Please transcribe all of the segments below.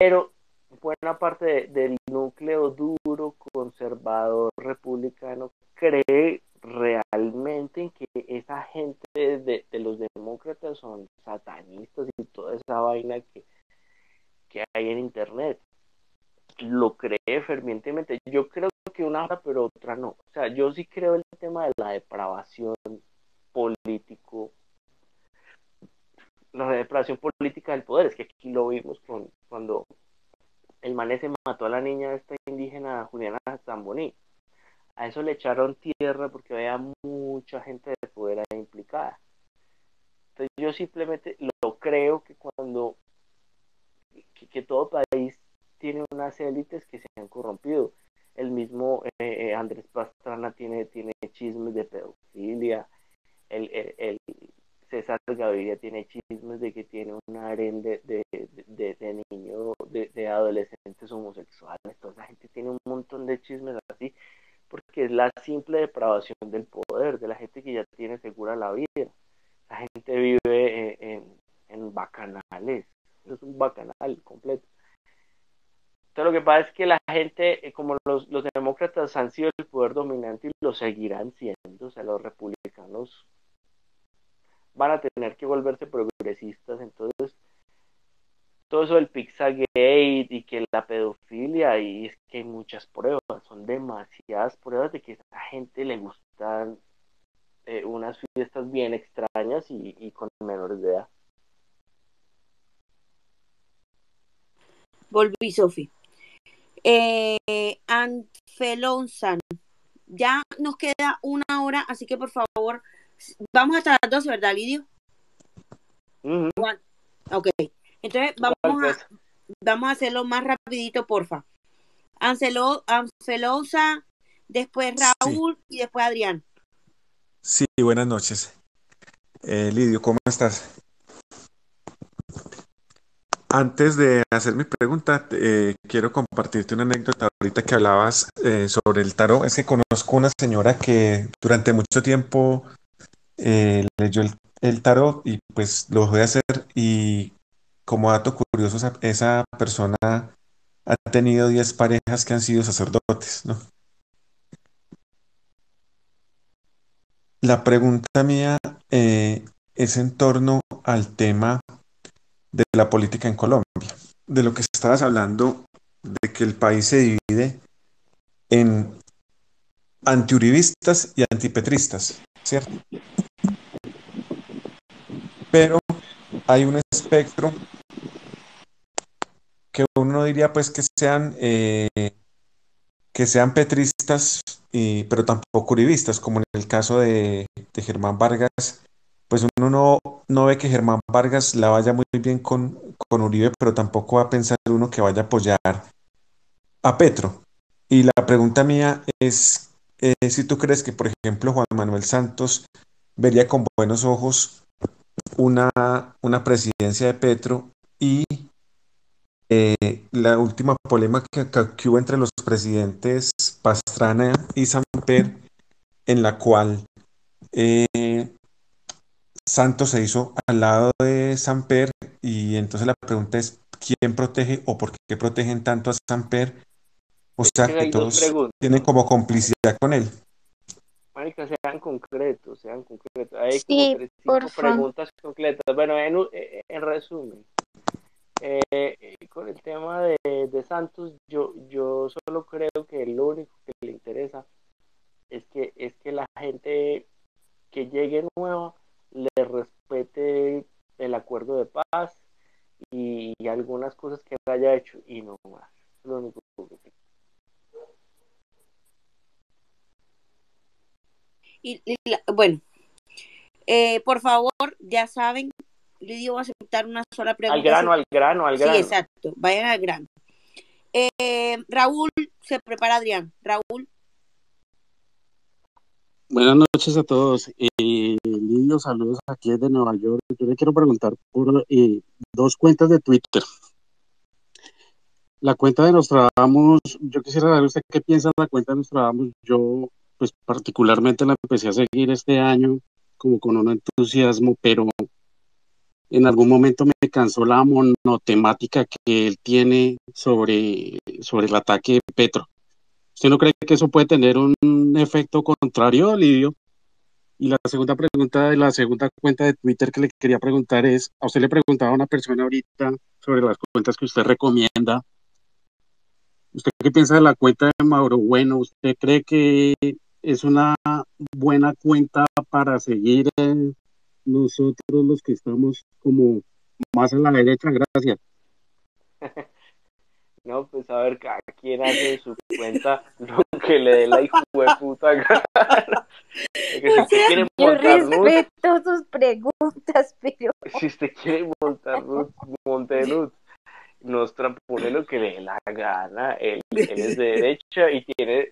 Pero buena parte del núcleo duro, conservador, republicano, cree realmente en que esa gente de los demócratas son satanistas y toda esa vaina que hay en internet. Lo cree fervientemente. Yo creo que una pero otra no. O sea, yo sí creo en el tema de la depravación político, la depravación política del poder. Es que aquí lo vimos cuando el man se mató a la niña esta indígena Juliana Zamboní. A eso le echaron tierra porque había mucha gente de poder ahí implicada. Entonces yo simplemente lo creo que cuando que todo país tiene unas élites que se han corrompido. El mismo Andrés Pastrana tiene chismes de pedofilia. El César Gaviria tiene chismes de que tiene una harén de niños, de adolescentes homosexuales. Toda esa gente tiene un montón de chismes así, porque es la simple depravación del poder, de la gente que ya tiene segura la vida. La gente vive en bacanales. Eso es un bacanal completo. Entonces lo que pasa es que la gente, como los demócratas han sido el poder dominante y lo seguirán siendo, o sea, los republicanos van a tener que volverse progresistas, entonces todo eso del Pizza Gate y que la pedofilia, y es que hay muchas pruebas, son demasiadas pruebas de que a esa gente le gustan unas fiestas bien extrañas y con menores de edad. Volví, Sofi. Anfelonsan, ya nos queda una hora, así que por favor, vamos hasta las 12, ¿verdad, Lidio? Uh-huh. Ok, entonces vamos a hacerlo más rapidito, porfa. Anfelonsan, después Raúl, sí. Y después Adrián. Sí, buenas noches. Lidio, ¿cómo estás? Antes de hacer mi pregunta, quiero compartirte una anécdota ahorita que hablabas sobre el tarot. Es que conozco una señora que durante mucho tiempo leyó el tarot y pues lo dejó de hacer. Y como dato curioso, esa persona ha tenido 10 parejas que han sido sacerdotes, ¿no? La pregunta mía es en torno al tema de la política en Colombia, de lo que estabas hablando, de que el país se divide en antiuribistas y antipetristas, ¿cierto? Pero hay un espectro que uno diría pues que sean petristas, pero tampoco uribistas, como en el caso de Germán Vargas. Pues uno no ve que Germán Vargas la vaya muy bien con Uribe, pero tampoco va a pensar uno que vaya a apoyar a Petro. Y la pregunta mía es si tú crees que, por ejemplo, Juan Manuel Santos vería con buenos ojos una presidencia de Petro, y la última polémica que hubo entre los presidentes Pastrana y Samper, en la cual Santos se hizo al lado de Samper, y entonces la pregunta es ¿quién protege o por qué protegen tanto a Samper? O sea, que todos tienen como complicidad con él. Marica, sean concretos. Hay como 3-5 preguntas concretas. Bueno, en resumen, con el tema de Santos, yo solo creo que lo único que le interesa es que la gente que llegue nueva le respete el acuerdo de paz y algunas cosas que haya hecho, y no más. Lo único que... Bueno, por favor, ya saben, Lidio va a aceptar una sola pregunta. Al grano. Sí, exacto, vayan al grano. Raúl, se prepara Adrián. Raúl. Buenas noches a todos. Lindo, saludos aquí desde Nueva York. Yo le quiero preguntar por dos cuentas de Twitter. La cuenta de Nostradamus, yo quisiera saber usted qué piensa de la cuenta de Nostradamus. Yo, pues particularmente la empecé a seguir este año como con un entusiasmo, pero en algún momento me cansó la monotemática que él tiene sobre el ataque de Petro. ¿Usted no cree que eso puede tener un efecto contrario, Lidio? Y la segunda pregunta de la segunda cuenta de Twitter que le quería preguntar es, a usted le preguntaba a una persona ahorita sobre las cuentas que usted recomienda. ¿Usted qué piensa de la cuenta de Mauro? Bueno, ¿usted cree que es una buena cuenta para seguir nosotros los que estamos como más a la derecha? Gracias. No, pues a ver, cada quien hace de su cuenta lo que le dé la hijueputa gana. Si usted quiere montar Ruth, yo respeto sus preguntas, pero... Si usted quiere montar Ruth, monte Ruth. Nos trampone lo que le dé la gana. Él es de derecha y tiene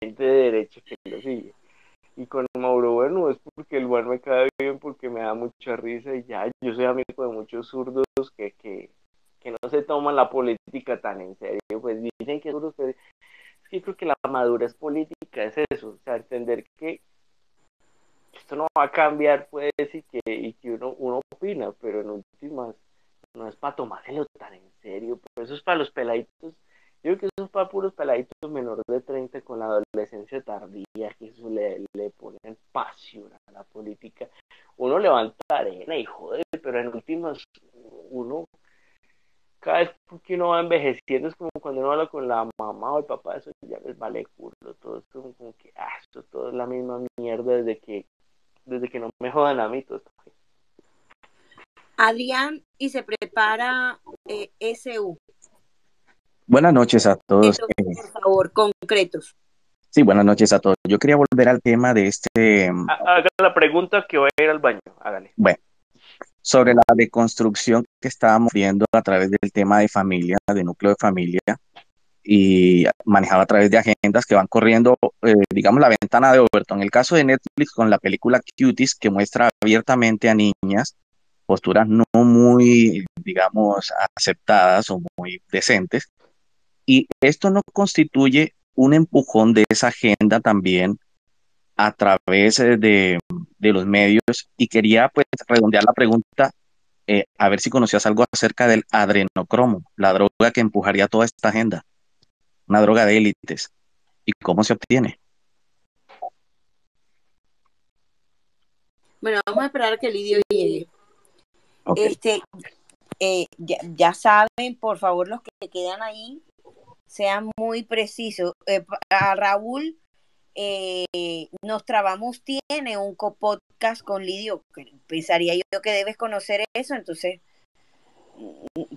gente de derecha que lo sigue. Y con Mauro, bueno, es porque el buen me cae bien, porque me da mucha risa y ya. Yo soy amigo de muchos zurdos que no se toman la política tan en serio. Pues dicen que zurdos, pero es que creo que la madurez política es eso, o sea, entender que esto no va a cambiar, pues, y que uno opina, pero en últimas no es para tomárselo tan en serio, pero eso es para los peladitos. Yo creo que eso es para puros peladitos menores de 30 con la adolescencia tardía, que eso le ponen pasión a la política. Uno levanta arena y jode, pero en últimas uno, cada vez que uno va envejeciendo, es como cuando uno habla con la mamá o el papá, eso ya les vale culo, todo es como que, esto todo es la misma mierda desde que no me jodan a mí, todo está bien. Adrián, y se prepara SU. Buenas noches a todos. Entonces, por favor, concretos. Sí, buenas noches a todos. Yo quería volver al tema de este... Haga la pregunta que voy a ir al baño, hágale. Bueno, sobre la deconstrucción que estábamos viendo a través del tema de familia, de núcleo de familia, y manejado a través de agendas que van corriendo, digamos, la ventana de Overton. El caso de Netflix con la película Cuties, que muestra abiertamente a niñas posturas no muy, digamos, aceptadas o muy decentes. Y esto no constituye un empujón de esa agenda también a través de los medios. Y quería, pues, redondear la pregunta, a ver si conocías algo acerca del adrenocromo, la droga que empujaría toda esta agenda, una droga de élites. ¿Y cómo se obtiene? Bueno, vamos a esperar a que Lidio llegue. Okay. Ya saben, por favor, los que quedan ahí, sean muy precisos. A Raúl, Nostradamus tiene un copodcast con Lidio. Pensaría yo que debes conocer eso. Entonces,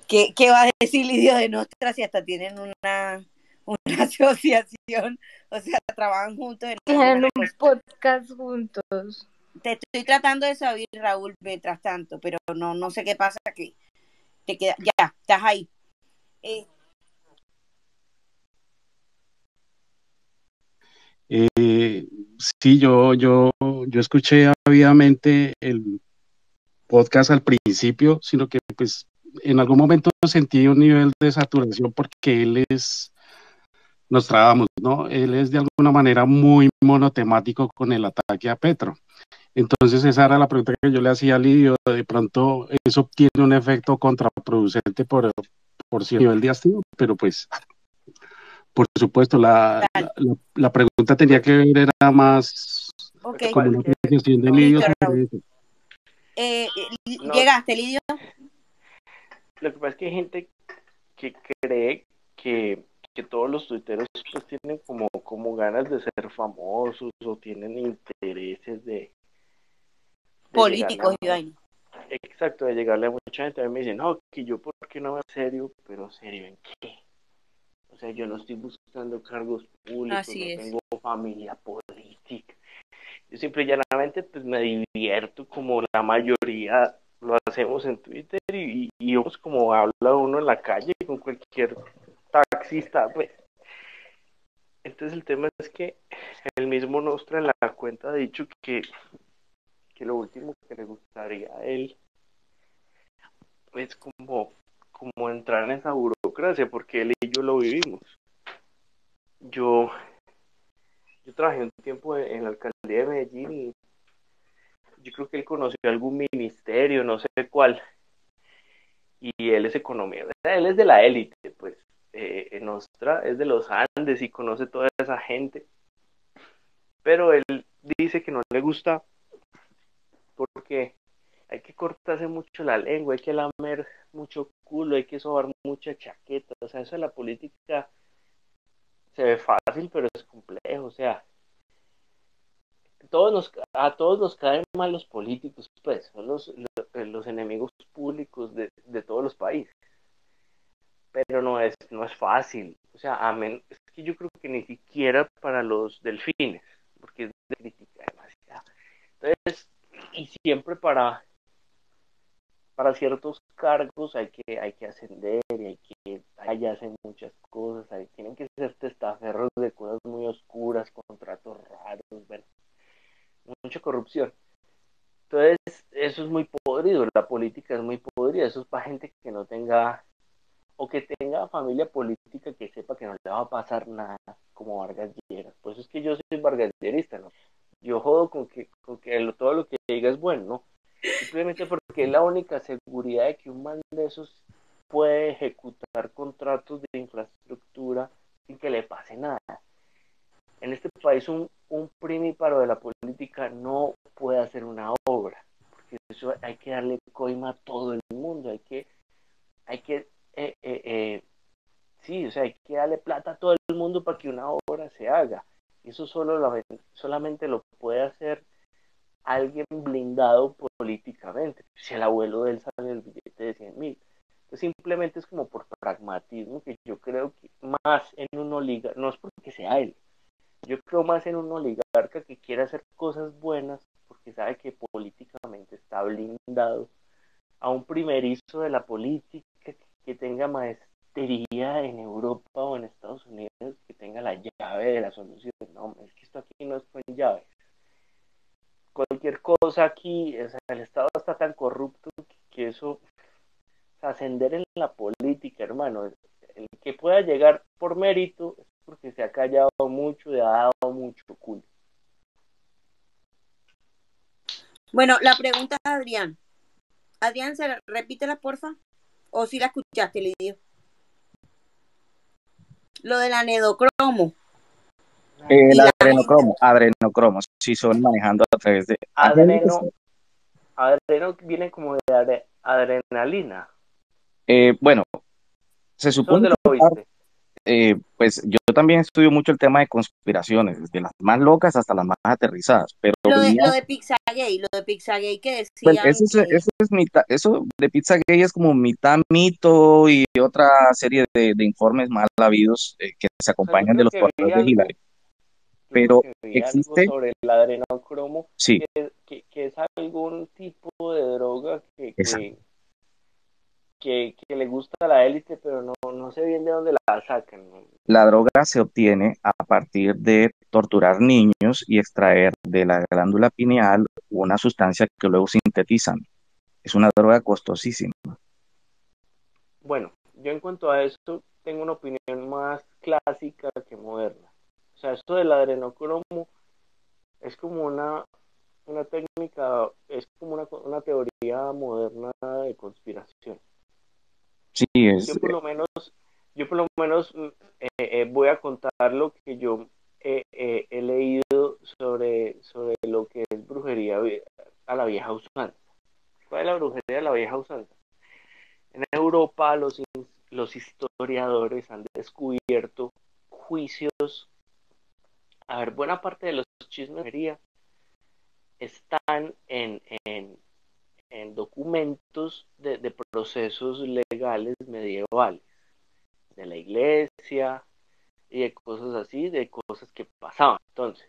¿qué va a decir Lidio de Nostra si hasta tienen una asociación? O sea, trabajan juntos. Tienen un podcast juntos. Te estoy tratando de saber, Raúl, mientras tanto, pero no sé qué pasa aquí. Te queda, ya, estás ahí. Sí, yo escuché ávidamente el podcast al principio, sino que pues en algún momento sentí un nivel de saturación porque él es Nostradamus, ¿no? Él es de alguna manera muy monotemático con el ataque a Petro. Entonces esa era la pregunta que yo le hacía a Lidio, de pronto eso obtiene un efecto contraproducente por cierto nivel de hastío, pero pues por supuesto la pregunta tenía que ver, era más okay. Como una cuestión de Lidio. No. ¿Llegaste, Lidio? Lo que pasa es que hay gente que cree que todos los tuiteros pues tienen como ganas de ser famosos o tienen intereses de políticos y vaina. Exacto, de llegarle a mucha gente. A mí me dicen, no, que yo por qué no me serio, pero serio en qué. O sea, yo no estoy buscando cargos públicos, no tengo familia política. Yo simple y llanamente pues me divierto como la mayoría lo hacemos en Twitter y vamos como habla uno en la calle con cualquier taxista, pues. Entonces el tema es que el mismo Nostra en la cuenta ha dicho que lo último que le gustaría a él es como entrar en esa burocracia, porque él y yo lo vivimos. Yo trabajé un tiempo en la alcaldía de Medellín y yo creo que él conoció algún ministerio, no sé cuál, y él es economista, él es de la élite, pues, Nostra es de los Andes y conoce toda esa gente, pero él dice que no le gusta porque hay que cortarse mucho la lengua, hay que lamer mucho culo, hay que sobar mucha chaqueta, o sea, eso de la política se ve fácil, pero es complejo, o sea, a todos nos caen mal los políticos, pues, son los enemigos públicos de todos los países, pero no es fácil, o sea, amén, es que yo creo que ni siquiera para los delfines, porque es de crítica demasiado, entonces, y siempre para ciertos cargos hay que ascender, y hay que hacer muchas cosas, tienen que ser testaferros de cosas muy oscuras, contratos raros, bueno, mucha corrupción. Entonces, eso es muy podrido, la política es muy podrida, eso es para gente que no tenga, o que tenga familia política que sepa que no le va a pasar nada, como Vargas Lleras. Por eso es que yo soy vargallerista, ¿no? Yo jodo con que todo lo que diga es bueno, ¿no? Simplemente porque es la única seguridad de que un man de esos puede ejecutar contratos de infraestructura sin que le pase nada. En este país un primíparo de la política no puede hacer una obra, porque eso hay que darle coima a todo el mundo, hay que darle plata a todo el mundo para que una obra se haga. Eso solamente lo puede hacer alguien blindado políticamente. Si el abuelo de él sale el billete de 100.000. Entonces simplemente es como por pragmatismo, que yo creo que más en un oligarca, no es porque sea él, yo creo más en un oligarca que quiere hacer cosas buenas porque sabe que políticamente está blindado, a un primerizo de la política que tenga maestría en Europa o en Estados Unidos, que tenga la llave de la solución. No, es que esto aquí no es con llaves. Cualquier cosa aquí, o sea, el Estado está tan corrupto que eso, o sea, ascender en la política, hermano, el que pueda llegar por mérito es porque se ha callado mucho y ha dado mucho culo. Bueno, la pregunta es Adrián. Adrián, repítela, porfa. ¿O si la escuchaste, Lidio? Lo del adrenocromo. El adrenocromo, si son manejando a través de... Adreno viene como de adrenalina. Bueno, se supone... ¿Dónde lo viste? Pues yo también estudio mucho el tema de conspiraciones, desde las más locas hasta las más aterrizadas, pero lo de Pizza Gate que decía, pues eso de Pizza Gate es como mitad mito y otra serie de informes mal habidos que se acompañan de los cuadros de Hillary, pero existe sobre el adrenocromo, sí, que es algún tipo de droga que le gusta a la élite, pero no sé bien de dónde la sacan. La droga se obtiene a partir de torturar niños y extraer de la glándula pineal una sustancia que luego sintetizan. Es una droga costosísima. Bueno, yo en cuanto a esto tengo una opinión más clásica que moderna. O sea, esto del adrenocromo es como una técnica, es como una teoría moderna de conspiración. Sí, yo por lo menos voy a contar lo que yo he leído sobre lo que es brujería a la vieja usanza. ¿Cuál es la brujería a la vieja usanza? En Europa los historiadores han descubierto juicios. A ver, buena parte de los chismes de brujería están en documentos de procesos legales medievales, de la iglesia y de cosas así, de cosas que pasaban. Entonces,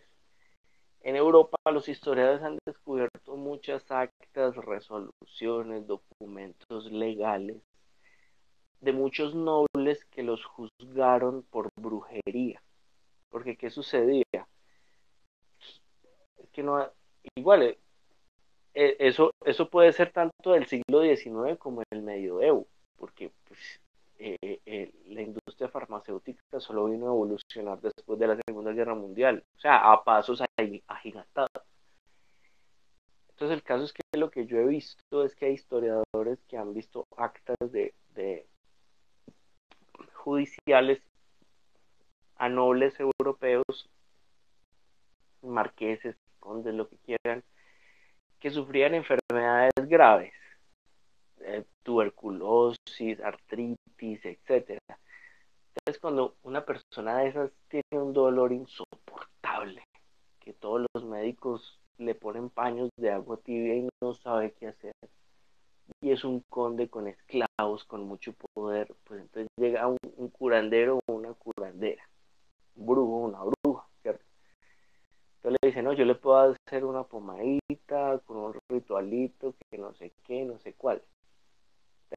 en Europa los historiadores han descubierto muchas actas, resoluciones, documentos legales de muchos nobles que los juzgaron por brujería. Porque, ¿qué sucedía? Es que no... Igual, eso puede ser tanto del siglo XIX como del medioevo, porque pues, la industria farmacéutica solo vino a evolucionar después de la Segunda Guerra Mundial, o sea, a pasos agigantados. Entonces el caso es que lo que yo he visto es que hay historiadores que han visto actas de judiciales a nobles europeos, marqueses, condes, lo que quieran, que sufrían enfermedades graves, tuberculosis, artritis, etc. Entonces cuando una persona de esas tiene un dolor insoportable, que todos los médicos le ponen paños de agua tibia y no sabe qué hacer, y es un conde con esclavos, con mucho poder, pues entonces llega un curandero o una curandera, un brujo o una bruja, ¿cierto? Entonces le dicen, no, yo le puedo hacer una pomadita con un ritualito que no sé qué, no sé cuál.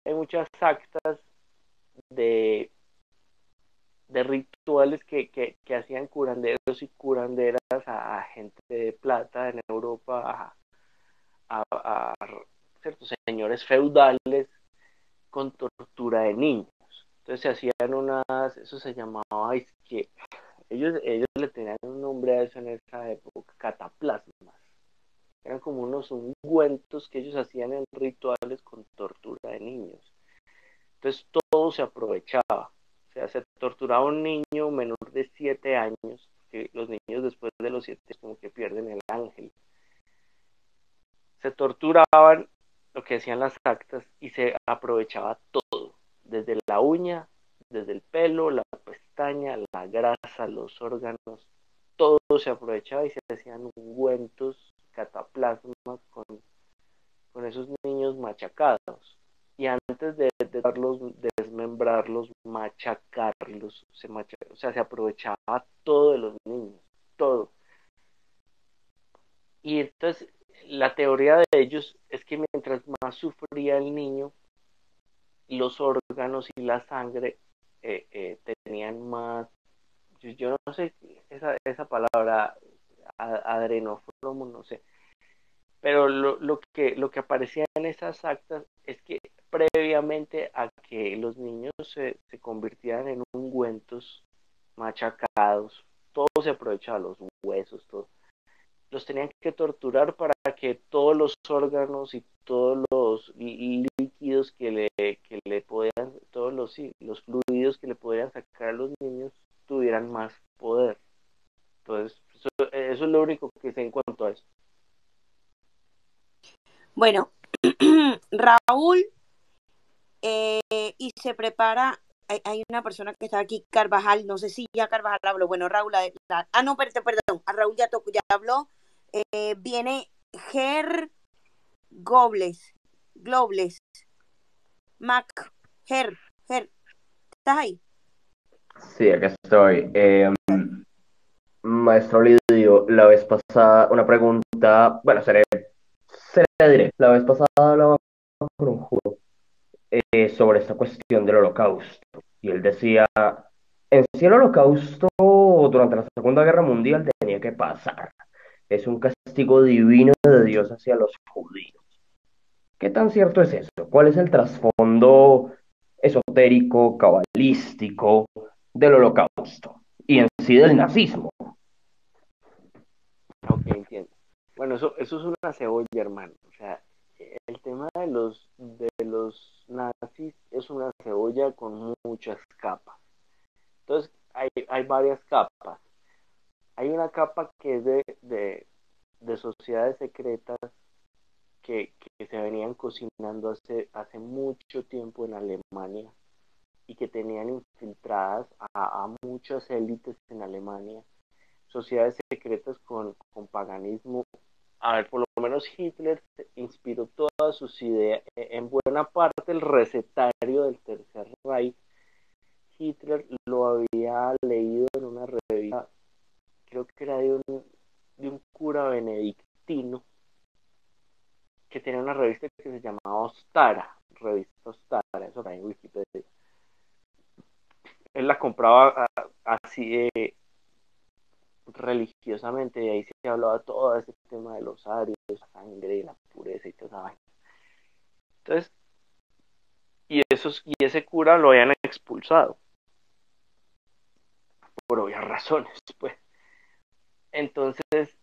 Hay muchas actas de rituales que hacían curanderos y curanderas a gente de plata en Europa, a ciertos señores feudales con tortura de niños. Entonces se hacían unas, eso se llamaba, es que ellos le tenían un nombre a eso en esa época, cataplasmas. Eran como unos ungüentos que ellos hacían en rituales con tortura de niños. Entonces todo se aprovechaba. O sea, se torturaba a un niño menor de 7 años, que los niños después de los 7 como que pierden el ángel. Se torturaban, lo que hacían las actas, y se aprovechaba todo, desde la uña, desde el pelo, la pestaña, la grasa, los órganos, todo se aprovechaba y se hacían ungüentos, cataplasmas con esos niños machacados. Y antes de darlos, desmembrarlos, machacarlos, o sea, se aprovechaba todo de los niños, todo. Y entonces la teoría de ellos es que mientras más sufría el niño, los órganos y la sangre tenían más, yo no sé esa palabra, adrenocromo, no sé. Pero lo que aparecía en esas actas es que previamente a que los niños se convirtieran en ungüentos machacados, todo se aprovechaba, los huesos, todo. Los tenían que torturar para que todos los órganos y todos los líquidos que le podían, todos los fluidos que le podían sacar a los niños tuvieran más poder. Entonces, eso es lo único que sé en cuanto a eso. Bueno, Raúl, y se prepara, hay una persona que está aquí, Carvajal, no sé si ya Carvajal habló, bueno, Raúl, no, perdón, a Raúl ya habló, viene Ger Globles, Mac, Ger, ¿estás ahí? Sí, acá estoy. Maestro Lidio, la vez pasada, una pregunta, bueno, seré directo. La vez pasada hablaba con un judío sobre esta cuestión del holocausto. Y él decía, en sí el holocausto durante la Segunda Guerra Mundial tenía que pasar. Es un castigo divino de Dios hacia los judíos. ¿Qué tan cierto es eso? ¿Cuál es el trasfondo esotérico, cabalístico del holocausto? Y en sí del nazismo. Ok, entiendo. Bueno, eso es una cebolla, hermano. O sea, el tema de los nazis es una cebolla con muchas capas. Entonces, hay varias capas. Hay una capa que es de sociedades secretas que se venían cocinando hace mucho tiempo en Alemania y que tenían infiltradas a muchas élites en Alemania. Sociedades secretas con paganismo. A ver, por lo menos Hitler inspiró todas sus ideas, en buena parte el recetario del Tercer Reich. Hitler lo había leído en una revista, creo que era de un cura benedictino, que tenía una revista que se llamaba Ostara, revista Ostara, eso está en Wikipedia. Él la compraba así de religiosamente, y ahí se hablaba todo ese tema de los arios, la sangre, la pureza y toda esa vaina. Entonces, y ese cura lo habían expulsado por obvias razones, pues. Entonces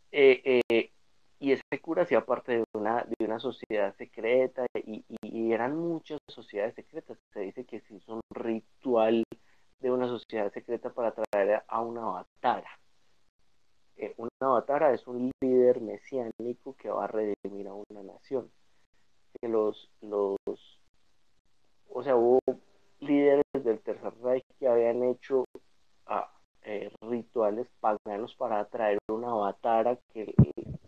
y ese cura hacía parte de una sociedad secreta, y eran muchas sociedades secretas. Se dice que se hizo un ritual de una sociedad secreta para traer a una avatara. Una avatara es un líder mesiánico que va a redimir a una nación. Que o sea, hubo líderes del Tercer Reich que habían hecho rituales paganos para atraer una avatara que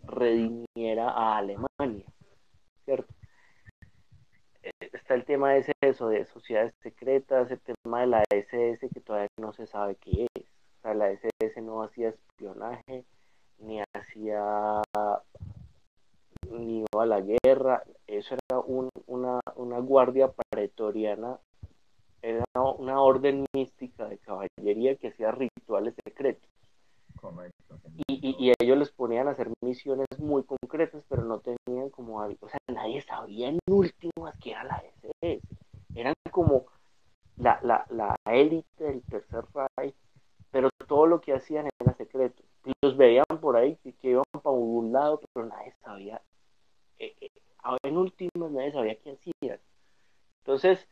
redimiera a Alemania, ¿cierto? Está el tema de eso, de sociedades secretas, el tema de la SS, que todavía no se sabe qué es. O sea, la SS no hacía espionaje, ni iba a la guerra. Eso era una guardia pretoriana, era una orden mística de caballería que hacía rituales secretos. Correcto. Y ellos les ponían a hacer misiones muy concretas, pero no tenían como algo, o sea, nadie sabía en últimas que era la SS. Eran como la élite del Tercer Reich, pero todo lo que hacían era secreto. Los veían por ahí que iban para un lado, pero nadie sabía, en últimas nadie sabía qué hacían. Entonces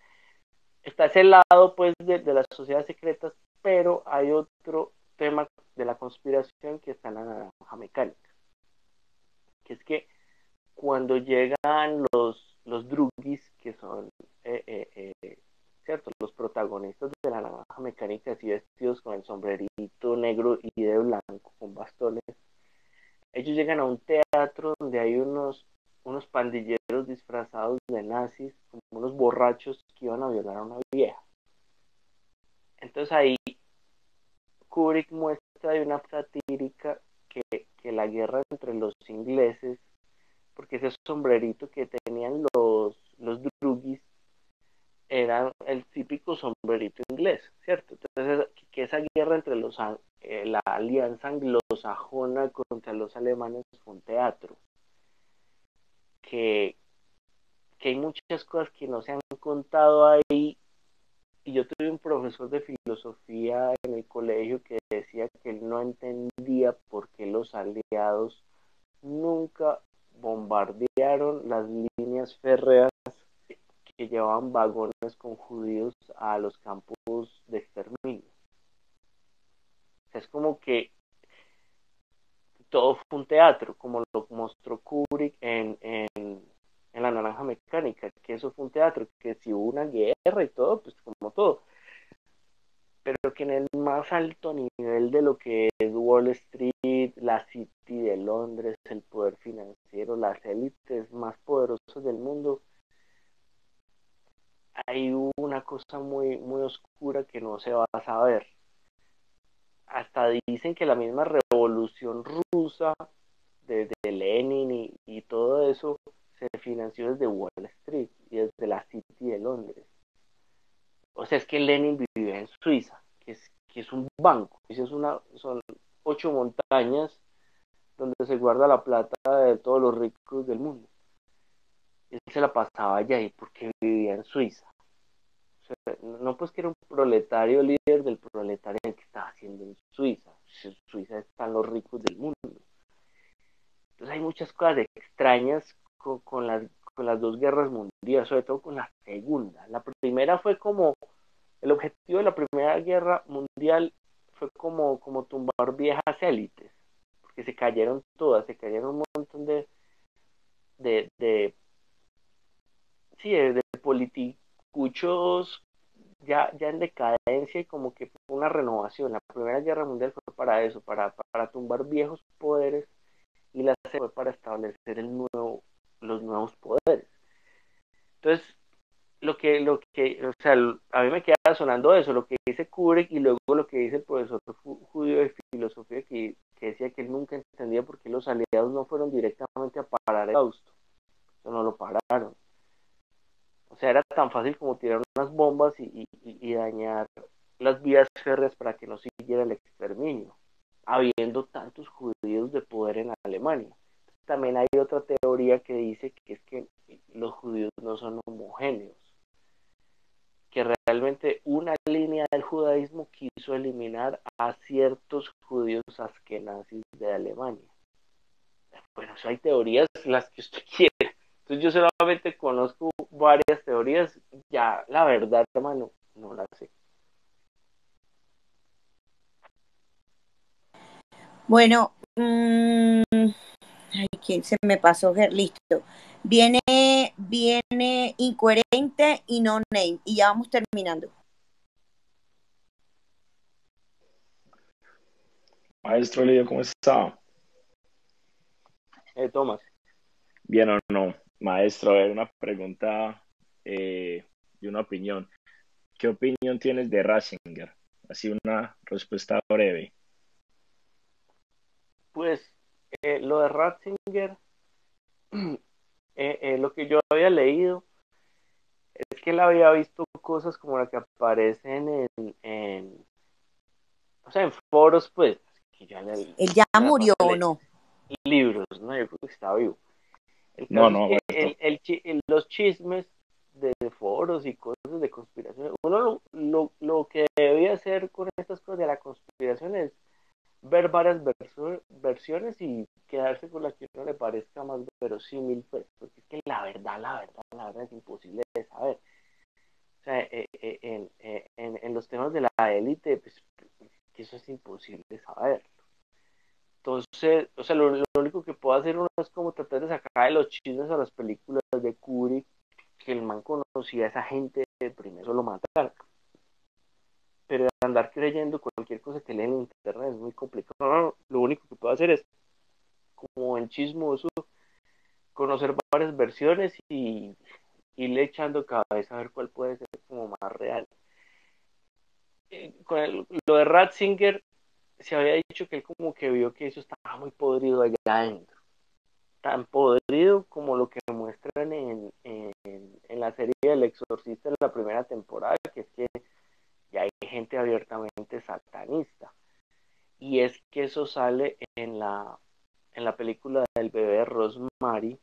está ese lado, pues, de las sociedades secretas, pero hay otro tema de la conspiración que está en la Naranja Mecánica, que es que cuando llegan los druggies, que son ¿cierto?, los protagonistas de la Naranja Mecánica, así vestidos con el sombrerito negro y de blanco con bastones, ellos llegan a un teatro donde hay unos pandilleros disfrazados de nazis, como unos borrachos que iban a violar a una vieja. Entonces ahí Kubrick muestra de una satírica que la guerra entre los ingleses, porque ese sombrerito que tenían los druggies era el típico sombrerito inglés, ¿cierto? Entonces, que esa guerra entre la alianza anglosajona contra los alemanes fue un teatro. Que hay muchas cosas que no se han contado ahí, y yo tuve un profesor de filosofía en el colegio que decía que él no entendía por qué los aliados nunca bombardearon las líneas férreas que llevaban vagones con judíos a los campos de exterminio. O sea, es como que todo fue un teatro, como lo mostró Kubrick en La Naranja Mecánica, que eso fue un teatro, que si hubo una guerra y todo, pues como todo, pero que en el más alto nivel de lo que es Wall Street, la City de Londres, el poder financiero, las élites más poderosas del mundo, hay una cosa muy, muy oscura que no se va a saber. Hasta dicen que la misma revolución rusa de Lenin y todo eso se financió desde Wall Street y desde la City de Londres. O sea, es que Lenin vivía en Suiza, que es un banco. Son 8 montañas donde se guarda la plata de todos los ricos del mundo. Él se la pasaba allá, y porque vivía en Suiza. O sea, no, pues que era un proletario, líder del proletario que estaba haciendo en Suiza. En Suiza están los ricos del mundo. Entonces hay muchas cosas extrañas con las 2 guerras mundiales, sobre todo con la segunda. La primera fue como, el objetivo de la Primera Guerra Mundial fue como tumbar viejas élites, porque se cayeron todas, se cayeron un montón de politicuchos ya en decadencia, y como que fue una renovación. La Primera Guerra Mundial fue para eso, para tumbar viejos poderes, y la segunda fue para establecer los nuevos poderes. Entonces, o sea, a mí me queda sonando eso, lo que dice Kubrick, y luego lo que dice el profesor judío de filosofía, que decía que él nunca entendía por qué los aliados no fueron directamente a parar el Holocausto. Eso no lo pararon. O sea, era tan fácil como tirar unas bombas y dañar las vías férreas para que no siguiera el exterminio, habiendo tantos judíos de poder en Alemania. También hay otra teoría que dice que es que los judíos no son homogéneos, que realmente una línea del judaísmo quiso eliminar a ciertos judíos askenazis de Alemania. Bueno, eso hay teorías, las que usted quiera. Entonces yo solamente conozco varias teorías, ya la verdad, hermano, no la sé. Bueno, ay, ¿quién se me pasó? Listo. Viene incoherente y no name. Y ya vamos terminando. Maestro Lidio, ¿cómo está? Tomás. Bien o no, maestro, a ver, una pregunta y una opinión. ¿Qué opinión tienes de Ratzinger? Así una respuesta breve. Pues lo de Ratzinger, lo que yo había leído es que él había visto cosas como las que aparecen en foros, pues. Que ya le, ¿él ya murió o no? Libros, ¿no? Yo creo que está vivo. Los chismes de foros y cosas de conspiración, uno lo que debía hacer con estas cosas de la conspiración es ver varias versiones y quedarse con la que uno le parezca más verosímil, pues, porque es que la verdad es imposible de saber. O sea, en los temas de la élite, pues, que eso es imposible de saber. Entonces, o sea, lo único que puedo hacer uno es como tratar de sacar de los chismes a las películas de Kubrick, que el man conocía a esa gente, primero lo mataron. Pero andar creyendo cualquier cosa que lee en internet es muy complicado. No, lo único que puedo hacer es, como el chismoso, conocer varias versiones y irle echando cabeza a ver cuál puede ser como más real. Con lo de Ratzinger, se había dicho que él como que vio que eso estaba muy podrido allá adentro. Tan podrido como lo que muestran en la serie del Exorcista en la primera temporada, que es que ya hay gente abiertamente satanista. Y es que eso sale en la película del Bebé Rosemary,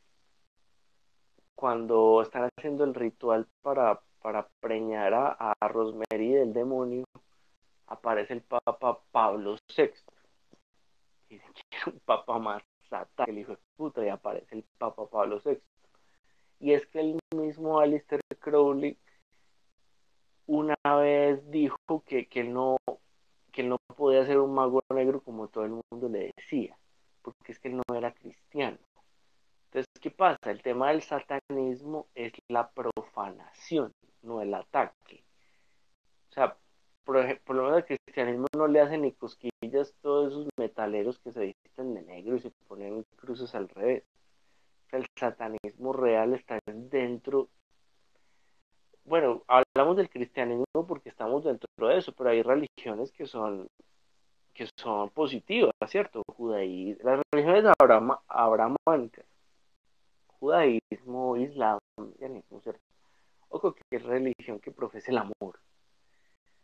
cuando están haciendo el ritual para preñar a Rosemary del demonio, aparece el Papa Pablo VI. Y dicen que era un papa más satán que el hijo de puta, y aparece el Papa Pablo VI. Y es que el mismo Aleister Crowley una vez dijo que él no podía ser un mago negro como todo el mundo le decía, porque es que él no era cristiano. Entonces, ¿qué pasa? El tema del satanismo es la profanación, no el ataque. O sea, por lo menos al cristianismo no le hacen ni cosquillas todos esos metaleros que se visten de negro y se ponen cruces al revés. O sea, el satanismo real está dentro. Bueno, hablamos del cristianismo porque estamos dentro de eso, pero hay religiones que son positivas, ¿cierto? Judaísmo, las religiones abramánicas, judaísmo, islam, ¿cierto? O cualquier religión que profese el amor.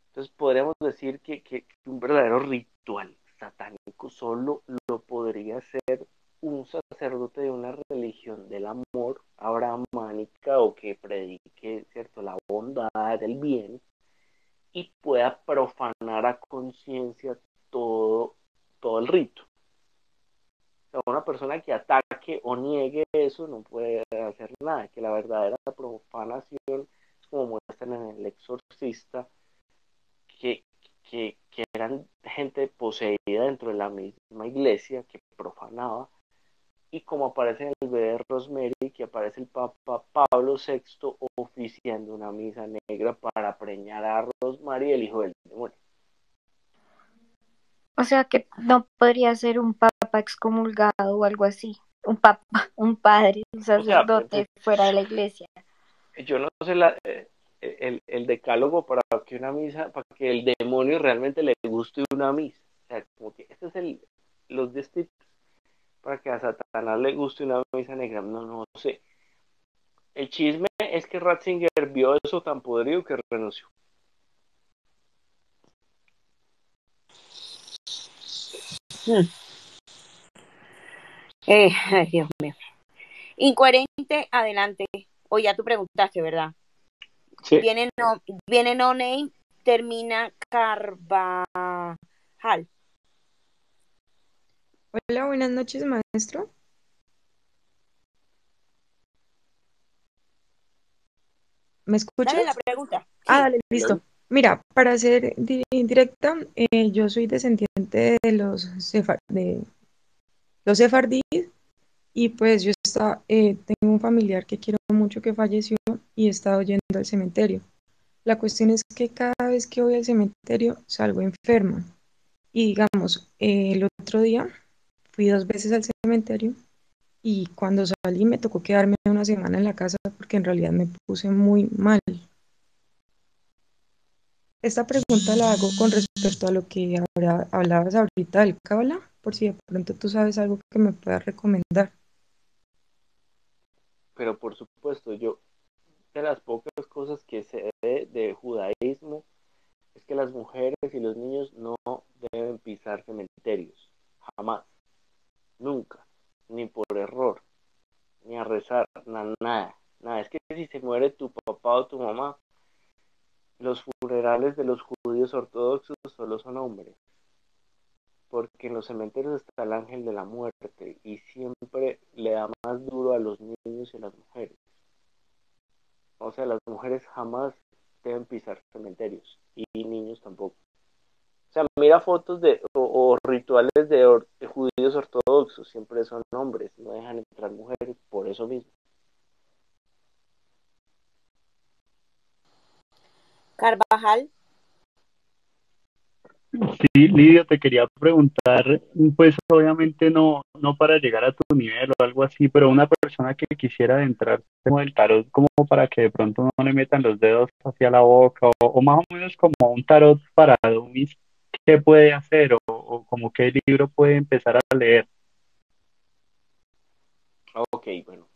Entonces podríamos decir que un verdadero ritual satánico solo lo podría hacer un sacerdote de una religión del amor abramánica o que predique, ¿cierto?, la bondad, el bien, y pueda profanar a conciencia todo el rito. O sea, una persona que ataque o niegue eso no puede hacer nada, que la verdadera profanación, como muestran en el Exorcista, que eran gente poseída dentro de la misma iglesia, que profanaba, y como aparece en el Bebé Rosemary, que aparece el Papa Pablo VI oficiando una misa negra para preñar a Rosemary, el hijo del demonio. O sea que no podría ser un papa excomulgado o algo así, un padre, un sacerdote, o sea, fuera de la iglesia. Yo no sé el decálogo para que una misa, para que el demonio realmente le guste una misa. O sea, como que este es los 10 tips para que a Satanás le guste una misa negra. No sé. El chisme es que Ratzinger vio eso tan podrido que renunció. Ay, Dios mío. Incoherente, adelante. O ya tú preguntaste, ¿verdad? Sí. Viene no name, termina Carvajal. Hola, buenas noches, maestro. ¿Me escuchas? Dale la pregunta. Ah, dale, listo. Mira, para ser directa, yo soy descendiente de los sefardíes y pues yo tengo un familiar que quiero mucho que falleció y he estado yendo al cementerio. La cuestión es que cada vez que voy al cementerio salgo enferma. Y digamos, el otro día fui 2 veces al cementerio y cuando salí me tocó quedarme una semana en la casa porque en realidad me puse muy mal. Esta pregunta la hago con respecto a lo que hablabas ahorita del cábala, por si de pronto tú sabes algo que me puedas recomendar. Pero por supuesto, yo de las pocas cosas que sé de judaísmo es que las mujeres y los niños no deben pisar cementerios, jamás, nunca, ni por error, ni a rezar, nada. Es que si se muere tu papá o tu mamá, los funerales de los judíos ortodoxos solo son hombres, porque en los cementerios está el ángel de la muerte y siempre le da más duro a los niños y a las mujeres. O sea, las mujeres jamás deben pisar cementerios y niños tampoco. O sea, mira fotos de o rituales de judíos ortodoxos, siempre son hombres, no dejan entrar mujeres por eso mismo. Carvajal. Sí, Lidia, te quería preguntar, pues obviamente no para llegar a tu nivel o algo así, pero una persona que quisiera adentrarse en el tarot como para que de pronto no le metan los dedos hacia la boca o más o menos como un tarot para dummies, ¿qué puede hacer o como qué libro puede empezar a leer? Ok, bueno.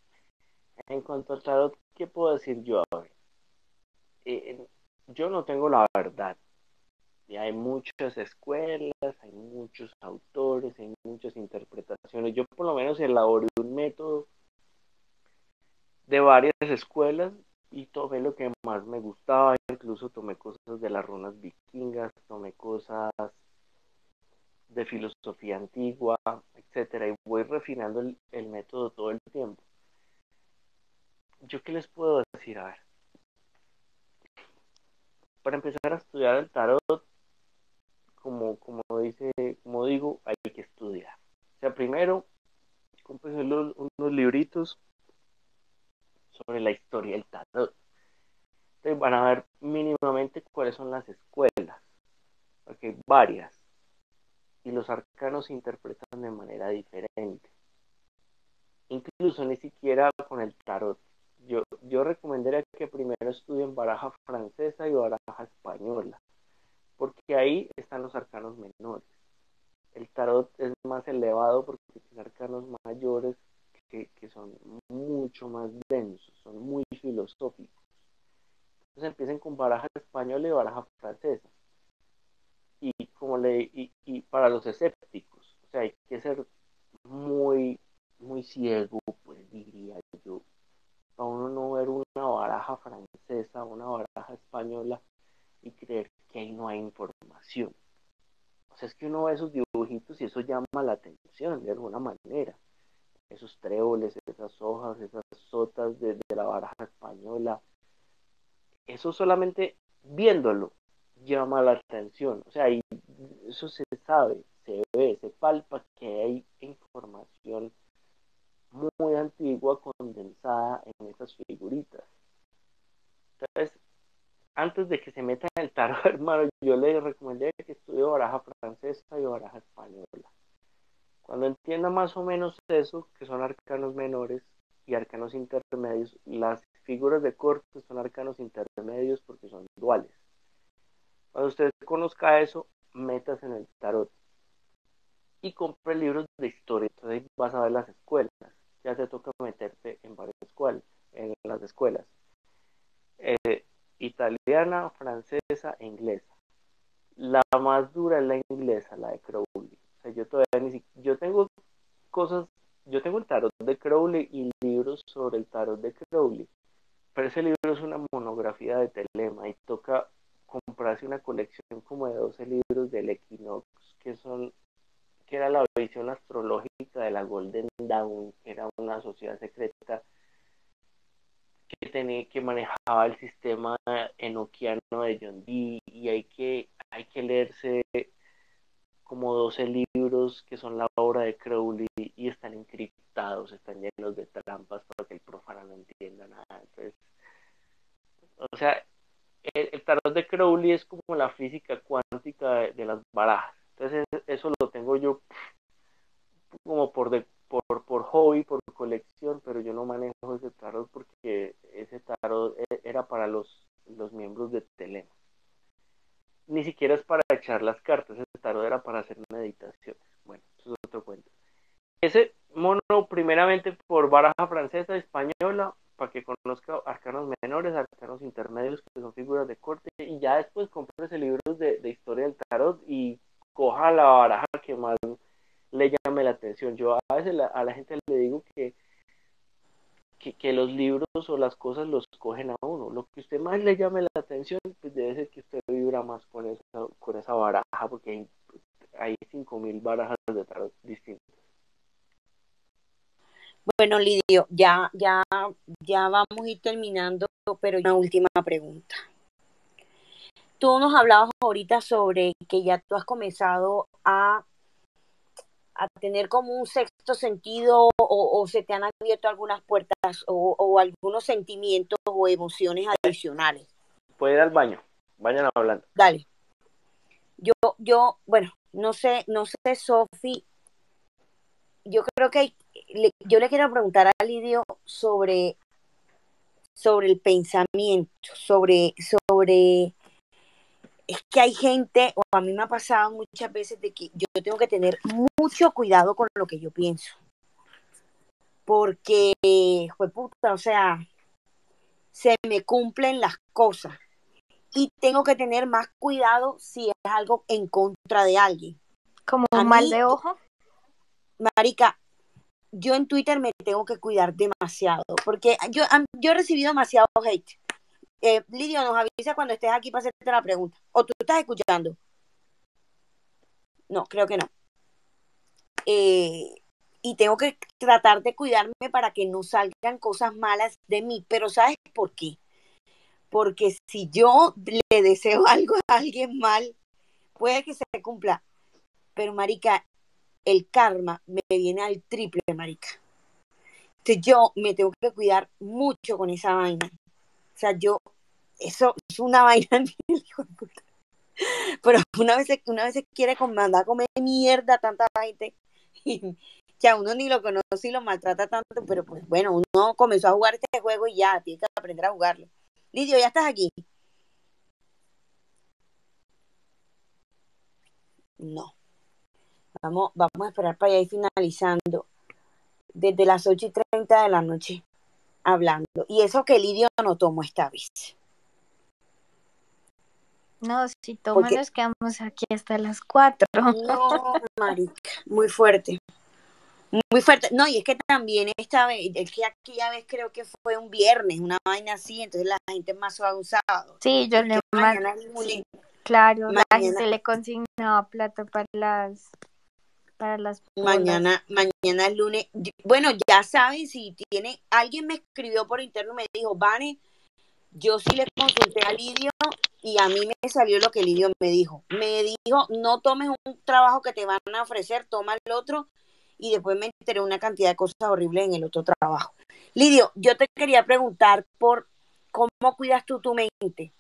En cuanto al tarot, ¿qué puedo decir yo ahora? Yo no tengo la verdad. Y hay muchas escuelas, hay muchos autores, hay muchas interpretaciones. Yo por lo menos elaboré un método de varias escuelas y tomé lo que más me gustaba. Incluso tomé cosas de las runas vikingas, tomé cosas de filosofía antigua, etcétera. Y voy refinando el método todo el tiempo. ¿Yo qué les puedo decir? A ver. Para empezar a estudiar el tarot, como digo, hay que estudiar. O sea, primero, compré unos libritos sobre la historia del tarot. Entonces van a ver mínimamente cuáles son las escuelas, porque hay varias. Y los arcanos se interpretan de manera diferente. Incluso ni siquiera con el tarot. Yo recomendaría que primero estudien baraja francesa y baraja española, porque ahí están los arcanos menores. El tarot es más elevado porque tiene arcanos mayores que son mucho más densos, son muy filosóficos. Entonces empiecen con baraja española y baraja francesa. Y para los escépticos, o sea, hay que ser muy, muy ciego, pues diría yo, para uno no ver una baraja francesa, una baraja española y creer que ahí no hay información. O sea, es que uno ve esos dibujitos y eso llama la atención de alguna manera. Esos tréboles, esas hojas, esas sotas de la baraja española. Eso solamente viéndolo llama la atención. O sea, ahí eso se sabe, se ve, se palpa que hay información muy antigua condensada en esas figuritas. Entonces, antes de que se metan en el tarot, hermano, yo les recomendé que estudie baraja francesa y baraja española. Cuando entienda más o menos eso, que son arcanos menores y arcanos intermedios, las figuras de corte son arcanos intermedios porque son duales. Cuando usted conozca eso, métase en el tarot y compre libros de historia. Entonces vas a ver las escuelas. Ya te toca meterte en varias escuelas, en las escuelas italiana, francesa e inglesa. La más dura es la inglesa, la de Crowley. O sea, yo tengo el tarot de Crowley y libros sobre el tarot de Crowley, pero ese libro es una monografía de Telema y toca comprarse una colección como de 12 libros del Equinox, que era la visión astrológica de la Golden Dawn, que era una sociedad secreta que manejaba el sistema enoquiano de John Dee, y hay que leerse como 12 libros que son la obra de Crowley y están encriptados, están llenos de trampas para que el profano no entienda nada. Entonces, o sea, el tarot de Crowley es como la física cuántica de las barajas. Entonces eso lo tengo yo como por hobby, por colección, pero yo no manejo ese tarot porque ese tarot era para los miembros de Telema. Ni siquiera es para echar las cartas, ese tarot era para hacer meditaciones. Bueno, eso es otro cuento. Ese mono primeramente por baraja francesa, española, para que conozca arcanos menores, arcanos intermedios, que son figuras de corte, y ya después cómprese libros de historia del tarot y coja la baraja que más le llame la atención. Yo a veces a la gente le digo que los libros o las cosas los cogen a uno. Lo que usted más le llame la atención, pues debe ser que usted vibra más con esa baraja, porque hay 5.000 barajas de tarot distintas. Bueno, Lidio, ya vamos a ir terminando, pero una última pregunta. Tú nos hablabas ahorita sobre que ya tú has comenzado a tener como un sexto sentido o se te han abierto algunas puertas o algunos sentimientos o emociones adicionales. Puede ir al baño, vayan hablando. Dale. Yo bueno, no sé, Sofi, yo creo que yo le quiero preguntar a Lidio sobre el pensamiento, sobre es que hay gente, o a mí me ha pasado muchas veces de que yo tengo que tener mucho cuidado con lo que yo pienso. Porque, jueputa, o sea, se me cumplen las cosas. Y tengo que tener más cuidado si es algo en contra de alguien. ¿Como un mal de ojo? Marica, yo en Twitter me tengo que cuidar demasiado. Porque yo he recibido demasiado hate. Lidio, nos avisa cuando estés aquí para hacerte la pregunta. ¿O tú estás escuchando? No, creo que no. Y tengo que tratar de cuidarme para que no salgan cosas malas de mí. Pero ¿sabes por qué? Porque si yo le deseo algo a alguien mal, puede que se cumpla. Pero, marica, el karma me viene al triple, marica. Entonces yo me tengo que cuidar mucho con esa vaina. O sea, eso es una vaina, pero una vez se quiere mandar a comer mierda a tanta gente que a uno ni lo conoce y lo maltrata tanto, pero pues bueno, uno comenzó a jugar este juego y ya, tiene que aprender a jugarlo. Lidio, ¿ya estás aquí? No. Vamos a esperar para allá ir finalizando desde las 8:30 de la noche. Hablando. Y eso que Lidio no tomó esta vez. No, si toma nos quedamos aquí hasta las 4. No, marica, muy fuerte. Muy fuerte. No, y es que también esta vez, es que aquella vez creo que fue un viernes, una vaina así, entonces la gente más a un sábado. Sí, yo le mañana sí, claro, mañana, la gente le consignaba plata para las mañana es lunes. Bueno, ya saben, si tiene alguien me escribió por interno, me dijo, Vane, yo sí le consulté a Lidio y a mí me salió lo que Lidio me dijo, no tomes un trabajo que te van a ofrecer, toma el otro, y después me enteré una cantidad de cosas horribles en el otro trabajo. Lidio, yo te quería preguntar por cómo cuidas tú tu mente,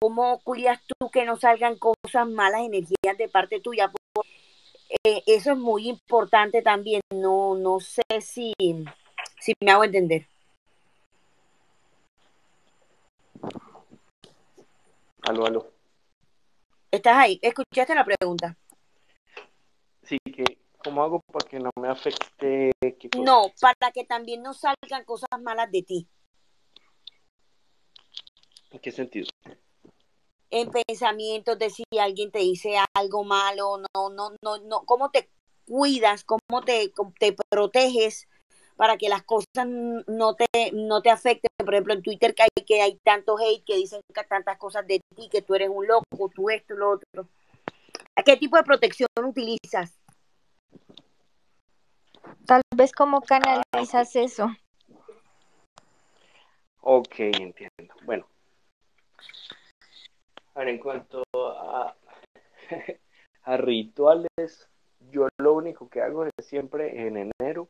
cómo cuidas tú que no salgan cosas malas, energías de parte tuya. Eso es muy importante también, no sé si me hago entender. Aló. ¿Estás ahí? ¿Escuchaste la pregunta? Sí, que ¿cómo hago para que no me afecte? No, para que también no salgan cosas malas de ti. ¿En qué sentido? En pensamientos de si alguien te dice algo malo, no, cómo te cuidas, cómo te proteges para que las cosas no te afecten. Por ejemplo, en Twitter que hay tanto hate, que dicen que tantas cosas de ti, que tú eres un loco, tú esto, lo otro. ¿Qué tipo de protección utilizas? Tal vez, ¿cómo canalizas eso? Ok, entiendo. Bueno. A ver, en cuanto a rituales, yo lo único que hago es siempre en enero,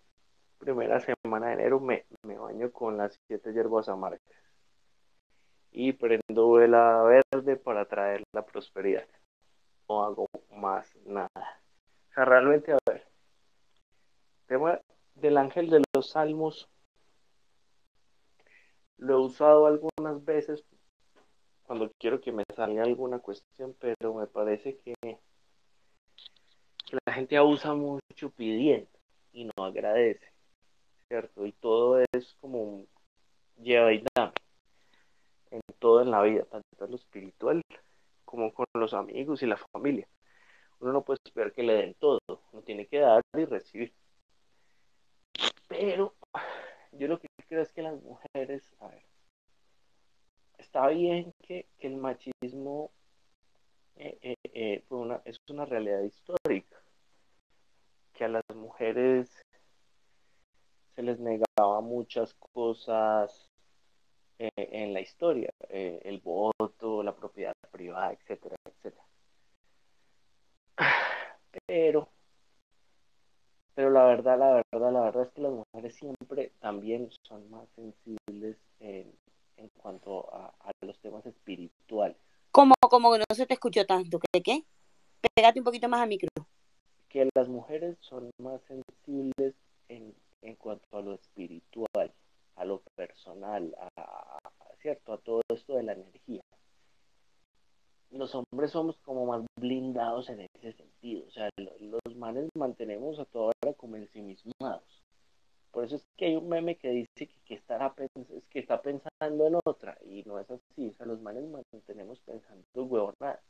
primera semana de enero, me baño con las 7 hierbas amargas y prendo vela verde para traer la prosperidad. No hago más nada. O sea, realmente, a ver, tema del ángel de los salmos, lo he usado algunas veces cuando quiero que me salga alguna cuestión, pero me parece que la gente abusa mucho pidiendo y no agradece, ¿cierto? Y todo es como un lleva y dame, en todo en la vida, tanto en lo espiritual como con los amigos y la familia. Uno no puede esperar que le den todo, uno tiene que dar y recibir. Pero yo lo que creo es que las mujeres, a ver, está bien que el machismo es una realidad histórica, que a las mujeres se les negaba muchas cosas en la historia, el voto, la propiedad privada, etcétera, etcétera. Pero la verdad es que las mujeres siempre también son más sensibles en cuanto a los temas espirituales. Como que no se te escuchó tanto, ¿qué? Pégate un poquito más al micro. Que las mujeres son más sensibles en cuanto a lo espiritual, a lo personal, ¿cierto? A todo esto de la energía. Los hombres somos como más blindados en ese sentido. O sea, los manes mantenemos a toda hora como ensimismados. Por eso es que hay un meme que dice que está pensando en otra, y no es así. O sea, los manes mantenemos pensando huevonadas.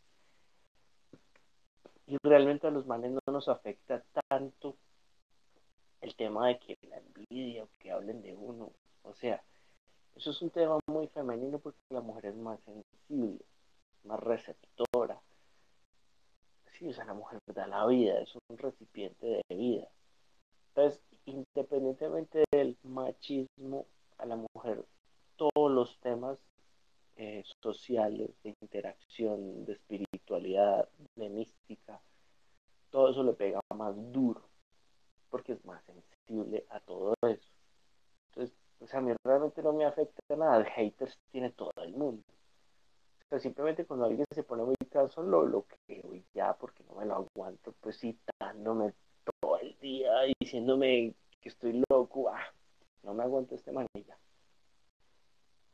Y realmente a los manes no nos afecta tanto el tema de que la envidia o que hablen de uno. O sea, eso es un tema muy femenino porque la mujer es más sensible, más receptora. Sí, o sea, la mujer da la vida, es un recipiente de vida. Entonces, independientemente del machismo, a la mujer todos los temas sociales, de interacción, de espiritualidad, de mística, todo eso le pega más duro porque es más sensible a todo eso. Entonces, pues a mí realmente no me afecta nada. Haters tiene todo el mundo. Pero simplemente cuando alguien se pone muy cansón, lo bloqueo y ya, porque no me lo aguanto, pues citándome todo el día, diciéndome que estoy loco, no me aguanto este manilla.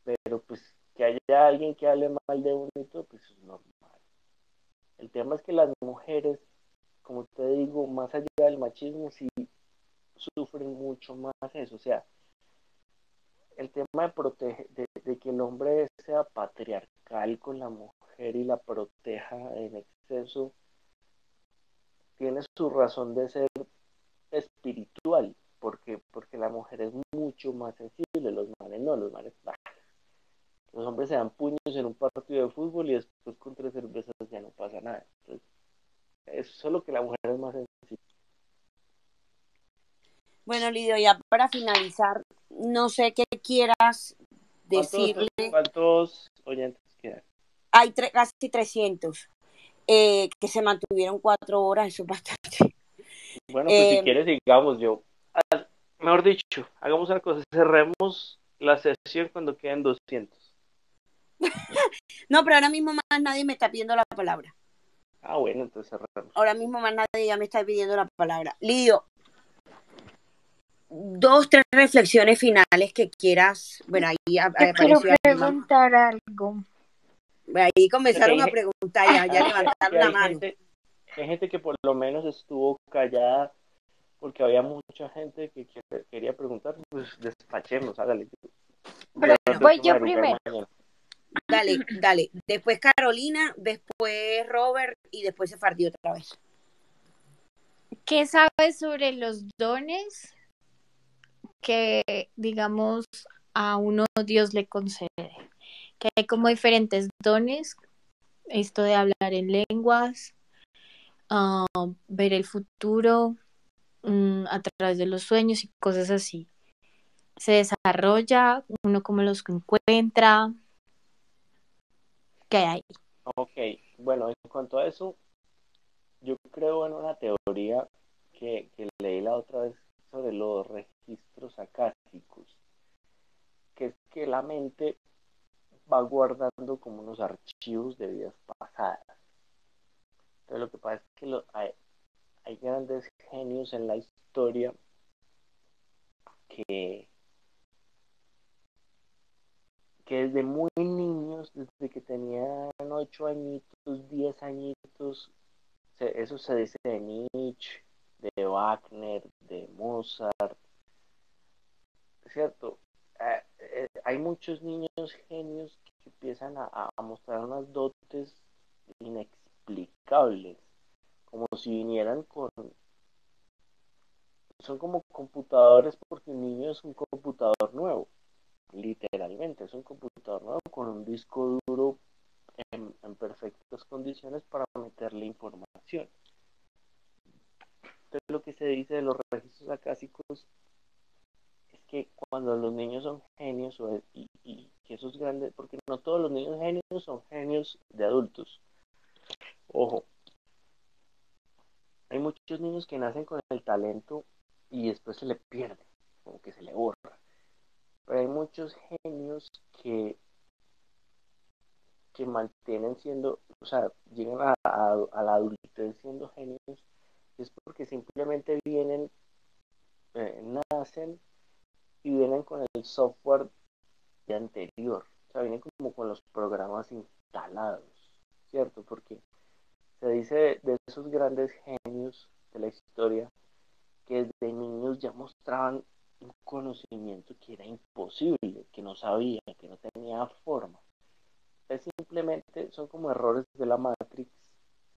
Pero pues que haya alguien que hable mal de uno y todo, pues es normal. El tema es que las mujeres, como te digo, más allá del machismo, sí sufren mucho más eso. O sea, el tema de que el hombre sea patriarcal con la mujer y la proteja en exceso, tiene su razón de ser espiritual, porque la mujer es mucho más sensible, los manes no, los manes no. Los hombres se dan puños en un partido de fútbol y después con 3 cervezas ya no pasa nada. Entonces, es solo que la mujer es más sensible. Bueno, Lidio, ya para finalizar, no sé qué quieras decirle. ¿Cuántos oyentes quedan? Hay casi 300 que se mantuvieron 4 horas, eso es bastante. Bueno, pues si quieres, digamos yo. Mejor dicho, hagamos una cosa, cerremos la sesión cuando queden 200. No, pero ahora mismo más nadie me está pidiendo la palabra. Ah, bueno, entonces cerramos. Ahora mismo más nadie ya me está pidiendo la palabra. Lidio, 2, 3 reflexiones finales que quieras. Bueno, ahí apareció. Quiero preguntar algo. Ahí comenzaron a preguntar, ya levantaron la mano. Hay gente que por lo menos estuvo callada porque había mucha gente que quería preguntar. Pues despachemos, hágale. Pero voy yo primero. Dale. Después Carolina, después Robert y después se partió otra vez. ¿Qué sabes sobre los dones que, digamos, a uno Dios le concede? Que hay como diferentes dones, esto de hablar en lenguas, ver el futuro a través de los sueños y cosas así. Se desarrolla, uno cómo los encuentra, qué hay. Ok, bueno, en cuanto a eso, yo creo en una teoría que leí la otra vez sobre los registros acásicos, que es que la mente va guardando como unos archivos de vidas pasadas. Entonces lo que pasa es que hay grandes genios en la historia que desde muy niños, desde que tenían 8 añitos, 10 añitos, eso se dice de Nietzsche, de Wagner, de Mozart, ¿cierto? Hay muchos niños genios que empiezan a mostrar unas dotes inexplicables, como si vinieran con... Son como computadores, porque un niño es un computador nuevo, literalmente, es un computador nuevo con un disco duro en perfectas condiciones para meterle información. Entonces lo que se dice de los registros acásicos es que cuando los niños son genios, y que esos grandes, porque no todos los niños genios son genios de adultos, ojo, hay muchos niños que nacen con el talento y después se le pierde, como que se le borra, pero hay muchos genios que mantienen siendo, o sea, llegan a la adultez siendo genios, es porque simplemente vienen, nacen y vienen con el software de anterior, o sea, vienen como con los programas instalados, ¿cierto? Porque se dice de esos grandes genios de la historia que desde niños ya mostraban un conocimiento que era imposible, que no sabía, que no tenía forma. Entonces simplemente son como errores de la Matrix,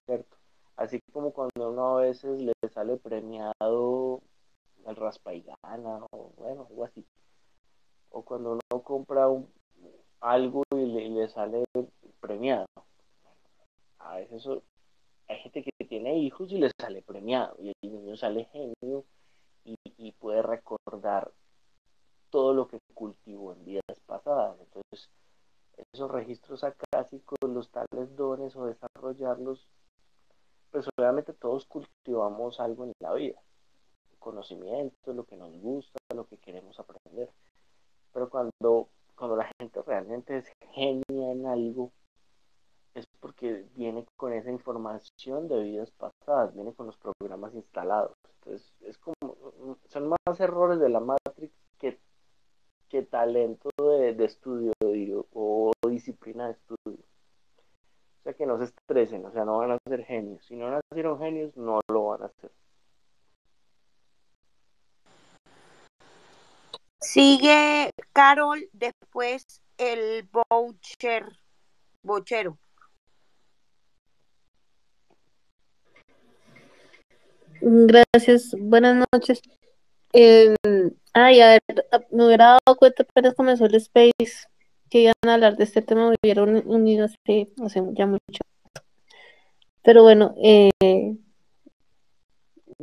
¿cierto? Así como cuando uno a veces le sale premiado el raspaigana o bueno, algo así. O cuando uno compra algo y le sale premiado. A veces hay gente que tiene hijos y le sale premiado. Y el niño sale genio y puede recordar todo lo que cultivó en vidas pasadas. Entonces, esos registros acásicos, los tales dones o desarrollarlos, pues obviamente todos cultivamos algo en la vida, conocimiento, lo que nos gusta, lo que queremos aprender, pero cuando la gente realmente es genia en algo, es porque viene con esa información de vidas pasadas, viene con los programas instalados. Entonces es como, son más errores de la Matrix que talento de estudio o disciplina de estudio. O sea, que no se estresen, o sea, no van a ser genios. Si no nacieron genios, no lo van a hacer. Sigue, Carol, después el bochero. Gracias, buenas noches. A ver, me hubiera dado cuenta apenas comenzó el Space que iban a hablar de este tema, me hubieran unido hace ya mucho. Pero bueno,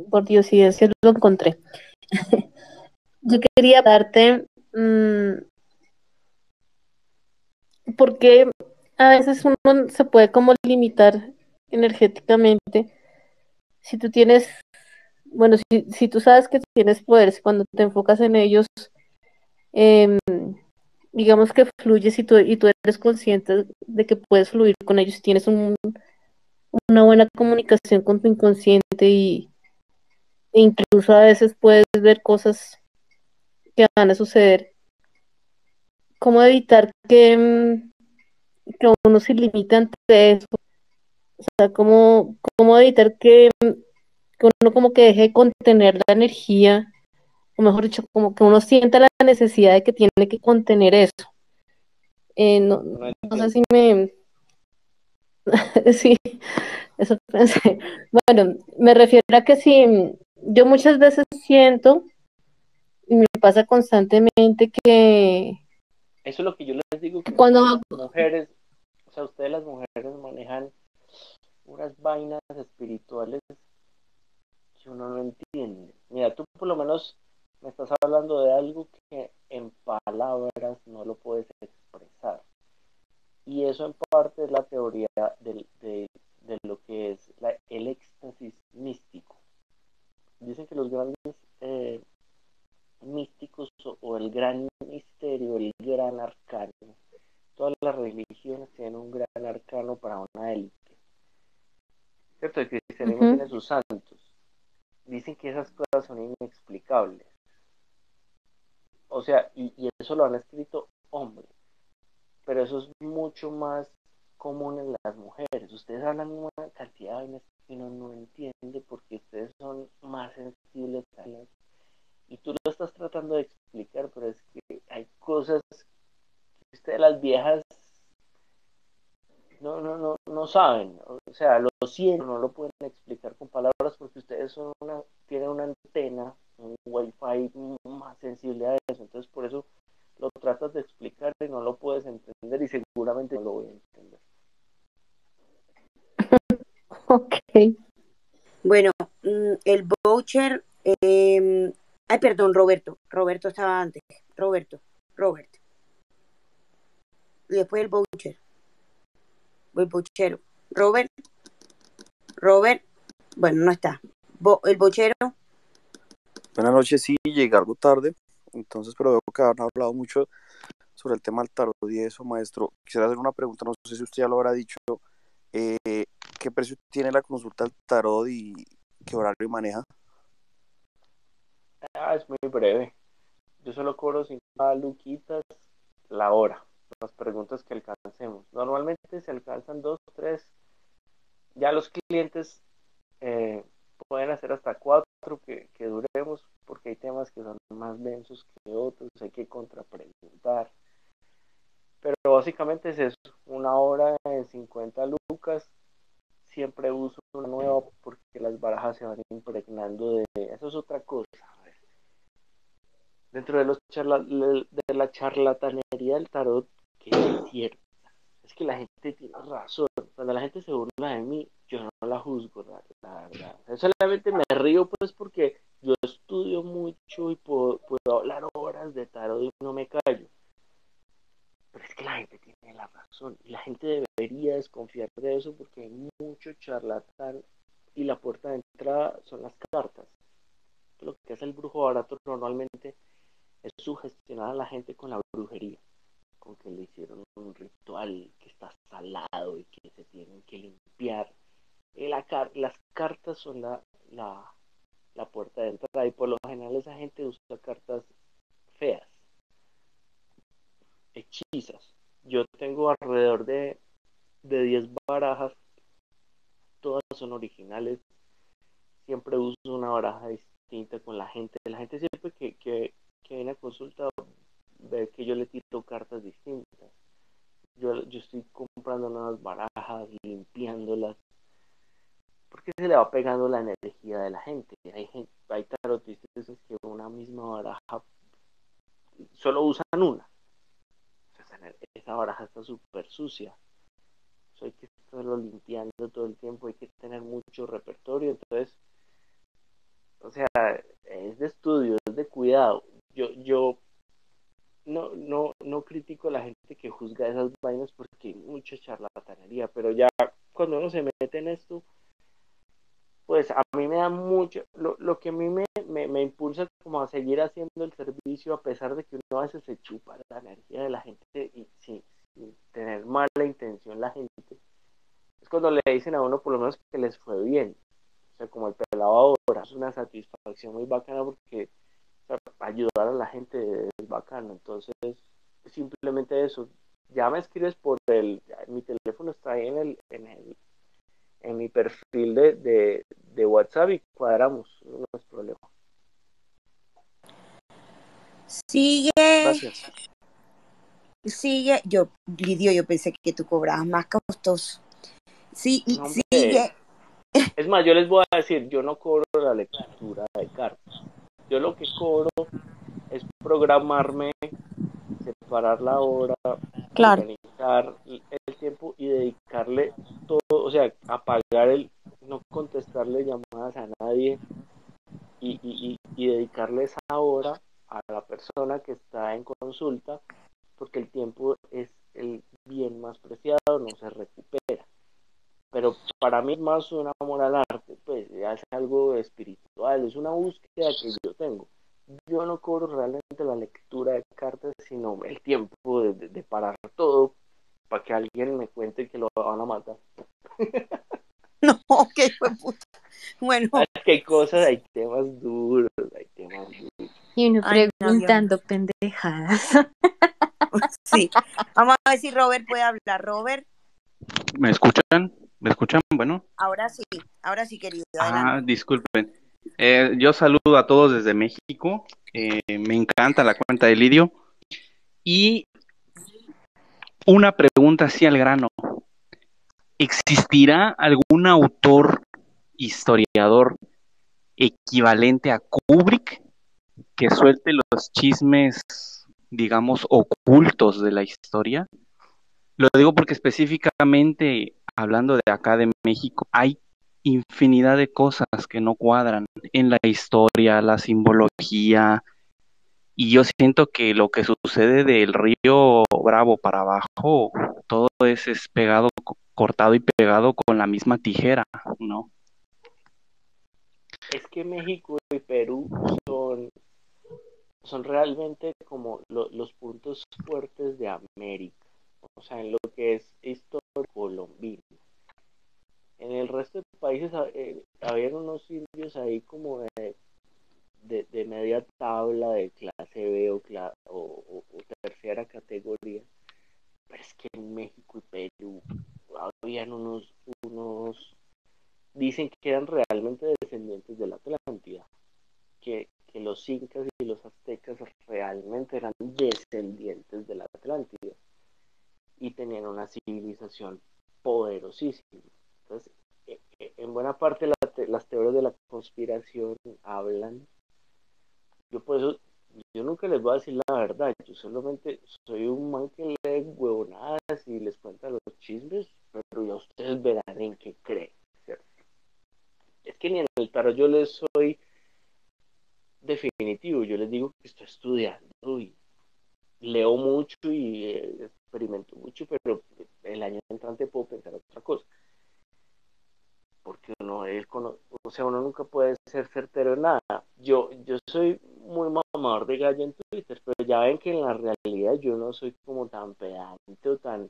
por Dios, sí, eso lo encontré. Yo quería darte porque a veces uno se puede como limitar energéticamente. Si tú tienes, bueno, si tú sabes que tienes poderes, cuando te enfocas en ellos, digamos que fluyes y tú eres consciente de que puedes fluir con ellos, tienes una buena comunicación con tu inconsciente e incluso a veces puedes ver cosas que van a suceder. ¿Cómo evitar que uno se limite ante eso? O sea, ¿cómo evitar que uno como que deje de contener la energía? O mejor dicho, como que uno sienta la necesidad de que tiene que contener eso. No sé si me... sí, eso pensé. Bueno, me refiero a que si yo muchas veces siento, y me pasa constantemente, que... Eso es lo que yo les digo, que cuando las mujeres, o sea, ustedes las mujeres manejan unas vainas espirituales que uno no entiende. Mira, tú por lo menos... me estás hablando de algo que en palabras no lo puedes expresar. Y eso en parte es la teoría de lo que es el éxtasis místico. Dicen que los grandes místicos o el gran misterio, el gran arcano, todas las religiones tienen un gran arcano para una élite, ¿cierto? El cristianismo tiene sus santos. Dicen que esas cosas son inexplicables. O sea, y eso lo han escrito hombres, pero eso es mucho más común en las mujeres. Ustedes hablan una cantidad de vainas que uno no entiende porque ustedes son más sensibles a las... Y tú lo estás tratando de explicar, pero es que hay cosas que ustedes, las viejas, no saben. O sea, lo siento, no lo pueden explicar con palabras porque ustedes son tienen una antena, un wifi más sensible a eso. Entonces, por eso lo tratas de explicar y no lo puedes entender, y seguramente no lo voy a entender. Ok. Bueno, el voucher... Ay, perdón, Roberto. Roberto estaba antes. Roberto. Y después el voucher. El vouchero. Robert. Bueno, no está. El vouchero. Buenas noches, sí, llegué algo tarde. Entonces, pero veo que han hablado mucho sobre el tema del tarot y eso, maestro. Quisiera hacer una pregunta, no sé si usted ya lo habrá dicho. ¿Qué precio tiene la consulta del tarot y qué horario maneja? Ah, es muy breve. Yo solo cobro 5 luquitas la hora, las preguntas que alcancemos. Normalmente se alcanzan 2 o 3. Ya los clientes pueden hacer hasta 4 que duremos, porque hay temas que son más densos que otros, hay que contrapreguntar. Pero básicamente es eso, 1 hora en 50 lucas. Siempre uso una nueva porque las barajas se van impregnando de... Eso es otra cosa. Dentro de de la charlatanería del tarot, que es cierto, es que la gente tiene razón. Cuando la gente se burla de mí, yo no la juzgo, la verdad. Yo solamente me río, pues, porque yo estudio mucho y puedo hablar horas de tarot y no me callo. Pero es que la gente tiene la razón, y la gente debería desconfiar de eso porque hay mucho charlatán, y la puerta de entrada son las cartas. Lo que hace el brujo barato normalmente es sugestionar a la gente con la brujería, con que le hicieron un ritual, que está salado y que se tienen que limpiar. Las cartas son la puerta de entrada, y por lo general esa gente usa cartas feas, hechizas. Yo tengo alrededor de 10 barajas, todas son originales. Siempre uso una baraja distinta con la gente. La gente siempre que viene a consulta ve que yo le tiro cartas distintas. Yo estoy comprando nuevas barajas, limpiándolas, porque se le va pegando la energía de la gente. Hay tarotistas que una misma baraja solo usan una. Entonces, esa baraja está súper sucia. Hay que estarlo limpiando todo el tiempo, hay que tener mucho repertorio. Entonces, o sea, es de estudio, es de cuidado. Yo no critico a la gente que juzga esas vainas porque hay mucha charlatanería, pero ya cuando uno se mete en esto, pues a mí me da mucho, lo que a mí me impulsa como a seguir haciendo el servicio, a pesar de que uno a veces se chupa la energía de la gente y sin tener mala intención la gente, es cuando le dicen a uno por lo menos que les fue bien. O sea, como el pelado ahora, es una satisfacción muy bacana porque, o sea, ayudar a la gente es bacano. Entonces, simplemente eso. Ya me escribes por mi teléfono está ahí en mi perfil de WhatsApp y cuadramos, no es problema. Sigue. Gracias. Sigue. Yo pensé que tú cobrabas más costoso. Sí, no, sigue. Es más, yo les voy a decir, yo no cobro la lectura de cartas. Yo lo que cobro es programarme, separar la hora, claro, organizar el tiempo y dedicarle todo, o sea, apagar no contestarle llamadas a nadie y dedicarle esa hora a la persona que está en consulta, porque el tiempo es el bien más preciado, no se recupera. Pero para mí es más un amor al arte, pues es algo espiritual, es una búsqueda que yo tengo. Yo no cobro realmente la lectura de cartas, sino el tiempo de parar todo para que alguien me cuente que lo van a matar. No, qué puta. Bueno. Es que hay cosas, hay temas duros, hay temas duros. Y uno preguntando pendejadas. Sí. Vamos a ver si Robert puede hablar. Robert. ¿Me escuchan? ¿Me escuchan? Bueno. Ahora sí, querido. Adelante. Ah, disculpen. Yo saludo a todos desde México. Me encanta la cuenta de Lidio. Y una pregunta así al grano. ¿Existirá algún autor historiador equivalente a Kubrick que suelte los chismes, digamos, ocultos de la historia? Lo digo porque específicamente, hablando de acá de México, hay infinidad de cosas que no cuadran en la historia, la simbología, y yo siento que lo que sucede del río Bravo para abajo, todo es pegado, cortado y pegado con la misma tijera, ¿no? Es que México y Perú son realmente como los puntos fuertes de América, o sea, en lo que es historia colombina. En el resto de países había unos indios ahí como de media tabla, de clase B o tercera categoría, pero es que en México y Perú habían unos dicen que eran realmente descendientes de la Atlántida, que los incas y los aztecas realmente eran descendientes de la Atlántida y tenían una civilización poderosísima. Entonces, en buena parte las teorías de la conspiración hablan. Yo por eso, yo nunca les voy a decir la verdad, yo solamente soy un man que lee huevonadas y les cuenta los chismes, pero ya ustedes verán en qué creen, ¿cierto? Es que ni en el tarot yo les soy definitivo, yo les digo que estoy estudiando y leo mucho y experimento mucho, pero el año entrante puedo pensar otra cosa. Porque uno nunca puede ser certero en nada. Yo soy muy mamador de gallo en Twitter, pero ya ven que en la realidad yo no soy como tan pedante o tan...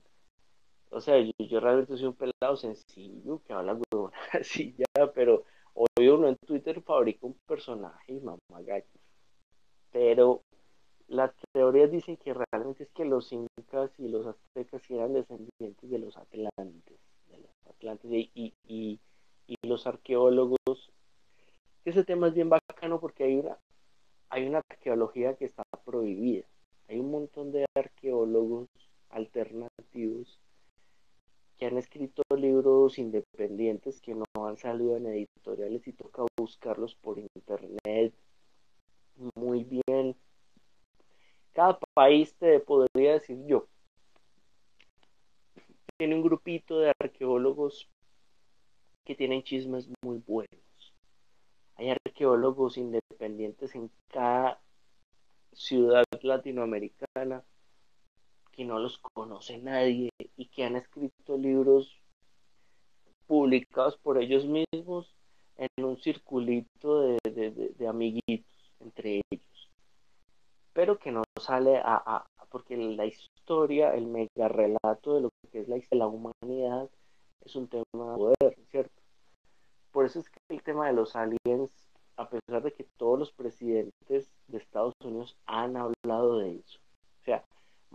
O sea, yo realmente soy un pelado sencillo que habla huevona así ya, pero hoy uno en Twitter fabrica un personaje y mamá gallo. Pero las teorías dicen que realmente es que los incas y los aztecas eran descendientes de los atlantes. Y los arqueólogos, ese tema es bien bacano porque hay una arqueología que está prohibida, hay un montón de arqueólogos alternativos que han escrito libros independientes que no han salido en editoriales y toca buscarlos por internet muy bien. Cada país te podría decir yo tiene un grupito de arqueólogos que tienen chismes muy buenos. Hay arqueólogos independientes en cada ciudad latinoamericana que no los conoce nadie y que han escrito libros publicados por ellos mismos en un circulito de amiguitos entre ellos, pero que no sale porque la historia, el mega relato de lo que es la humanidad es un tema moderno, ¿cierto? Por eso es que el tema de los aliens, a pesar de que todos los presidentes de Estados Unidos han hablado de eso, o sea,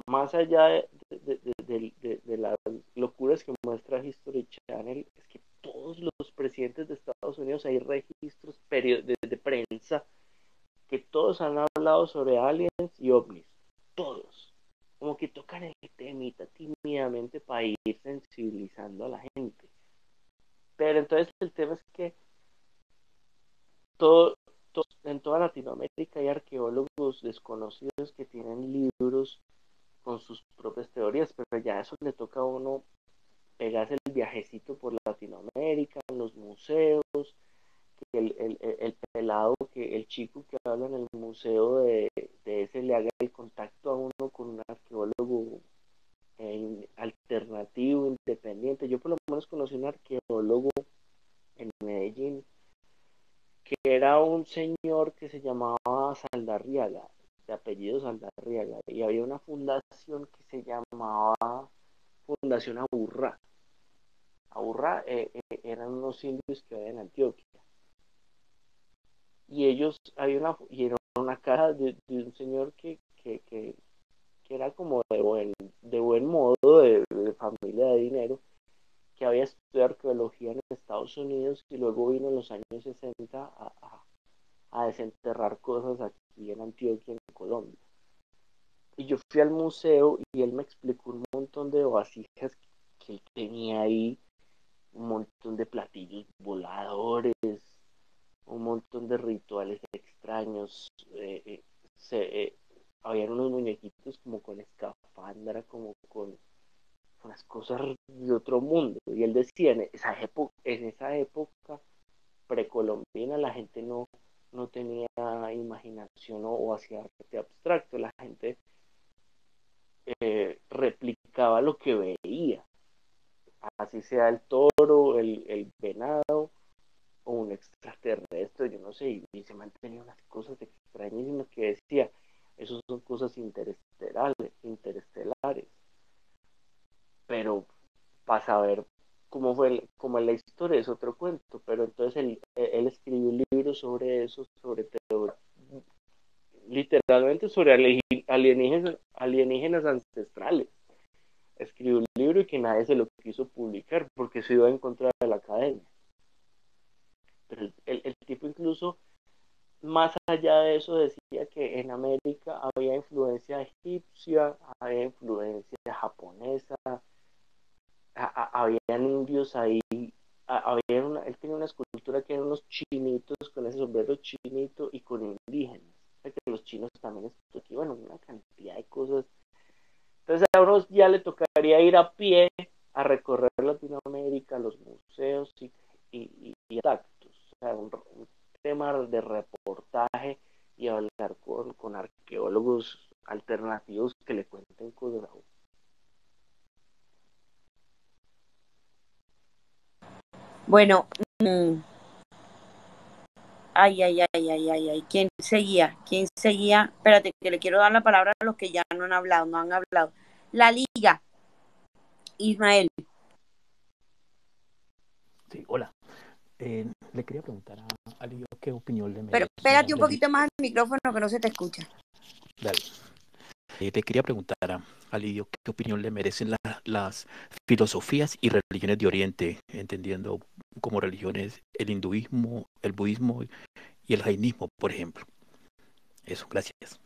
más allá de las locuras que muestra History Channel, es que todos los presidentes de Estados Unidos, hay registros de prensa que todos han hablado sobre aliens y ovnis, todos, como que tocan el temita tímidamente para ir sensibilizando a la gente. Pero entonces el tema es que en toda Latinoamérica hay arqueólogos desconocidos que tienen libros con sus propias teorías, pero ya eso le toca a uno pegarse el viajecito por Latinoamérica, en los museos, que el pelado, que el chico que habla en el museo de ese le haga el contacto a uno con un arqueólogo alternativo, independiente. Yo por lo menos conocí un arqueólogo en Medellín que era un señor que se llamaba Saldarriaga, de apellido Saldarriaga, y había una fundación que se llamaba Fundación Aburrá. Aburrá eran unos indios que había en Antioquia. Y ellos, era una cara de un señor que era como de buen modo, de familia de dinero, que había estudiado arqueología en Estados Unidos y luego vino en los años 60 a desenterrar cosas aquí en Antioquia, en Colombia. Y yo fui al museo y él me explicó un montón de vasijas que él tenía ahí, un montón de platillos voladores, un montón de rituales extraños, habían unos muñequitos como con escafandra, como con unas cosas de otro mundo. Y él decía, en esa época precolombina la gente no tenía imaginación o hacía arte abstracto, la gente replicaba lo que veía, así sea el toro, el venado o un extraterrestre, yo no sé, y se mantenían unas cosas extrañísimas que decía, esos son cosas interestelares. Pero para saber cómo es la historia es otro cuento. Pero entonces él escribió un libro sobre eso, literalmente sobre alienígenas ancestrales. Escribió un libro que nadie se lo quiso publicar porque se iba en contra de la academia. Pero el tipo, incluso más allá de eso, decía que en América había influencia egipcia, había influencia japonesa, habían indios ahí, él tenía una escultura que eran unos chinitos con ese sombrero chinito y con indígenas, o sea, que los chinos también estudiaban, bueno, una cantidad de cosas. Entonces a uno ya le tocaría ir a pie a recorrer Latinoamérica, los museos y tactos, o sea, un tema de reportaje y hablar con arqueólogos alternativos que le cuenten cosas. Bueno, ay, ¿quién seguía? Espérate, que le quiero dar la palabra a los que ya no han hablado. La Liga, Ismael. Sí, hola. Le quería preguntar a Lío qué opinión le merece. Pero espérate un poquito más al micrófono, que no se te escucha. Dale. Le quería preguntar a Lío qué opinión le merecen las filosofías y religiones de Oriente, entendiendo como religiones el hinduismo, el budismo y el jainismo, por ejemplo. Eso, gracias.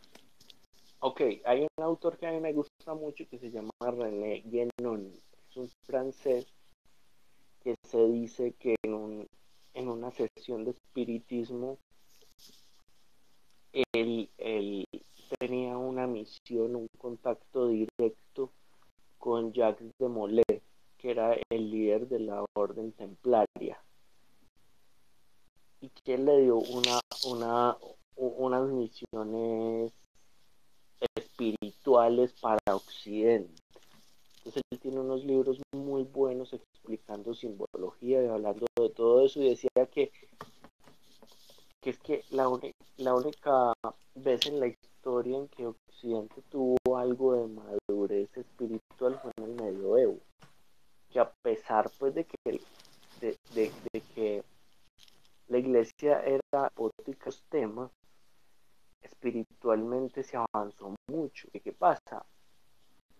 Ok, hay un autor que a mí me gusta mucho que se llama René Guénon. Es un francés que se dice que en una sesión de espiritismo, él tenía una misión, un contacto directo con Jacques de Molay, que era el líder de la orden templaria, y que le dio unas misiones espirituales para Occidente. Entonces él tiene unos libros muy buenos explicando simbología y hablando de todo eso, y decía que es que la única vez en la historia en que Occidente tuvo algo de madurez espiritual fue en el medioevo, que a pesar pues de que la iglesia era apótica a los temas, espiritualmente se avanzó mucho. ¿Y qué pasa?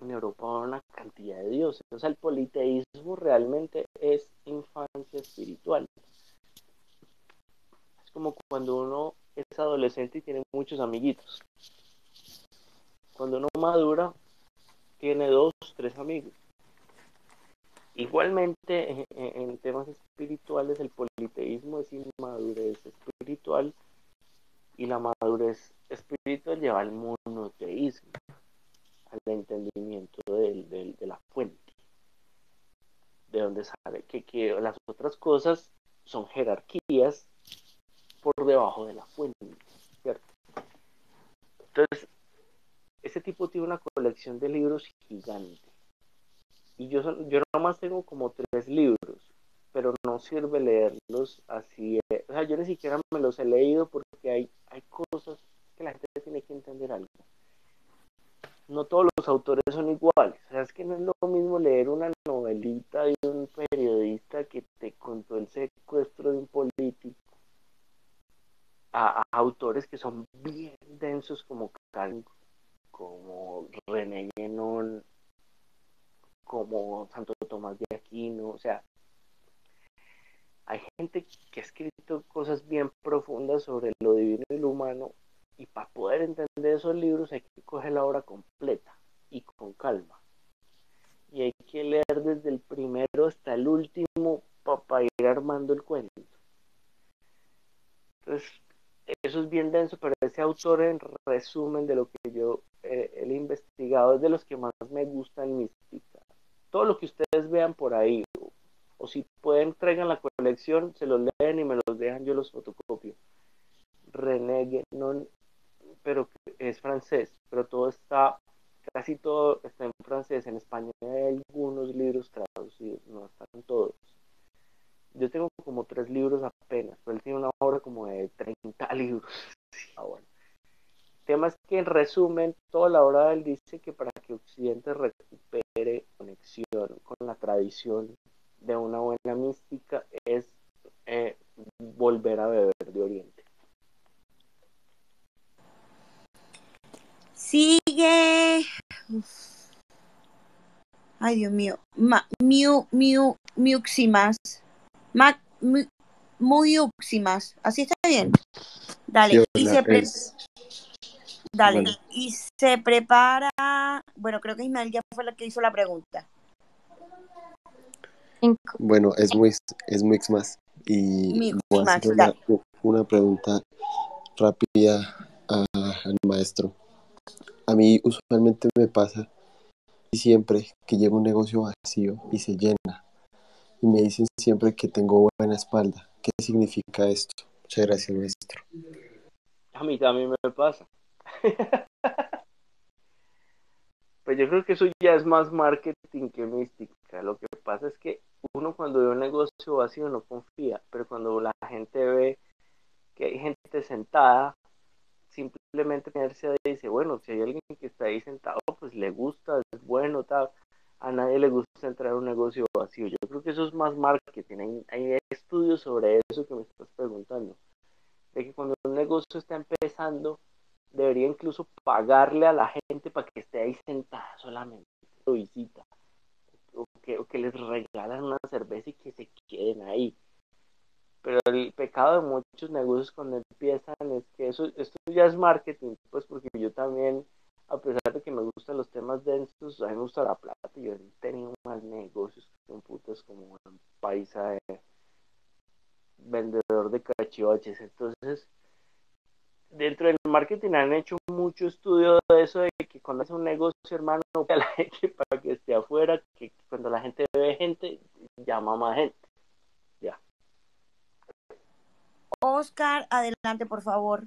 En Europa hay una cantidad de dioses. O sea, el politeísmo realmente es infancia espiritual. Es como cuando uno es adolescente y tiene muchos amiguitos. Cuando uno madura, tiene 2, 3 amigos. Igualmente, en temas espirituales, el politeísmo es inmadurez espiritual y la madurez espiritual lleva al monoteísmo, al entendimiento de la fuente, de donde sabe que las otras cosas son jerarquías por debajo de la fuente, ¿cierto? Entonces, este tipo tiene una colección de libros gigante. Y yo nomás tengo como 3 libros, pero no sirve leerlos así. O sea, yo ni siquiera me los he leído porque hay cosas que la gente tiene que entender algo. No todos los autores son iguales. O sea, es que no es lo mismo leer una novelita de un periodista que te contó el secuestro de un político a autores que son bien densos como Calvo, como René Guénon, como Santo Tomás de Aquino. O sea, hay gente que ha escrito cosas bien profundas sobre lo divino y lo humano, y para poder entender esos libros hay que coger la obra completa y con calma, y hay que leer desde el primero hasta el último para ir armando el cuento. Entonces, eso es bien denso, pero ese autor, en resumen de lo que yo he investigado, es de los que más me gusta en mística. Todo lo que ustedes vean por ahí, o si pueden, traigan la colección, se los leen y me los dejan, yo los fotocopio. René Guénon, pero es francés, pero todo está, casi todo está en francés. En español hay algunos libros traducidos, no están todos. Yo tengo como 3 libros apenas, pero él tiene una obra como de 30 libros. Ahora, el tema es que, en resumen, toda la obra de él dice que para que Occidente recupere conexión con la tradición de una buena mística es volver a beber de Oriente. Sigue. Uf. Ay, Dios mío. Miuximas. Miuximas. Así está bien. Dale. Sí, y, dale. Bueno. Y se prepara. Bueno, creo que Ismael ya fue la que hizo la pregunta. Bueno, es Miuximas. Y voy a hacer una pregunta rápida al maestro. A mí usualmente me pasa, y siempre, que llega un negocio vacío y se llena, y me dicen siempre que tengo buena espalda. ¿Qué significa esto? Muchas gracias, maestro. A mí también me pasa. Pues yo creo que eso ya es más marketing que mística. Lo que pasa es que uno, cuando ve un negocio vacío, no confía, pero cuando la gente ve que hay gente sentada, simplemente ponerse ahí, dice, bueno, si hay alguien que está ahí sentado, pues le gusta, es bueno, tal. A nadie le gusta entrar a un negocio vacío. Yo creo que eso es más marketing. Hay estudios sobre eso que me estás preguntando, de que cuando un negocio está empezando, debería incluso pagarle a la gente para que esté ahí sentada solamente, lo visita, o que les regalan una cerveza y que se queden ahí. Pero el pecado de muchos negocios cuando empiezan es que esto ya es marketing, pues, porque yo también, a pesar de que me gustan los temas densos, a mí me gusta la plata, y yo he tenido más negocios que son putas, como un paisa de vendedor de cachivaches. Entonces, dentro del marketing han hecho mucho estudio de eso, de que cuando hace un negocio, hermano, para que esté afuera, que cuando la gente ve gente, llama más gente. Oscar, adelante, por favor.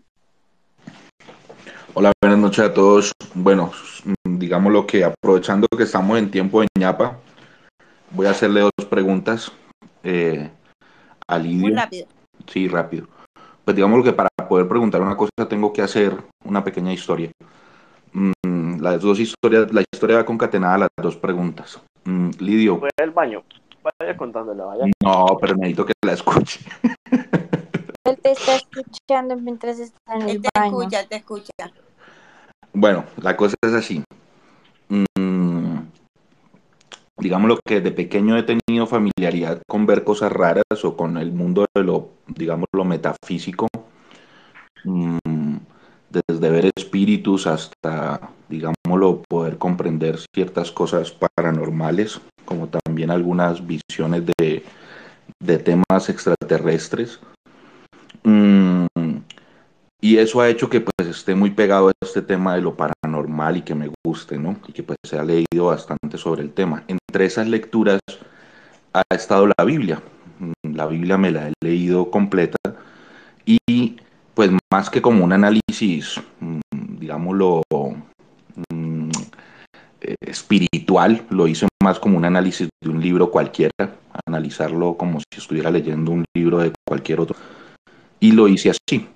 Hola, buenas noches a todos. Bueno, digamos lo que, aprovechando que estamos en tiempo de ñapa, voy a hacerle 2 preguntas a Lidia. Muy rápido. Sí, rápido. Pues digamos lo que, para poder preguntar una cosa, tengo que hacer una pequeña historia. Las dos historias, la historia va concatenada a las 2 preguntas. Lidio. Voy al baño. Vaya contándola, vaya. No, pero necesito que la escuche. Él te está escuchando mientras está en el baño. Él te escucha. Bueno, la cosa es así. Digamos lo que, de pequeño he tenido familiaridad con ver cosas raras o con el mundo de lo, digamos, lo metafísico. Desde ver espíritus hasta, digámoslo, poder comprender ciertas cosas paranormales, como también algunas visiones de temas extraterrestres. Y eso ha hecho que, pues, esté muy pegado a este tema de lo paranormal y que me guste, ¿no? Y que, pues, se ha leído bastante sobre el tema. Entre esas lecturas ha estado la Biblia. La Biblia me la he leído completa, y pues más que como un análisis, digámoslo, espiritual, lo hice más como un análisis de un libro cualquiera, analizarlo como si estuviera leyendo un libro de cualquier otro, y lo hice así.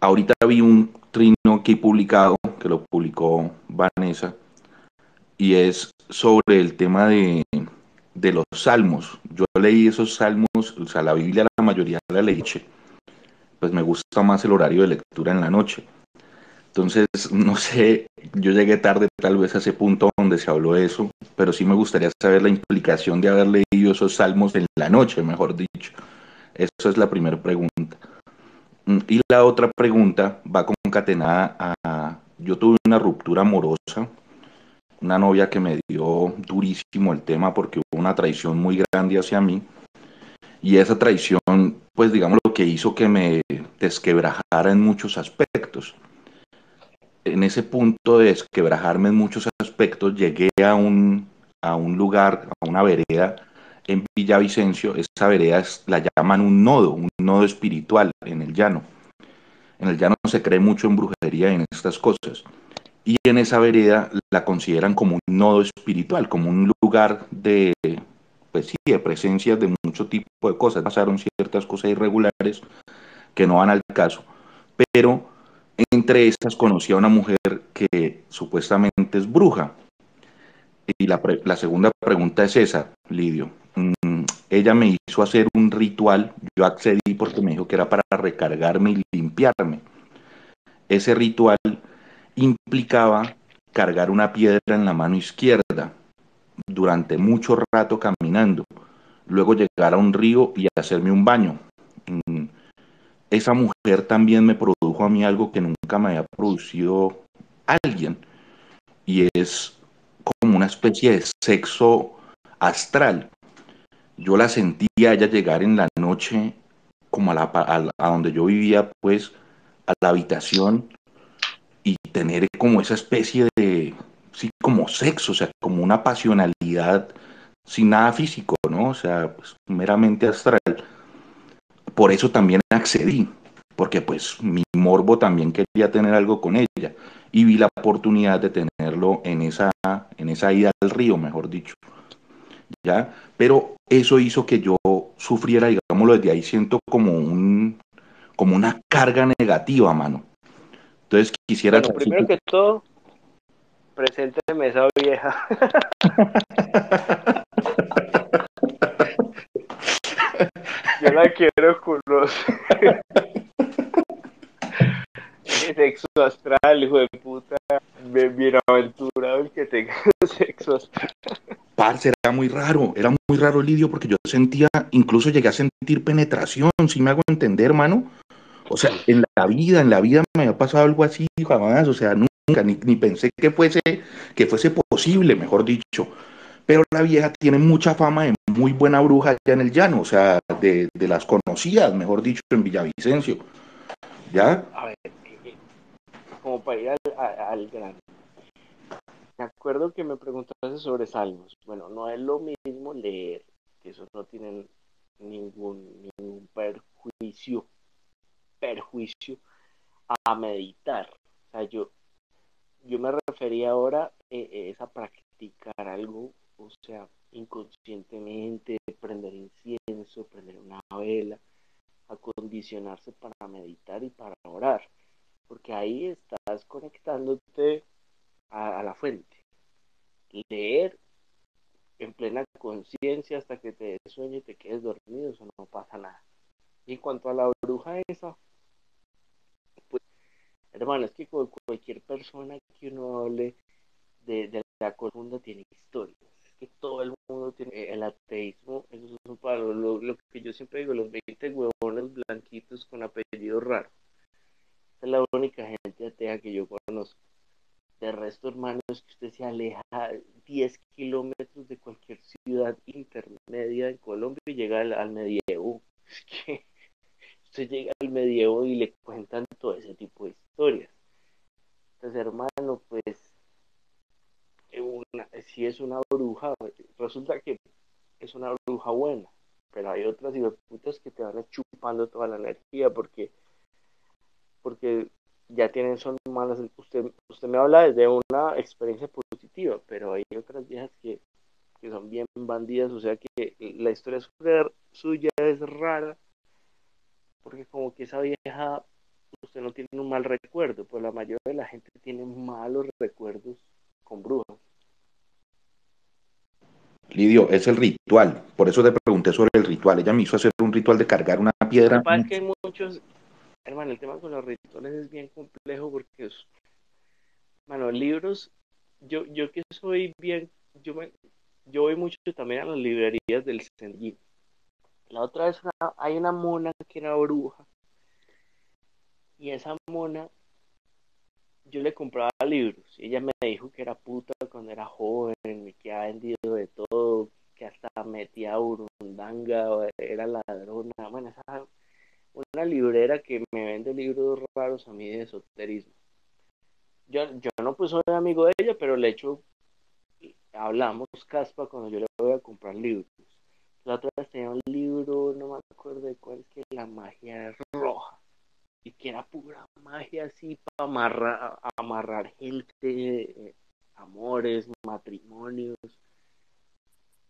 Ahorita vi un trino aquí publicado, que lo publicó Vanessa, y es sobre el tema de los salmos. Yo leí esos salmos, o sea, la Biblia la mayoría la leí, pues me gusta más el horario de lectura en la noche. Entonces, no sé, yo llegué tarde tal vez a ese punto donde se habló de eso, pero sí me gustaría saber la implicación de haber leído esos salmos en la noche, mejor dicho. Esa es la primera pregunta. Y la otra pregunta va concatenada a... Yo tuve una ruptura amorosa, una novia que me dio durísimo el tema porque hubo una traición muy grande hacia mí, y esa traición, pues digamos, lo que hizo que me desquebrajara en muchos aspectos. En ese punto de desquebrajarme en muchos aspectos, llegué a un lugar, a una vereda en Villavicencio. Esa vereda la llaman un nodo espiritual en el llano. En el llano se cree mucho en brujería y en estas cosas. Y en esa vereda la consideran como un nodo espiritual, como un lugar de, pues sí, de presencias de mucho tipo de cosas. Pasaron ciertas cosas irregulares que no van al caso. Pero entre estas conocí a una mujer que supuestamente es bruja. Y la segunda pregunta es esa, Lidio. Ella me hizo hacer un ritual, yo accedí porque me dijo que era para recargarme y limpiarme. Ese ritual implicaba cargar una piedra en la mano izquierda durante mucho rato caminando, luego llegar a un río y hacerme un baño. Esa mujer también me produjo a mí algo que nunca me había producido alguien, y es como una especie de sexo astral. Yo la sentía a ella llegar en la noche como a donde yo vivía, pues a la habitación, y tener como esa especie de, sí, como sexo, o sea, como una pasionalidad sin nada físico, ¿no? O sea, pues, meramente astral. Por eso también accedí, porque pues mi morbo también quería tener algo con ella, y vi la oportunidad de tenerlo en esa ida al río, mejor dicho. ¿Ya? Pero eso hizo que yo sufriera, digámoslo, desde ahí siento como una carga negativa, mano. Entonces quisiera... Bueno, primero que todo, presénteme esa vieja. Yo la quiero conocer. Sexo astral, hijo de puta. Bienaventurado el que tenga sexo astral. Parce, era muy raro, Lidio, porque yo sentía, incluso llegué a sentir penetración, si me hago entender, mano. O sea, en la vida me había pasado algo así, jamás, o sea, nunca, ni pensé que fuese posible, mejor dicho. Pero la vieja tiene mucha fama de muy buena bruja allá en el llano, o sea, de las conocidas, mejor dicho, en Villavicencio. ¿Ya? A ver, como para ir al grano. Me acuerdo que me preguntaste sobre salmos. Bueno, no es lo mismo leer, que esos no tienen ningún perjuicio a meditar. O sea, yo me refería ahora es a practicar algo, o sea, inconscientemente, prender incienso, prender una vela, acondicionarse para meditar y para orar, porque ahí estás conectándote a la fuente. Leer en plena conciencia hasta que te des sueño y te quedes dormido, eso no pasa nada. Y en cuanto a la bruja esa, pues, hermano, es que con cualquier persona que uno hable de la columna tiene historias. Es que todo el mundo tiene el ateísmo. Eso es lo que yo siempre digo, los 20 huevones blanquitos con apellido raro. Esa es la única gente atea que yo conozco. De resto, hermano, es que usted se aleja 10 kilómetros de cualquier ciudad intermedia en Colombia y llega al medievo. Es que usted llega al medievo y le cuentan todo ese tipo de historias. Entonces, hermano, pues, si es una bruja, resulta que es una bruja buena, pero hay otras hijueputas que te van chupando toda la energía, porque porque ya tienen son malas. Usted me habla desde una experiencia positiva, pero hay otras viejas que son bien bandidas, o sea que la historia suya es rara, porque como que esa vieja, usted no tiene un mal recuerdo, pues la mayoría de la gente tiene malos recuerdos con brujas. Lidio, es el ritual, por eso te pregunté sobre el ritual. Ella me hizo hacer un ritual de cargar una piedra. Lo que pasa es que hay muchos, hermano, el tema con los rituales es bien complejo porque, hermano, libros, yo que soy bien, yo voy mucho también a las librerías del Sendín. La otra vez hay una mona que era bruja, y esa mona, yo le compraba libros, y ella me dijo que era puta cuando era joven, que ha vendido de todo, que hasta metía burundanga, era ladrona. Bueno, esa, una librera que me vende libros raros a mí de esoterismo. Yo no, pues soy amigo de ella, pero le echo, hablamos caspa cuando yo le voy a comprar libros. La otra vez tenía un libro, no me acuerdo de cuál, que la magia roja, y que era pura magia así para amarrar gente, amores, matrimonios.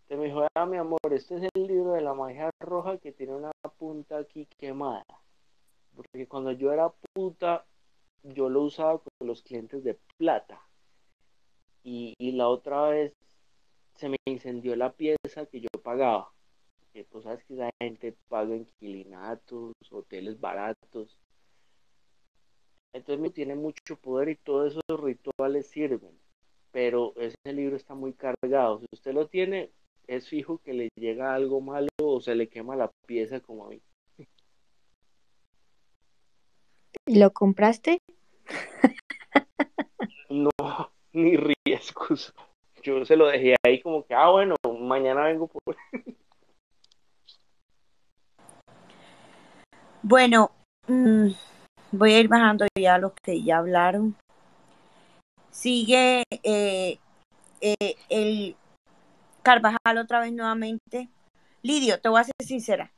Te me dijo, ah, mi amor, este es el libro de la magia roja que tiene una punta aquí quemada, porque cuando yo era puta yo lo usaba con los clientes de plata, y la otra vez se me incendió la pieza que yo pagaba, que pues sabes que la gente paga inquilinatos, hoteles baratos. Entonces tiene mucho poder y todos esos rituales sirven, pero ese libro está muy cargado. Si usted lo tiene, es fijo que le llega algo malo o se le quema la pieza como a mí. ¿Lo compraste? No, ni riesgos. Yo se lo dejé ahí como que, ah, bueno, mañana vengo por... Bueno, voy a ir bajando ya los que ya hablaron. Sigue el Carvajal otra vez nuevamente. Lidio, te voy a ser sincera.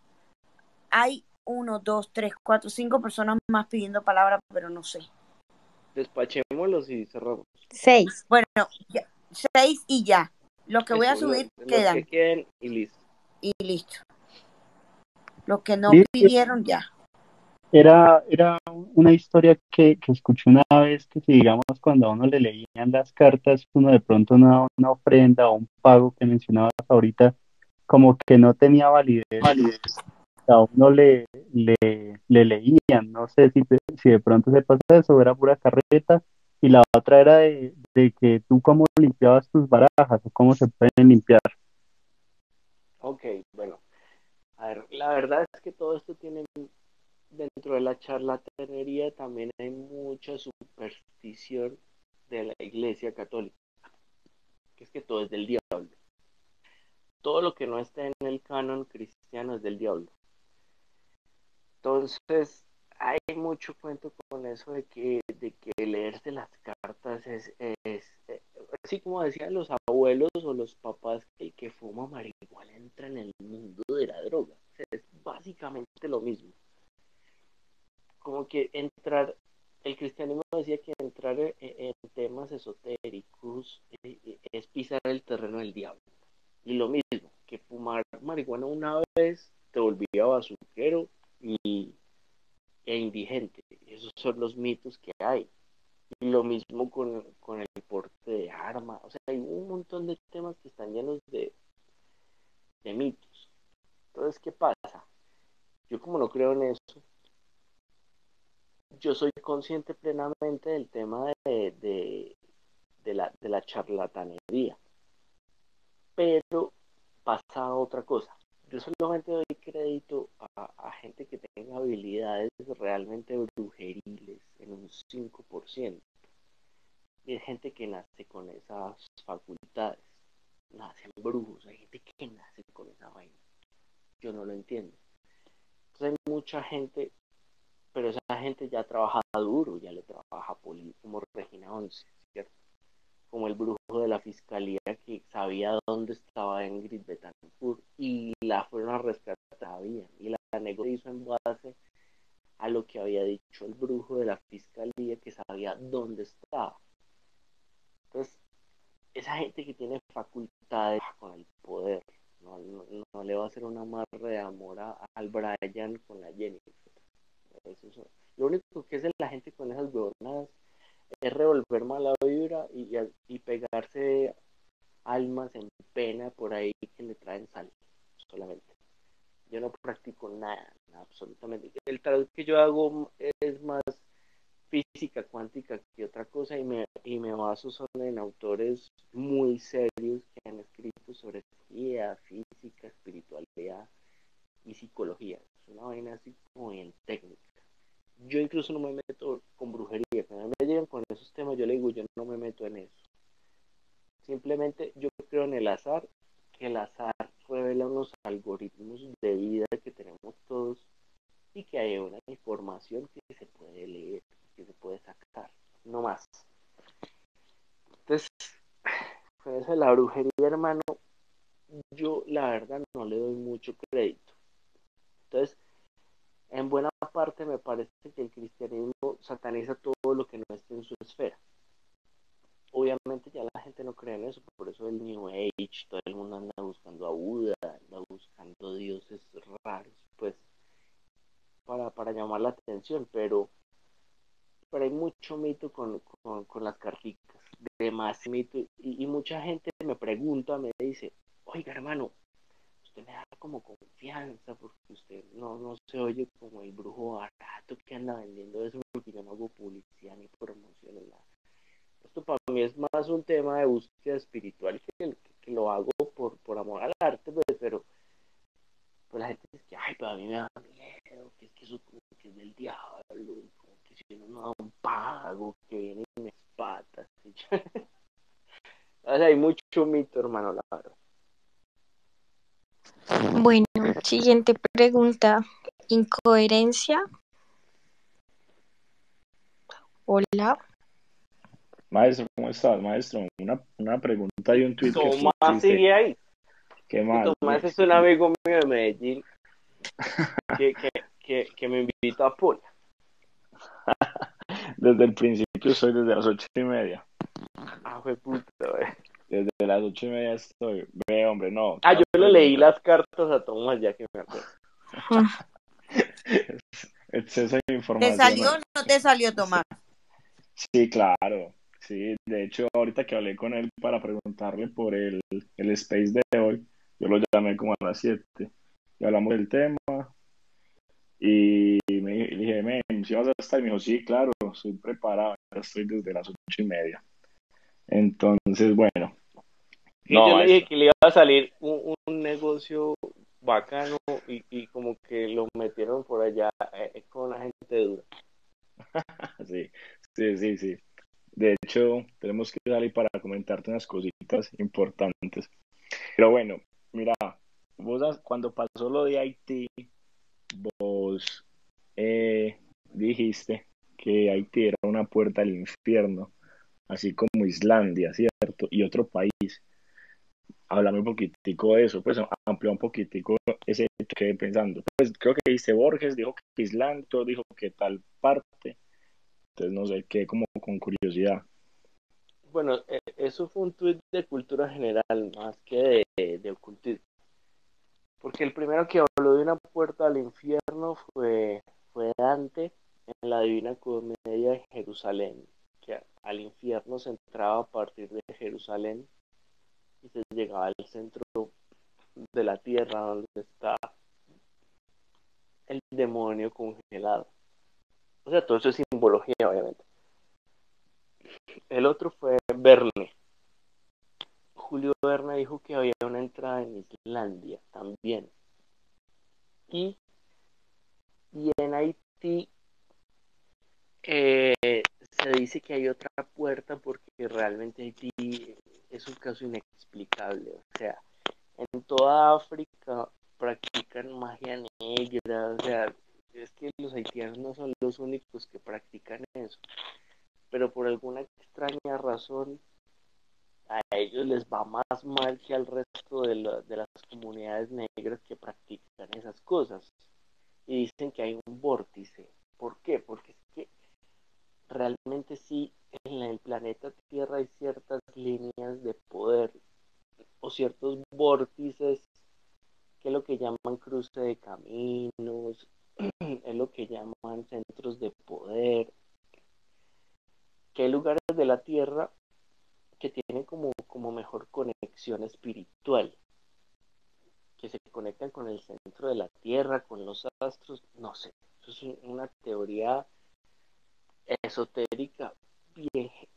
Hay 1, 2, 3, 4, 5 personas más pidiendo palabra, pero no sé. Despachémoslos y cerramos. 6. Bueno, ya, 6 y ya. Los que voy a subir quedan. Los que queden y listo. Y listo. Los que no pidieron ya. Era una historia que escuché una vez, que si digamos cuando a uno le leían las cartas, uno de pronto una ofrenda o un pago que mencionabas ahorita, como que no tenía validez. A uno le leían, no sé si de pronto se pasa eso, era pura carreta. Y la otra era de que tú cómo limpiabas tus barajas o cómo se pueden limpiar. Ok, bueno. A ver, la verdad es que todo esto tiene, dentro de la charlatanería también hay mucha superstición de la Iglesia Católica, que es que todo es del diablo. Todo lo que no esté en el canon cristiano es del diablo. Entonces, hay mucho cuento con eso de que leerse las cartas es así como decían los abuelos o los papás, que el que fuma marihuana entra en el mundo de la droga. O sea, es básicamente lo mismo. Como que entrar, el cristianismo decía que entrar en temas esotéricos es pisar el terreno del diablo. Y lo mismo, que fumar marihuana una vez te volvía basurero e indigente. Esos son los mitos que hay. Y lo mismo con el porte de armas. O sea, hay un montón de temas que están llenos de mitos. Entonces, ¿qué pasa? Yo como no creo en eso, yo soy consciente plenamente del tema de la charlatanería. Pero pasa otra cosa. Yo solamente doy crédito a gente que tenga habilidades realmente brujeriles en un 5%. Y hay gente que nace con esas facultades. Nacen brujos. Hay gente que nace con esa vaina. Yo no lo entiendo. Entonces hay mucha gente, pero esa gente ya trabaja duro, ya le trabaja político, como Regina Once, ¿cierto? Como el brujo de la fiscalía que sabía dónde estaba Ingrid Betancourt y la fueron a rescatar, y la negoció en base a lo que había dicho el brujo de la fiscalía que sabía dónde estaba. Entonces, esa gente que tiene facultades con el poder, no le va a hacer una amarre de amor al Brian con la Jennifer. Eso, lo único que es la gente con esas huevonas es revolver mala vibra y pegarse almas en pena por ahí que le traen sal solamente. Yo no practico nada absolutamente. El tarot que yo hago es más física cuántica que otra cosa, y me baso solo en autores muy serios que han escrito sobre física, espiritualidad y psicología. Es una vaina así como bien técnica. Yo incluso no me meto con brujería. Cuando me llegan con esos temas, yo le digo, yo no me meto en eso. Simplemente yo creo en el azar, que el azar revela unos algoritmos de vida que tenemos todos y que hay una información que se puede leer, que se puede sacar, no más. Entonces, con eso de la brujería, hermano, yo la verdad no le doy mucho crédito. Entonces, en buena parte me parece que el cristianismo sataniza todo lo que no esté en su esfera. Obviamente ya la gente no cree en eso, por eso el New Age, todo el mundo anda buscando a Buda, anda buscando dioses raros, pues, para llamar la atención, pero hay mucho mito con las carticas, de más mito, y mucha gente me pregunta, me dice, oiga hermano, usted me da como confianza, porque usted no se oye como el brujo barato que anda vendiendo eso, porque yo no hago publicidad ni promoción ni nada. Esto para mí es más un tema de búsqueda espiritual que lo hago por amor al arte, pues, pero la gente dice que, ay, pero a mí me da miedo, que es que eso como que es del diablo, como que si uno no da un pago, que vienen mis patas. ¿Sí? O sea, hay mucho mito, hermano, la verdad. Bueno, siguiente pregunta. ¿Incoherencia? Hola. Maestro, ¿cómo estás, maestro? Una pregunta y un tuit. Tomás sigue ahí. ¿Qué más? Tomás es un amigo mío de Medellín que me invita a pola. Desde el principio soy, desde las 8:30. Ah, fue puta, güey. Desde las 8:30 estoy. Ve, hombre, no. Ah, yo le leí las cartas a Tomás ya que me acuerdo. Exceso de información. ¿Te salió o no te salió, Tomás? Sí, claro. Sí, de hecho, ahorita que hablé con él para preguntarle por el space de hoy, yo lo llamé como a las 7. Y hablamos del tema. Y le dije, ¿sí vas a estar? Y me dijo, sí, claro, estoy preparado. Ya estoy desde las 8:30. Entonces, bueno. Y no, yo le dije que le iba a salir un negocio bacano y como que lo metieron por allá con la gente dura. Sí. De hecho, tenemos que salir para comentarte unas cositas importantes. Pero bueno, mira, vos cuando pasó lo de Haití, vos dijiste que Haití era una puerta al infierno, así como Islandia, ¿cierto? Y otro país. Háblame un poquitico de eso, pues amplió un poquitico ese hecho que pensando. Pues creo que dice Borges, dijo que Islandia, dijo que tal parte. Entonces, no sé, qué como con curiosidad. Bueno, eso fue un tuit de cultura general, más que de ocultismo. Porque el primero que habló de una puerta al infierno fue Dante en la Divina Comedia de Jerusalén, que al infierno se entraba a partir de Jerusalén y se llegaba al centro de la tierra donde está el demonio congelado. O sea, todo eso es simbología, obviamente. El otro fue Verne. Julio Verne dijo que había una entrada en Islandia también. Y en Haití se dice que hay otra puerta porque realmente Haití es un caso inexplicable. O sea, en toda África practican magia negra, o sea... Es que los haitianos no son los únicos que practican eso, pero por alguna extraña razón a ellos les va más mal que al resto de las comunidades negras que practican esas cosas. Y dicen que hay un vórtice centros de poder, que hay lugares de la tierra que tienen como mejor conexión espiritual, que se conectan con el centro de la tierra, con los astros, no sé. Eso es una teoría esotérica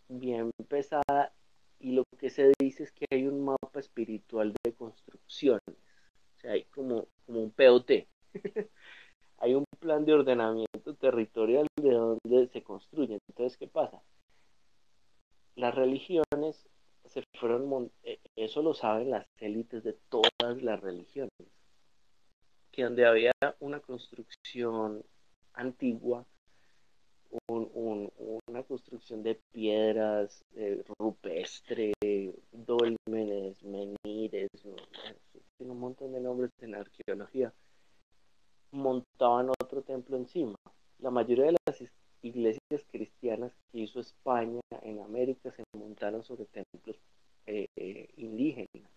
bien pesada, y lo que se dice es que hay un mapa espiritual de construcciones, o sea, hay como un POT, hay un plan de ordenamiento territorial de donde se construyen. Entonces, ¿qué pasa? Las religiones se fueron, eso lo saben las élites de todas las religiones, que donde había una construcción antigua, una construcción de piedras, rupestre, dólmenes, menires, tiene un montón de nombres en arqueología, montaban otro templo encima. La mayoría de las iglesias cristianas que hizo España en América se montaron sobre templos indígenas,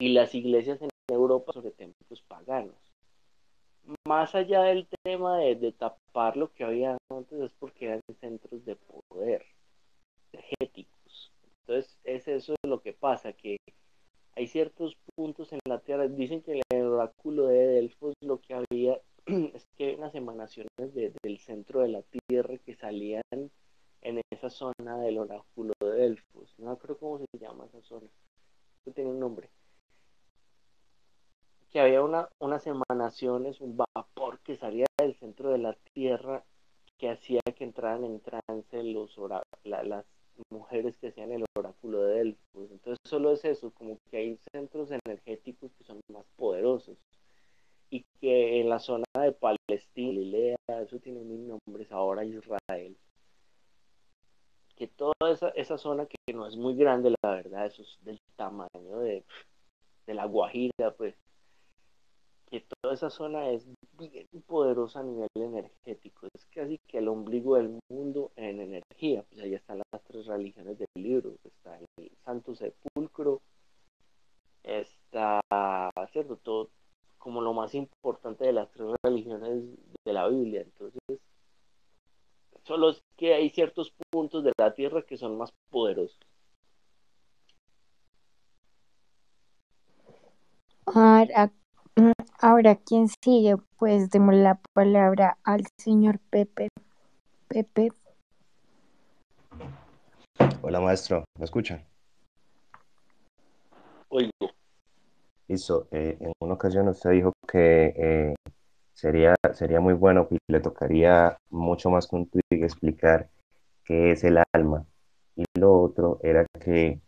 y las iglesias en Europa sobre templos paganos. Más allá del tema de tapar lo que había antes, es porque eran centros de poder energéticos. Entonces es eso lo que pasa, que hay ciertos puntos en la tierra. Dicen que en el oráculo de Delfos lo que había es que unas emanaciones del centro de la tierra que salían en esa zona del oráculo de Delfos. No creo cómo se llama esa zona, no tiene un nombre. Que había unas emanaciones, un vapor que salía del centro de la tierra que hacía que entraran en trance las mujeres que hacían el oráculo de Delfos. Entonces solo es eso, como que hay centros energéticos que son más poderosos, y que en la zona de Palestina, Galilea, eso tiene mil nombres ahora, Israel, que toda esa zona que no es muy grande, la verdad, eso es del tamaño de la Guajira, pues, que toda esa zona es bien poderosa a nivel energético, es casi que el ombligo del mundo en energía. Pues ahí están las tres religiones del libro, está el Santo Sepulcro, está, ¿cierto?, todo como lo más importante de las tres religiones de la Biblia. Entonces, solo es que hay ciertos puntos de la tierra que son más poderosos. Ahora, ¿quién sigue? Pues demos la palabra al señor Pepe. Pepe. Hola, maestro. ¿Me escuchan? Oigo. Listo. En una ocasión usted dijo que sería muy bueno y le tocaría mucho más con tu explicar qué es el alma. Y lo otro era que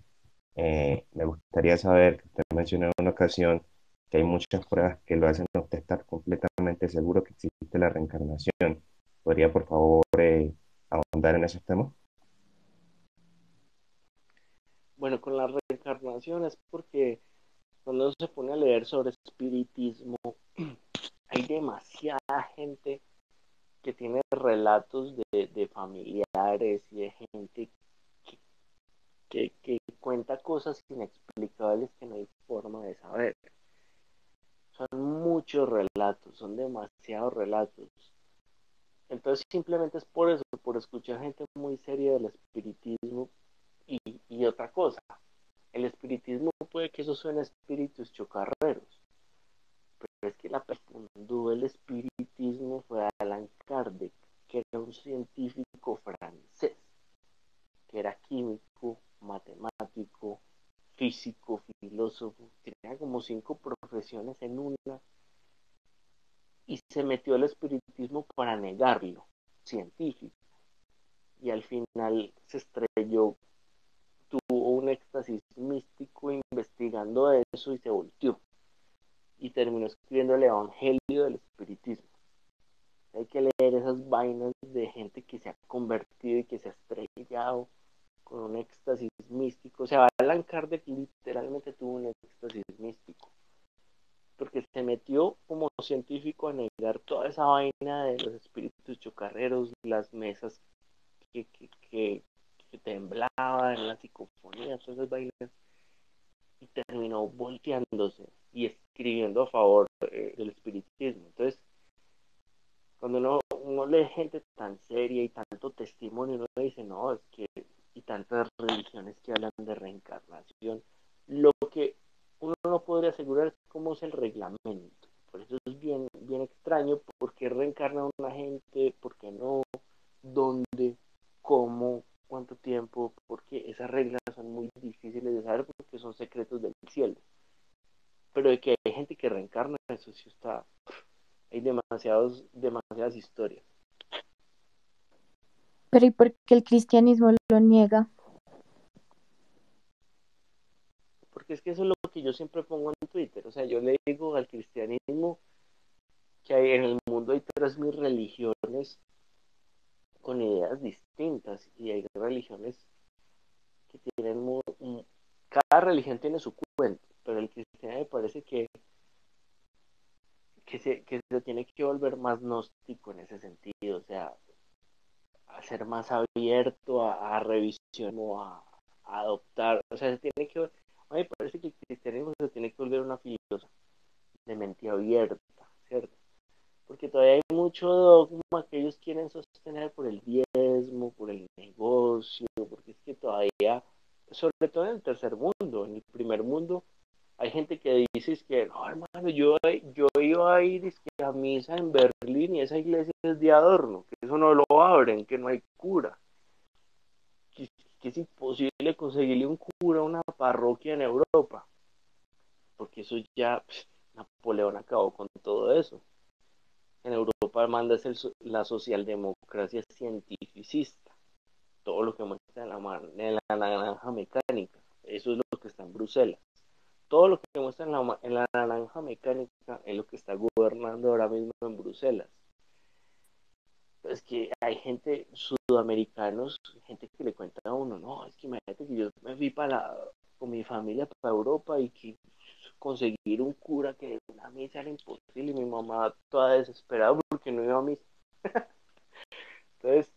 me gustaría saber, que usted mencionó en una ocasión, que hay muchas pruebas que lo hacen a usted estar completamente seguro que existe la reencarnación. ¿Podría, por favor, ahondar en esos temas? Bueno, con la reencarnación es porque cuando uno se pone a leer sobre espiritismo, hay demasiada gente que tiene relatos de familiares y de gente que cuenta cosas inexplicables que no hay forma de saber. Son muchos relatos, son demasiados relatos. Entonces simplemente es por eso, por escuchar gente muy seria del espiritismo. Y otra cosa, el espiritismo, puede que eso suene a espíritus chocarreros, pero es que la persona del espiritismo fue Allan Kardec, que era un científico francés, que era químico, matemático, físico, filósofo, tenía como 5 profesiones en una, y se metió al espiritismo para negarlo, científico, y al final se estrelló, tuvo un éxtasis místico investigando eso y se volteó, y terminó escribiendo el Evangelio del Espiritismo. Hay que leer esas vainas de gente que se ha convertido y que se ha estrellado con un éxtasis místico. O sea, Allan Kardec literalmente tuvo un éxtasis místico, porque se metió como científico a negar toda esa vaina de los espíritus chocarreros, las mesas que temblaban, la psicofonía, todas esas vainas, y terminó volteándose y escribiendo a favor del espiritismo. Entonces, cuando uno lee gente tan seria y tanto testimonio, uno dice, no, es que, y tantas religiones que hablan de reencarnación, lo que uno no podría asegurar es cómo es el reglamento. Por eso es bien, bien extraño, por qué reencarna una gente, por qué no, dónde, cómo, cuánto tiempo, porque esas reglas son muy difíciles de saber porque son secretos del cielo. Pero de que hay gente que reencarna, eso sí está... Hay demasiadas historias. Pero ¿y por qué el cristianismo lo niega? Porque es que eso es lo que yo siempre pongo en Twitter. O sea, yo le digo al cristianismo que hay, en el mundo hay 3.000 religiones con ideas distintas, y hay religiones que tienen... Cada religión tiene su cuento, pero el cristianismo me parece que se tiene que volver más gnóstico en ese sentido, o sea, a ser más abierto a revisión o a adoptar, o sea, se tiene que... A mí me parece que el cristianismo se tiene que volver una filosofía de mente abierta, ¿cierto? Porque todavía hay mucho dogma que ellos quieren sostener por el diezmo, por el negocio, porque es que todavía, sobre todo en el tercer mundo, en el primer mundo, hay gente que dice es que, no, hermano, yo iba a ir es que a misa en Berlín y esa iglesia es de adorno, que eso no lo abren, que no hay cura. Que es imposible conseguirle un cura a una parroquia en Europa, porque eso ya, Napoleón acabó con todo eso. En Europa manda es la socialdemocracia cientificista, todo lo que muestra en la Naranja Mecánica, eso es lo que está en Bruselas. Todo lo que muestra en la Naranja Mecánica es lo que está gobernando ahora mismo en Bruselas. Es que hay gente, sudamericanos, gente que le cuenta a uno, no, es que imagínate que yo me fui con mi familia para Europa y que conseguir un cura que de una misa era imposible, y mi mamá toda desesperada porque no iba a misa. Entonces,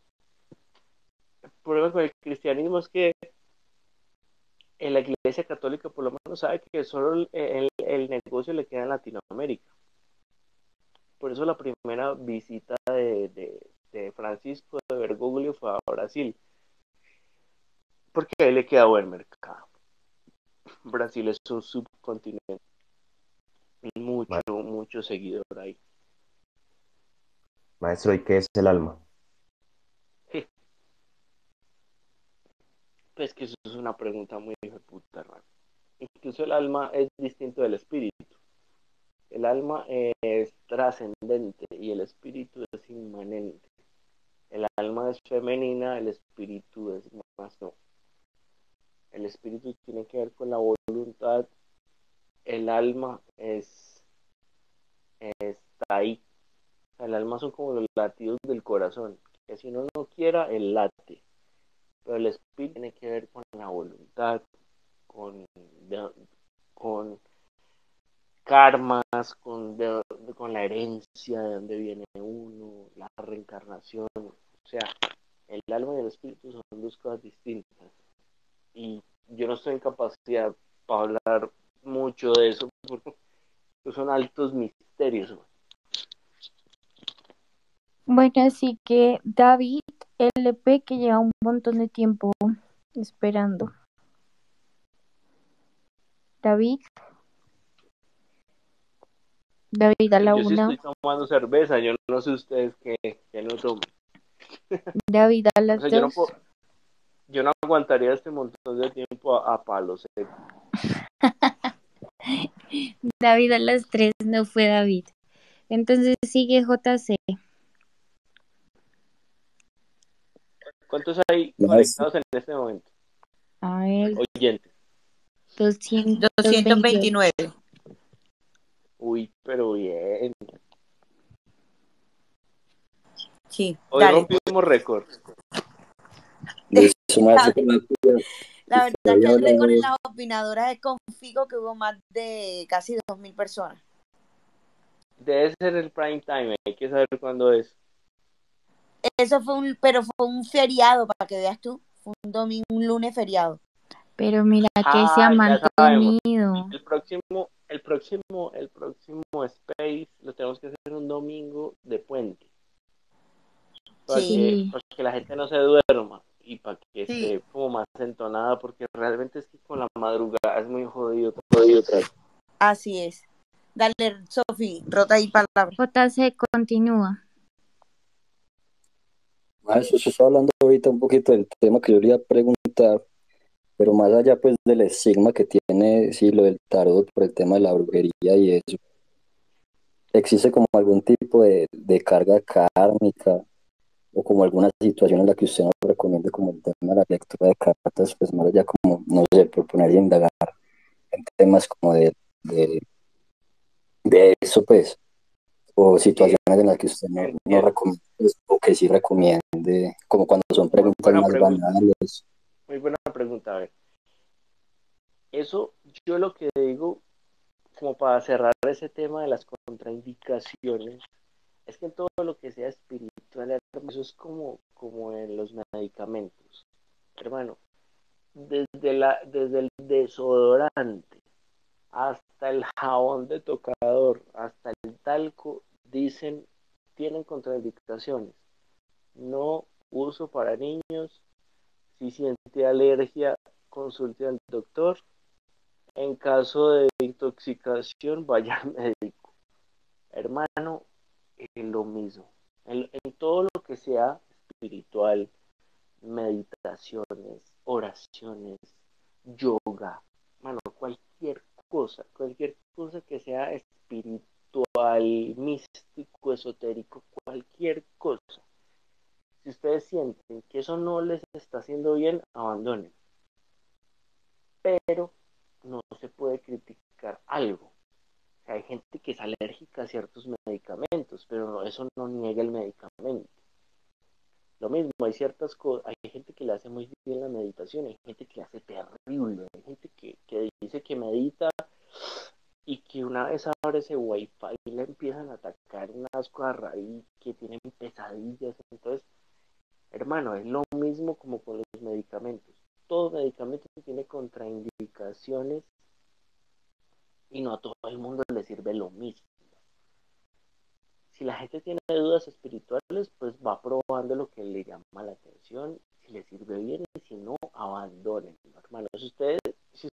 el problema con el cristianismo es que en la Iglesia Católica por lo menos sabe que solo el negocio le queda en Latinoamérica. Por eso la primera visita de Francisco de Bergoglio fue a Brasil, porque ahí le queda buen mercado. Brasil es un subcontinente, mucho seguidor ahí. Maestro, ¿y qué es el alma? Es que eso es una pregunta muy hijueputa, hermano. Incluso el alma es distinto del espíritu. El alma es trascendente y el espíritu es inmanente. El alma es femenina, el espíritu es masculino. El espíritu tiene que ver con la voluntad. El alma está ahí. El alma son como los latidos del corazón, que si uno no quiera, él late. Pero el espíritu tiene que ver con la voluntad, con karmas, con la herencia de donde viene uno, la reencarnación. O sea, el alma y el espíritu son dos cosas distintas. Y yo no estoy en capacidad para hablar mucho de eso, porque son altos misterios. Bueno, así que David... LP que lleva un montón de tiempo esperando. David a la yo una. Yo sí estoy tomando cerveza, yo no sé ustedes que no toman. David a las dos. Yo no aguantaría este montón de tiempo a palos. David a las 3 no fue David. Entonces sigue JC. ¿Cuántos hay conectados en este momento? A ver. Oyentes. 229. Uy, pero bien. Sí. Hoy rompimos récord. La verdad que el récord en las opinadoras es configo que hubo más de casi 2.000 personas. Debe ser el prime time, hay que saber cuándo es. Eso fue un feriado, para que veas tú, fue un lunes feriado. Pero mira que se ha mantenido. El próximo Space lo tenemos que hacer un domingo de puente. para que la gente no se duerma y para que esté como más entonada, porque realmente es que con la madrugada es muy jodido. Así es. Dale, Sofi, rota y palabra. JC, continúa. Maestro, se está hablando ahorita un poquito del tema que yo le iba a preguntar, pero más allá pues del estigma que tiene, sí, lo del tarot por el tema de la brujería y eso, ¿existe como algún tipo de carga kármica o como alguna situación en la que usted nos recomiende como el tema de la lectura de cartas, pues más allá como, no sé, proponer y indagar en temas como de eso pues, o situaciones en las que usted no recomienda o que sí recomiende, como cuando son preguntas más banales? Muy buena pregunta, a ver. Eso, yo lo que digo, como para cerrar ese tema de las contraindicaciones, es que en todo lo que sea espiritual, eso es como en los medicamentos. Hermano, desde el desodorante hasta el jabón de tocador, hasta el talco, dicen, tienen contraindicaciones. No uso para niños, si siente alergia, consulte al doctor. En caso de intoxicación, vaya al médico. Hermano, es lo mismo. En todo lo que sea espiritual, meditaciones, oraciones, yoga, hermano, cualquier cosa que sea espiritual, místico, esotérico, cualquier cosa. Si ustedes sienten que eso no les está haciendo bien, abandonen. Pero no se puede criticar algo. O sea, hay gente que es alérgica a ciertos medicamentos, pero no, eso no niega el medicamento. Lo mismo, hay ciertas cosas, hay gente que le hace muy bien la meditación, hay gente que le hace terrible, hay gente que dice que medita y que una vez abre ese wifi y le empiezan a atacar unas cosas raíz, que tienen pesadillas. Entonces, hermano, es lo mismo como con los medicamentos. Todo medicamento tiene contraindicaciones y no a todo el mundo le sirve lo mismo. Si la gente tiene dudas espirituales, pues va probando lo que le llama la atención, si le sirve bien, y si no, abandonen, hermano. Si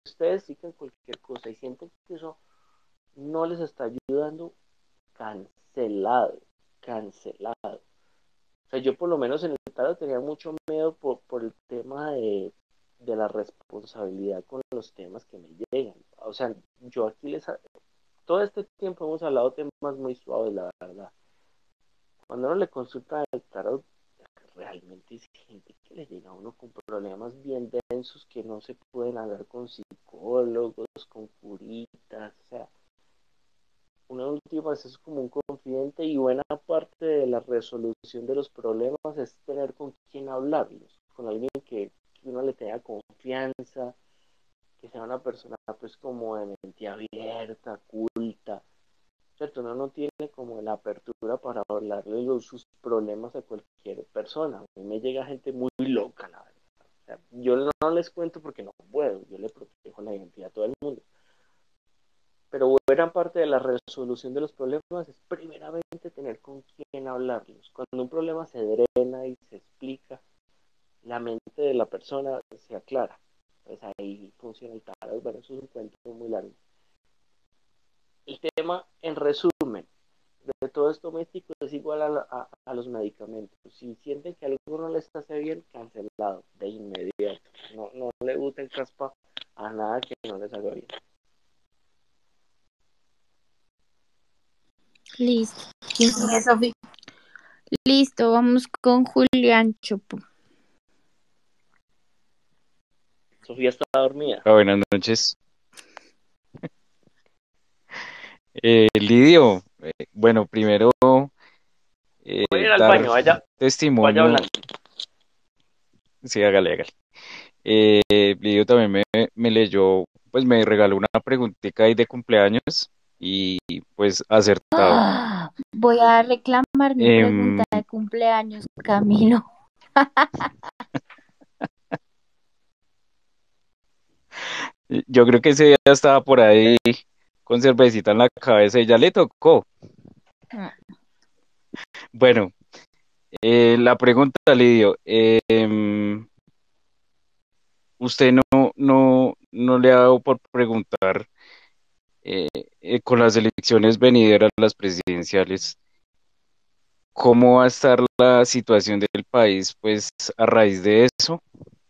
ustedes siguen cualquier cosa y sienten que eso no les está ayudando, cancelado. O sea, yo por lo menos en el tarot tenía mucho miedo por el tema de la responsabilidad con los temas que me llegan. O sea, yo aquí todo este tiempo hemos hablado temas muy suaves, la verdad. Cuando uno le consulta al tarot, realmente es gente que le llega a uno con problemas bien densos que no se pueden hablar con psicólogos, con curitas. O sea, una última vez es como un confidente, y buena parte de la resolución de los problemas es tener con quién hablarlos, con alguien que uno le tenga confianza, que sea una persona pues como de mente abierta, culta, ¿cierto? Uno no tiene como la apertura para hablarle sus problemas a cualquier persona. A mí me llega gente muy loca, la verdad. O sea, yo no les cuento porque no puedo, yo le protejo la identidad a todo el mundo. Pero buena parte de la resolución de los problemas es primeramente tener con quién hablarlos. Cuando un problema se drena y se explica, la mente de la persona se aclara. Pues ahí funciona el tarot. Bueno, eso es un cuento muy largo. El tema, en resumen, de todo esto místico es igual a los medicamentos. Si sienten que algo no les hace bien, cancelado de inmediato. No le buten caspa a nada que no les haga bien. Listo. Listo, vamos con Julián Chopo. Sofía está dormida. Buenas noches. Lidio, bueno, primero... voy a ir al baño, vaya. Testimonio. Vaya hablando. Sí, hágale. Lidio también me leyó, pues me regaló una preguntita ahí de cumpleaños y pues acertado. ¡Ah! Voy a reclamar mi pregunta de cumpleaños, Camilo. Yo creo que ese día estaba por ahí con cervecita en la cabeza y ya le tocó. Bueno, La pregunta, Lidio, usted no le ha dado por preguntar con las elecciones venideras, las presidenciales, cómo va a estar la situación del país, pues a raíz de eso.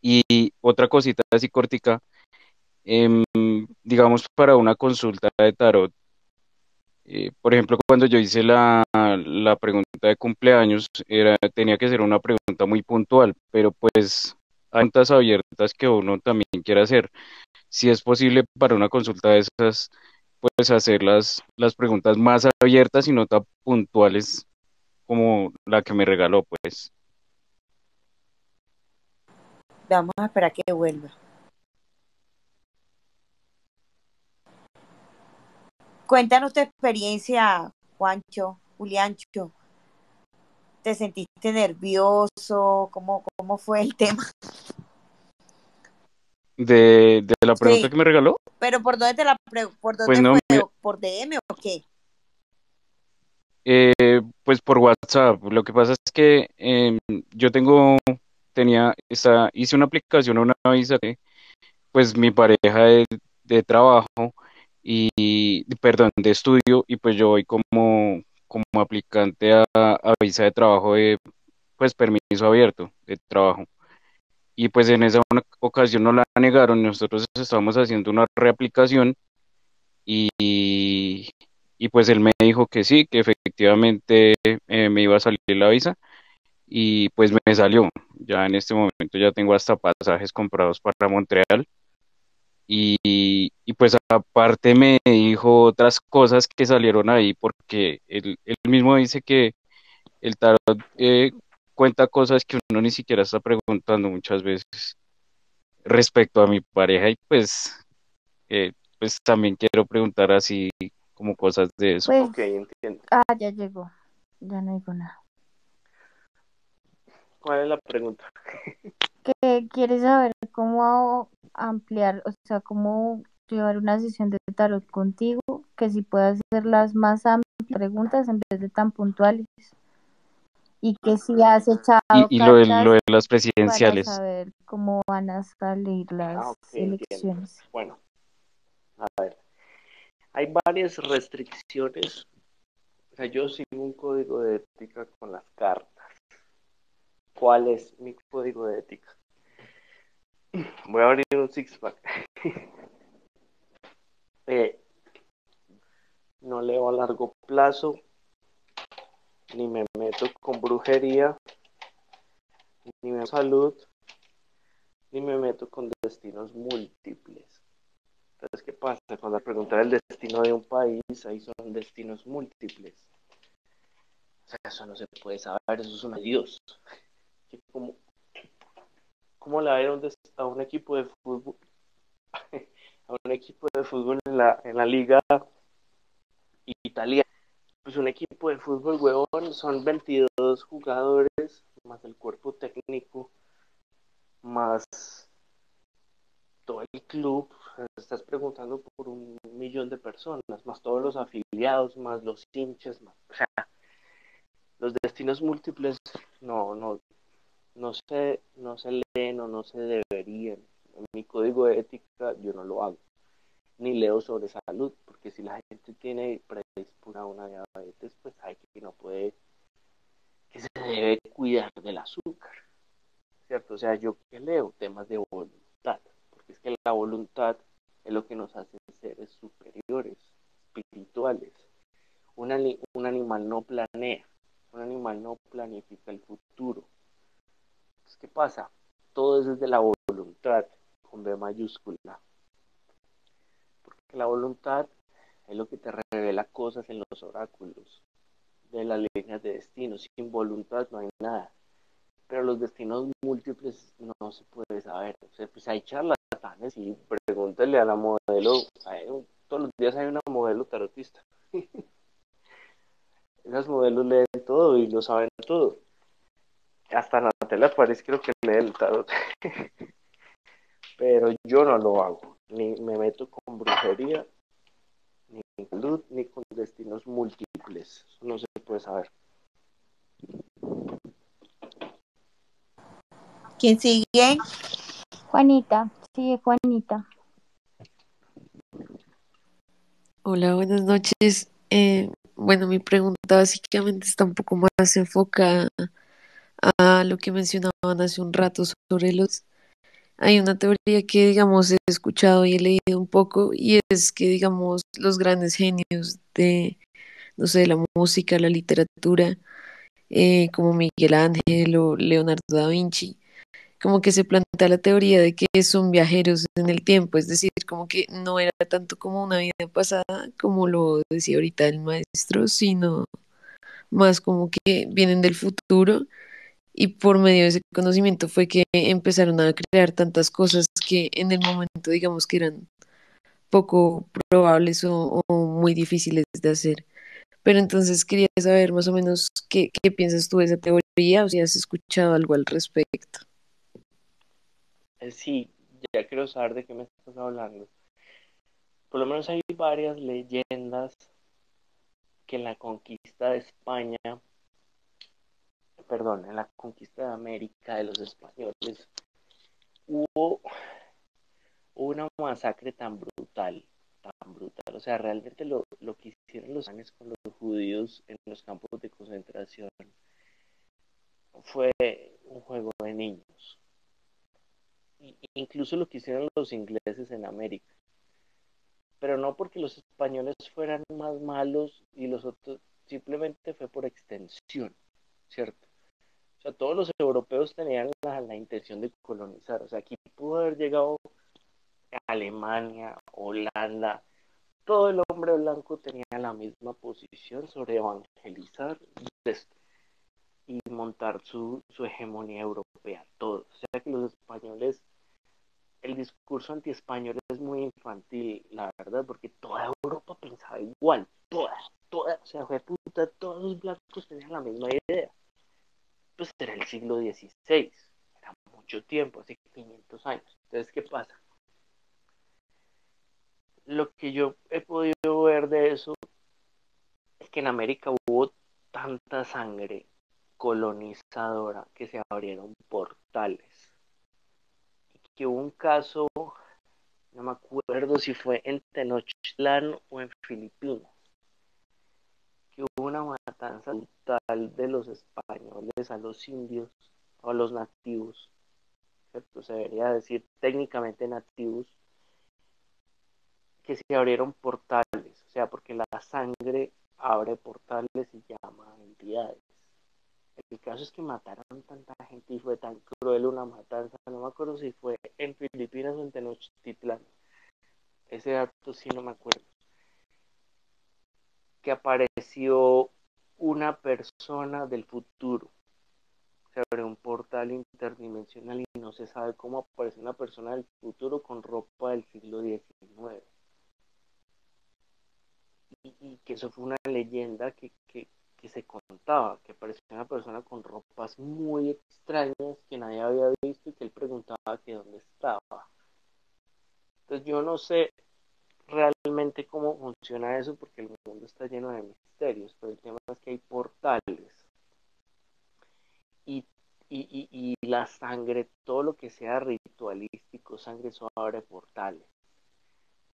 Y otra cosita así cortica, digamos para una consulta de tarot, por ejemplo, cuando yo hice la pregunta de cumpleaños, tenía que ser una pregunta muy puntual, pero pues hay preguntas abiertas que uno también quiere hacer. Si es posible para una consulta de esas, pues hacer las preguntas más abiertas y no tan puntuales como la que me regaló, pues. Vamos a esperar que vuelva. Cuéntanos tu experiencia, Juancho, Juliancho. ¿Te sentiste nervioso? ¿Cómo fue el tema? ¿De la pregunta que me regaló? ¿Pero por dónde te la preguntó? Pues no, ¿por DM o qué? Pues por WhatsApp. Lo que pasa es que yo hice una aplicación una vez, pues mi pareja de trabajo y, perdón, de estudio, y pues yo voy como aplicante a visa de trabajo, pues permiso abierto de trabajo, y pues en esa ocasión no la negaron. Nosotros estábamos haciendo una reaplicación y pues él me dijo que sí, que efectivamente me iba a salir la visa, y pues me salió. Ya en este momento ya tengo hasta pasajes comprados para Montreal, y pues aparte me dijo otras cosas que salieron ahí, porque él mismo dice que el tarot cuenta cosas que uno ni siquiera está preguntando muchas veces respecto a mi pareja, y pues también quiero preguntar así como cosas de eso. Pues, ok, entiendo. Ah, ya llegó, ya no digo nada. ¿Cuál es la pregunta? Que quieres saber cómo ampliar, o sea, cómo llevar una sesión de tarot contigo, que si puedas hacer las más amplias preguntas en vez de tan puntuales, y que si has echado y lo de las presidenciales para saber cómo van a salir las elecciones. Entiendo. Bueno, a ver, hay varias restricciones. O sea, yo sigo un código de ética con las cartas. ¿Cuál es mi código de ética? Voy a abrir un six-pack. No leo a largo plazo, ni me meto con brujería, ni me meto con salud, ni me meto con destinos múltiples. Entonces, ¿qué pasa? Cuando preguntar el destino de un país, ahí son destinos múltiples. O sea, eso no se puede saber, eso es un adiós. ¿Cómo le va a ir a un equipo de fútbol en la liga italiana? Pues un equipo de fútbol, huevón, son 22 jugadores más el cuerpo técnico más todo el club. Estás preguntando por 1 millón de personas, más todos los afiliados, más los hinchas, más, o sea, los destinos múltiples no se leen o no se deberían. En mi código de ética yo no lo hago, ni leo sobre salud, porque si la gente tiene predispuesta una diabetes, pues hay que no puede, que se debe cuidar del azúcar, ¿cierto? O sea, yo que leo temas de voluntad, porque es que la voluntad es lo que nos hace seres superiores, espirituales. Un animal no planea, un animal no planifica el futuro. Entonces, ¿qué pasa? Todo es desde la voluntad, con B mayúscula. Porque la voluntad es lo que te revela cosas en los oráculos, de las líneas de destino. Sin voluntad no hay nada. Pero los destinos múltiples no se puede saber. O sea, pues hay charlatanes, y pregúntale a la modelo. Todos los días hay una modelo tarotista. Esas modelos leen todo y lo saben todo. Hasta Natalia París creo que lee el tarot. Pero yo no lo hago. Ni me meto con brujería, ni con salud, ni con destinos múltiples. Eso no se puede saber. ¿Quién sigue? Juanita, sigue Juanita. Hola, buenas noches. Bueno, mi pregunta básicamente está un poco más enfocada a lo que mencionaban hace un rato sobre los... Hay una teoría que, digamos, he escuchado y he leído un poco, y es que, digamos, los grandes genios de, no sé, la música, la literatura, como Miguel Ángel o Leonardo da Vinci, como que se plantea la teoría de que son viajeros en el tiempo, es decir, como que no era tanto como una vida pasada, como lo decía ahorita el maestro, sino más como que vienen del futuro, y por medio de ese conocimiento fue que empezaron a crear tantas cosas que en el momento, digamos, que eran poco probables o muy difíciles de hacer. Pero entonces quería saber más o menos qué piensas tú de esa teoría, o si has escuchado algo al respecto. Sí, ya quiero saber de qué me estás hablando. Por lo menos hay varias leyendas que en la conquista de España, perdón, en la conquista de América de los españoles, hubo una masacre tan brutal, o sea, realmente lo que hicieron los alemanes con los judíos en los campos de concentración fue un juego de niños. Incluso lo que hicieron los ingleses en América, pero no porque los españoles fueran más malos y los otros, simplemente fue por extensión, ¿cierto? O sea, todos los europeos tenían la intención de colonizar, o sea, aquí pudo haber llegado Alemania, Holanda, todo el hombre blanco tenía la misma posición sobre evangelizar y montar su hegemonía europea, todo. O sea que los españoles, el discurso antiespañol es muy infantil, la verdad, porque toda Europa pensaba igual, todas, o sea, fue puta, todos los blancos tenían la misma idea. Pues era el siglo XVI, era mucho tiempo, hace 500 años. Entonces, ¿qué pasa? Lo que yo he podido ver de eso es que en América hubo tanta sangre colonizadora que se abrieron portales. Y que hubo un caso, no me acuerdo si fue en Tenochtitlán o en Filipinas, que hubo una matanza brutal de los españoles a los indios o a los nativos, ¿cierto? Se debería decir técnicamente nativos, que se abrieron portales, o sea, porque la sangre abre portales y llama a entidades. El caso es que mataron tanta gente y fue tan cruel una matanza, no me acuerdo si fue en Filipinas o en Tenochtitlán, ese dato sí no me acuerdo, que apareció una persona del futuro, se abrió un portal interdimensional y no se sabe cómo apareció una persona del futuro con ropa del siglo XIX. Y que eso fue una leyenda que se contaba, que apareció una persona con ropas muy extrañas que nadie había visto y que él preguntaba que dónde estaba. Entonces yo no sé realmente cómo funciona eso porque el mundo está lleno de misterios, pero el tema es que hay portales y la sangre, todo lo que sea ritualístico, sangre, eso abre portales.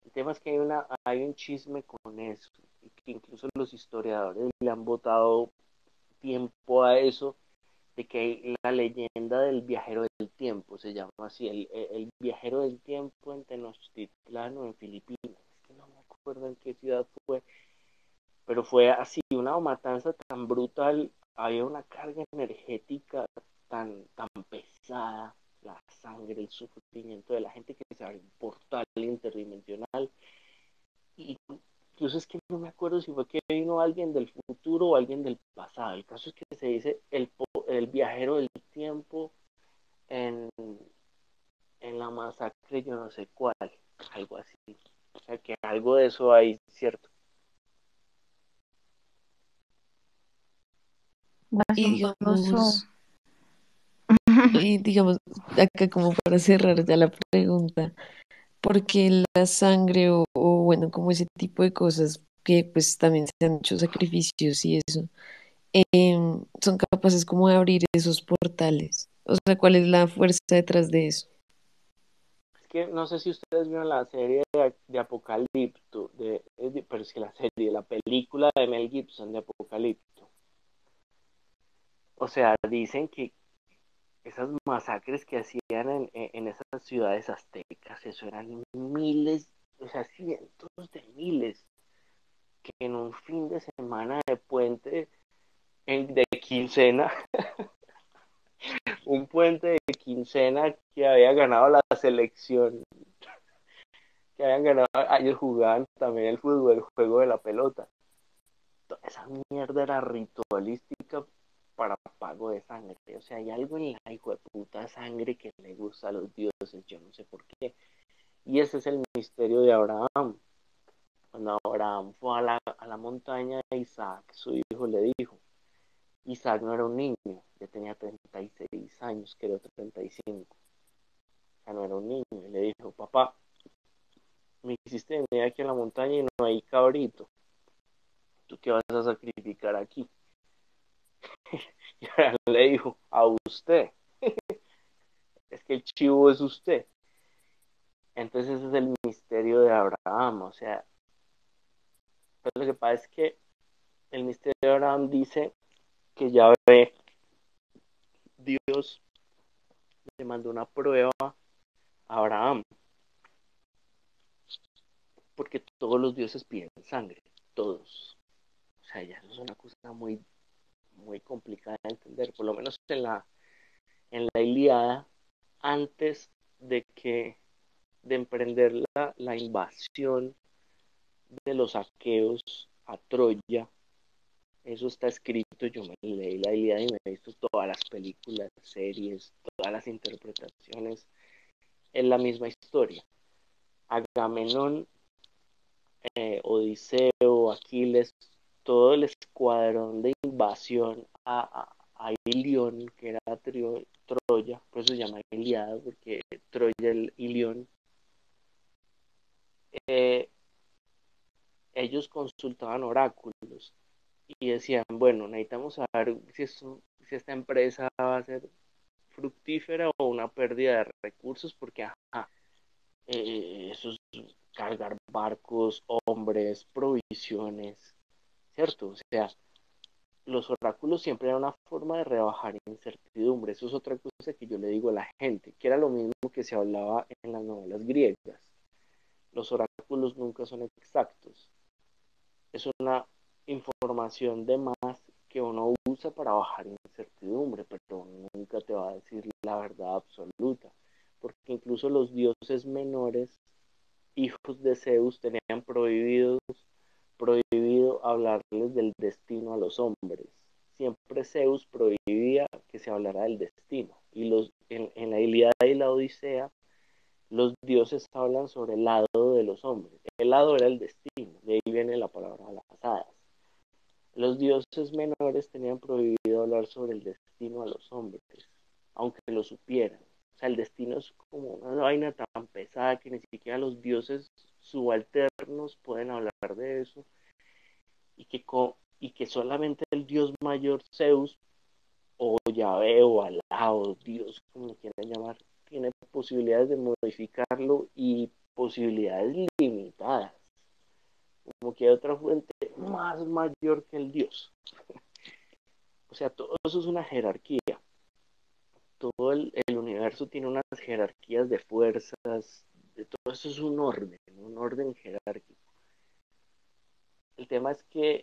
El tema es que hay un chisme con eso, y que incluso los historiadores le han botado tiempo a eso, de que la leyenda del viajero del tiempo, se llama así, el viajero del tiempo en Tenochtitlán o en Filipinas, es que no me acuerdo en qué ciudad fue, pero fue así, una matanza tan brutal, había una carga energética tan pesada, la sangre, el sufrimiento de la gente, que se abre un portal interdimensional. Y incluso es que no me acuerdo si fue que vino alguien del futuro o alguien del pasado. El caso es que se dice el viajero del tiempo en la masacre, yo no sé cuál, algo así. O sea que algo de eso hay, ¿cierto? Y digamos, acá como para cerrar ya la pregunta, porque la sangre o bueno, como ese tipo de cosas que pues también se han hecho sacrificios y eso, son capaces como de abrir esos portales. O sea, ¿cuál es la fuerza detrás de eso? Es que no sé si ustedes vieron la serie de Apocalipto, pero es que la serie, la película de Mel Gibson de Apocalipto. O sea, dicen que esas masacres que hacían en esas ciudades aztecas, eso eran miles, o sea, cientos de miles, que en un fin de semana de puente, de quincena, un puente de quincena que había ganado la selección, que habían ganado, ellos jugaban también el fútbol, el juego de la pelota. Toda esa mierda era ritualística para pago de sangre. O sea, hay algo en la hijo de puta sangre que le gusta a los dioses, yo no sé por qué. Y ese es el misterio de Abraham. Cuando Abraham fue a la montaña, Isaac, su hijo, le dijo. Isaac no era un niño, ya tenía 36 años, creo 35. O sea, no era un niño. Y le dijo, papá, me hiciste venir aquí a la montaña y no hay cabrito. ¿Tú qué vas a sacrificar aquí? Y ahora le dijo, a usted. Es que el chivo es usted. Entonces ese es el misterio de Abraham. O sea, lo que pasa es que el misterio de Abraham dice que Yahvé, Dios, le mandó una prueba a Abraham, porque todos los dioses piden sangre, todos. O sea, ya eso es una cosa muy, muy complicada de entender. Por lo menos en la Ilíada, antes de emprender la invasión de los aqueos a Troya, eso está escrito. Yo me leí la Ilíada y me he visto todas las películas, series, todas las interpretaciones. Es la misma historia. Agamenón, Odiseo, Aquiles, todo el escuadrón de invasión a Ilión, que era Troya, por eso se llama Ilíada, porque Troya es Ilión. Ellos consultaban oráculos y decían, bueno, necesitamos saber si esta empresa va a ser fructífera o una pérdida de recursos, porque eso es cargar barcos, hombres, provisiones, ¿cierto? O sea, los oráculos siempre eran una forma de rebajar incertidumbre. Eso es otra cosa que yo le digo a la gente, que era lo mismo que se hablaba en las novelas griegas. Los oráculos nunca son exactos. Es una información de más que uno usa para bajar incertidumbre, pero nunca te va a decir la verdad absoluta, porque incluso los dioses menores, hijos de Zeus, tenían prohibido hablarles del destino a los hombres. Siempre Zeus prohibía que se hablara del destino, y en la Ilíada y la Odisea los dioses hablan sobre el hado de los hombres. El hado era el destino, de ahí viene la palabra las hadas. Los dioses menores tenían prohibido hablar sobre el destino a los hombres, aunque lo supieran. O sea, el destino es como una vaina tan pesada que ni siquiera los dioses subalternos pueden hablar de eso, y que solamente el dios mayor Zeus, o Yahvé, o Alá, o Dios, como quieran llamar, tiene posibilidades de modificarlo, y posibilidades limitadas, como que hay otra fuente más mayor que el dios. O sea, todo eso es una jerarquía. Todo el universo tiene unas jerarquías de fuerzas, de todo eso es un orden jerárquico. El tema es que,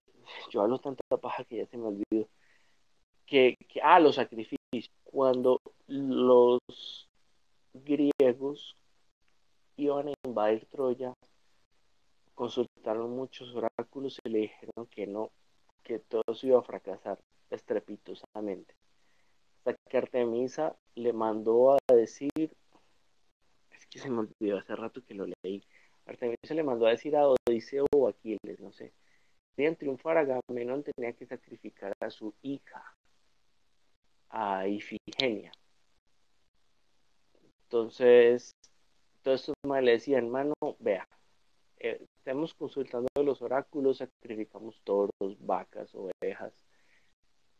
yo hablo tanta paja que ya se me olvidó, que los sacrificios, cuando los griegos iban a invadir Troya, consultaron muchos oráculos y le dijeron que no, que todo se iba a fracasar estrepitosamente, hasta que Artemisa le mandó a decir, es que se me olvidó hace rato que lo leí, Artemisa le mandó a decir a Odiseo o Aquiles, no sé, querían triunfar, Agamenón tenía que sacrificar a su hija, a Ifigenia. Entonces, todos estos más le decían, hermano, vea, estamos consultando los oráculos, sacrificamos toros, vacas, ovejas,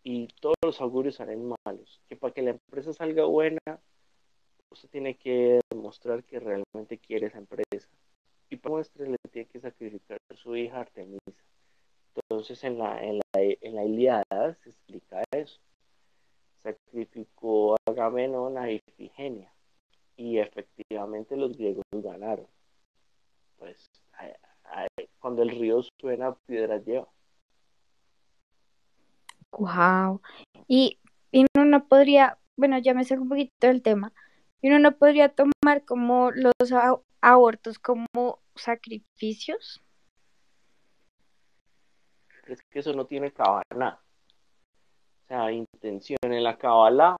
y todos los augurios salen malos. Que para que la empresa salga buena, usted tiene que demostrar que realmente quiere esa empresa. Y para muestra le tiene que sacrificar a su hija Artemisa. Entonces en la Ilíada se explica eso. Sacrificó a Agamenón a Ifigenia. Y efectivamente los griegos ganaron. Pues cuando el río suena, piedras lleva. Wow. Y uno no podría, bueno, ya me sé un poquito del tema, y uno no podría tomar como los abortos como sacrificios. Es que eso no tiene cabana. O sea, intención. En la cabala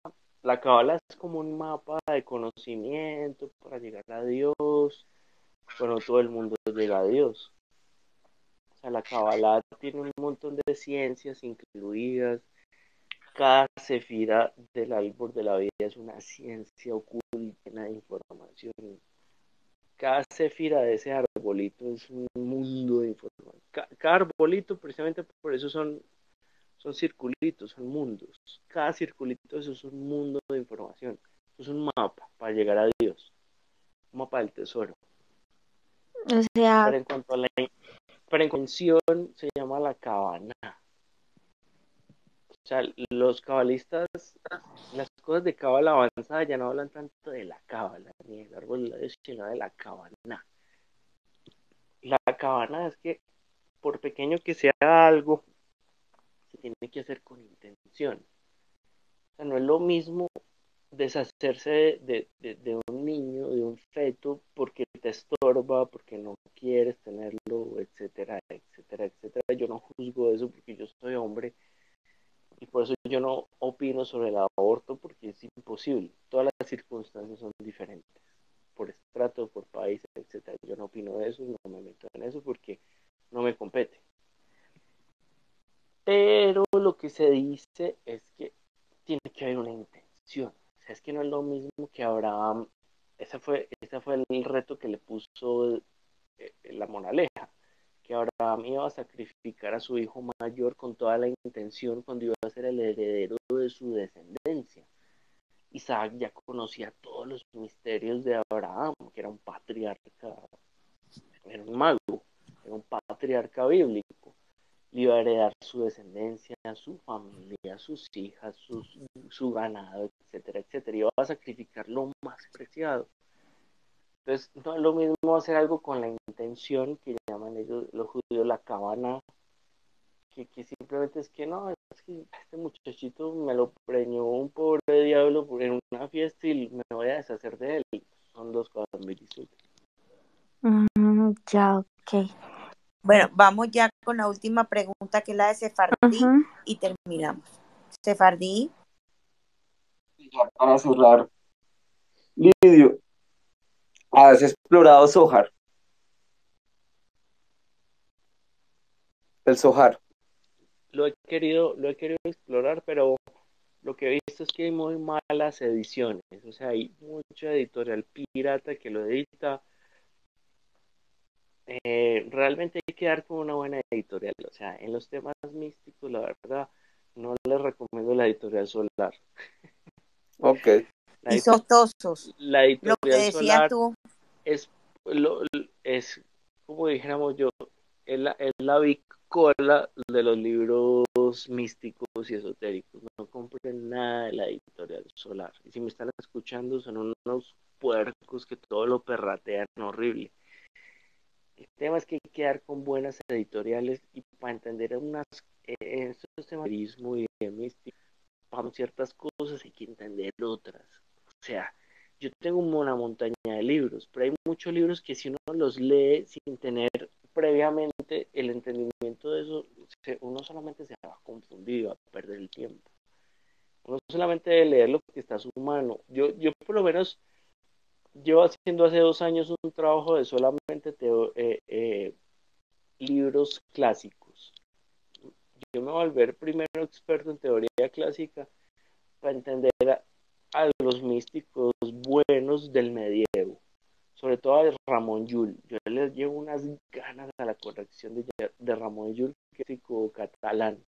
es como un mapa de conocimiento para llegar a Dios. Bueno, todo el mundo llega a Dios. O sea, la cabala tiene un montón de ciencias incluidas. Cada cefira del árbol de la vida es una ciencia oculta, llena de información. Cada cefira de ese arbolito es un mundo de información. Cada arbolito, precisamente por eso son circulitos, son mundos. Cada circulito eso es un mundo de información. Eso es un mapa para llegar a Dios. Un mapa del tesoro. O sea... Pero en cuanto a la intención, se llama la cabana. O sea, los cabalistas, las cosas de cábala avanzada ya no hablan tanto de la cábala, ni del árbol de Dios, sino de la cabana. La cabana es que, por pequeño que sea algo, se tiene que hacer con intención. O sea, no es lo mismo deshacerse de un niño, de un feto, porque te estorba, porque no quieres tenerlo, etcétera, etcétera, etcétera. Yo no juzgo eso porque yo soy hombre. Y por eso yo no opino sobre el aborto, porque es imposible. Todas las circunstancias son diferentes, por estrato, por país, etc. Yo no opino de eso, no me meto en eso porque no me compete. Pero lo que se dice es que tiene que haber una intención. O sea, es que no es lo mismo que Abraham. Ese fue el reto que le puso la moraleja. Que Abraham iba a sacrificar a su hijo mayor con toda la intención cuando iba a ser el heredero de su descendencia. Isaac ya conocía todos los misterios de Abraham, que era un patriarca, era un mago, era un patriarca bíblico. Le iba a heredar su descendencia, su familia, sus hijas, su ganado, etcétera, etcétera. Iba a sacrificar lo más preciado. Entonces, no es lo mismo hacer algo con la intención, que llaman ellos los judíos la cabana, que simplemente es que no, es que este muchachito me lo preñó un pobre diablo en una fiesta y me voy a deshacer de él. Son dos cosas muy distintas. Ya, ok. Bueno, vamos ya con la última pregunta, que es la de Sefardí, y terminamos. Sefardí. Y ya para cerrar, Lidio, ¿has explorado Zohar? El Zohar. Lo he querido explorar, pero lo que he visto es que hay muy malas ediciones. O sea, hay mucha editorial pirata que lo edita. Realmente hay que dar con una buena editorial. O sea, en los temas místicos, la verdad, no les recomiendo la editorial Solar. Ok. Y sostosos. La editorial lo que decías Solar tú. Es como dijéramos yo, es la bicola de los libros místicos y esotéricos. No compren nada de la editorial Solar. Y si me están escuchando, son unos puercos que todo lo perratean horrible. El tema es que hay que dar con buenas editoriales, y para entender estos temas de turismo y de místico, para ciertas cosas hay que entender otras. O sea, yo tengo una montaña de libros, pero hay muchos libros que si uno los lee sin tener previamente el entendimiento de eso, uno solamente se va a confundir, va a perder el tiempo. Uno solamente debe leer lo que está a su mano. Yo por lo menos, llevo haciendo hace 2 años un trabajo de solamente libros clásicos. Yo me voy a volver primero experto en teoría clásica para entender a los místicos buenos del medievo, sobre todo a Ramón Llull. Yo les llevo unas ganas a la corrección de Ramón Llull, crítico catalán.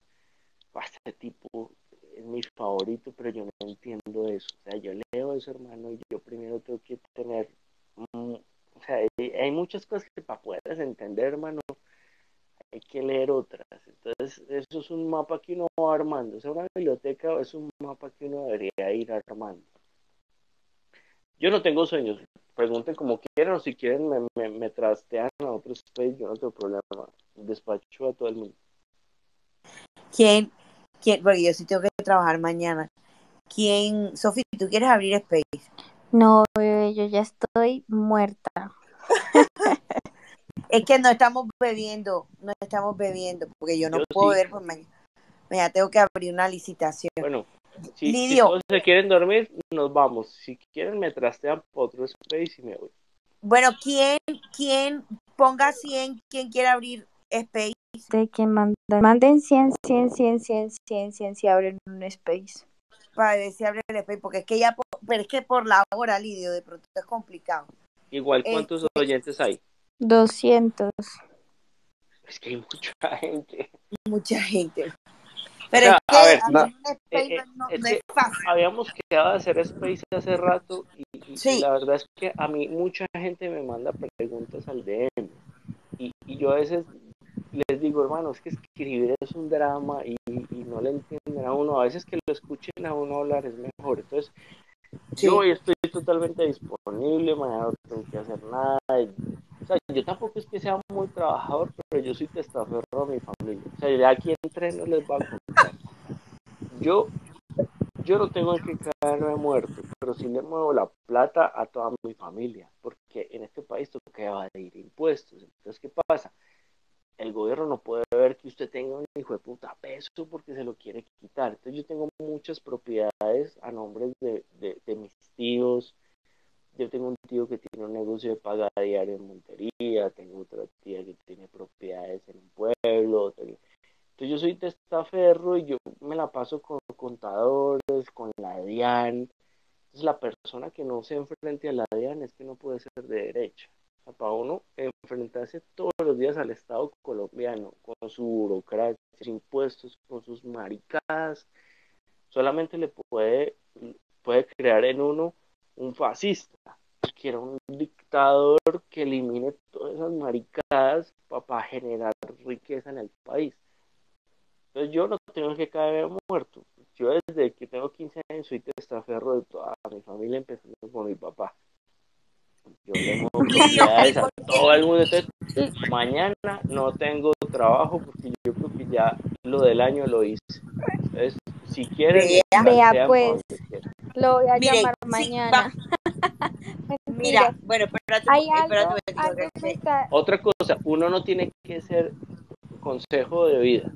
Este tipo es mi favorito, pero yo no entiendo eso. O sea, yo leo eso, hermano, y yo primero tengo que tener... o sea, hay muchas cosas que para poder entender, hermano, hay que leer otras. Entonces, eso es un mapa que uno va armando. O sea, una biblioteca es un mapa que uno debería ir armando. Yo no tengo sueños. Pregunten como quieran, o si quieren me trastean a otro space, yo no tengo problema. Despacho a todo el mundo. ¿Quién? Porque yo sí tengo que trabajar mañana. ¿Quién? Sofi, ¿tú quieres abrir space? No, bebé, yo ya estoy muerta. Es que no estamos bebiendo, porque yo no puedo beber por mañana. Mañana tengo que abrir una licitación. Bueno, si todos se quieren dormir, nos vamos. Si quieren, me trastean por otro space y me voy. Bueno, ¿quién ponga 100? ¿Quién quiere abrir space? De que manden 100 si abren un space. Para ver si abren el space, porque es que ya por la hora, Lidio, de pronto es complicado. Igual, ¿cuántos oyentes hay? 200. Es que hay mucha gente. Pero o sea, es que no es fácil. Habíamos quedado de hacer space hace rato y la verdad es que a mí mucha gente me manda preguntas al DM y yo a veces les digo, hermano, es que escribir es un drama y no le entienden a uno. A veces que lo escuchen a uno hablar es mejor. Entonces, yo hoy estoy totalmente disponible, mañana no tengo que hacer nada. O sea, yo tampoco es que sea muy trabajador, pero yo soy testaferro a mi familia. O sea, ya aquí entre no les va a contar. Yo no tengo que quedarme muerto, pero sí le muevo la plata a toda mi familia, porque en este país toca evadir impuestos. Entonces, ¿qué pasa? El gobierno no puede ver que usted tenga un hijo de puta peso porque se lo quiere quitar. Entonces yo tengo muchas propiedades a nombre de mis tíos. Yo tengo un tío que tiene un negocio de paga diaria en Montería, tengo otra tía que tiene propiedades en un pueblo. Entonces yo soy testaferro y yo me la paso con contadores, con la DIAN. Entonces la persona que no se enfrente a la DIAN es que no puede ser de derecha. Para uno enfrentarse todos los días al Estado colombiano, con su burocracia, sus impuestos, con sus maricadas, solamente le puede crear en uno un fascista, que era un dictador que elimine todas esas maricadas para generar riqueza en el país. Entonces yo no tengo que caer muerto. Yo desde que tengo 15 años soy testaferro de toda mi familia, empezando por mi papá. Yo tengo propiedades a todo el mundo. Entonces, mañana no tengo trabajo porque yo creo que ya lo del año lo hice. Entonces, si quieren, vea pues, lo voy a llamar mañana. Mira, bueno, espérate. Otra cosa, uno no tiene que ser consejo de vida.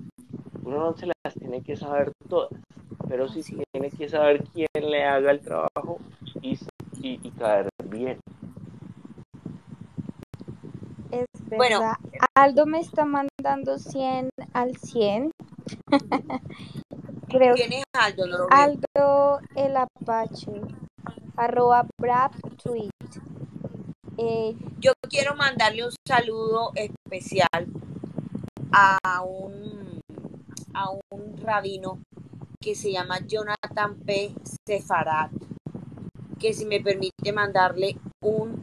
Uno no se las tiene que saber todas, pero sí tiene que saber quién le haga el trabajo y caer bien. Es verdad. Bueno, Aldo me está mandando 100 al 100. Creo ¿quién es Aldo? No lo veo. Aldo el Apache, @braptweet. Yo quiero mandarle un saludo especial a un rabino que se llama Jonathan P. Sefarat, que si me permite mandarle un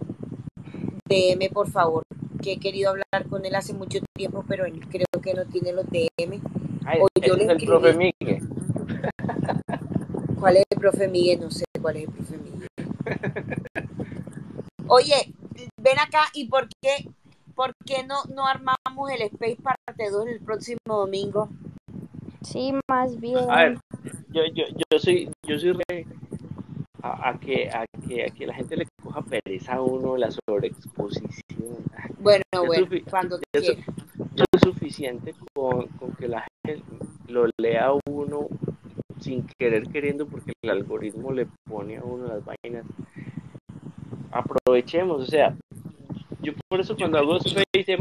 DM, por favor, que he querido hablar con él hace mucho tiempo, pero él creo que no tiene los DM. Ay, o yo le escribí, el profe Miguel. ¿Cuál es el profe Miguel? No sé cuál es el profe Miguel. Oye, ven acá, ¿y por qué no armamos el Space Parte 2 el próximo domingo? Sí, más bien. A ver, yo soy re... A que la gente le coja pereza a uno, la sobreexposición. Bueno, cuando quiera. Yo es suficiente con que la gente lo lea a uno sin querer queriendo porque el algoritmo le pone a uno las vainas. Aprovechemos, o sea, yo por eso cuando hago space,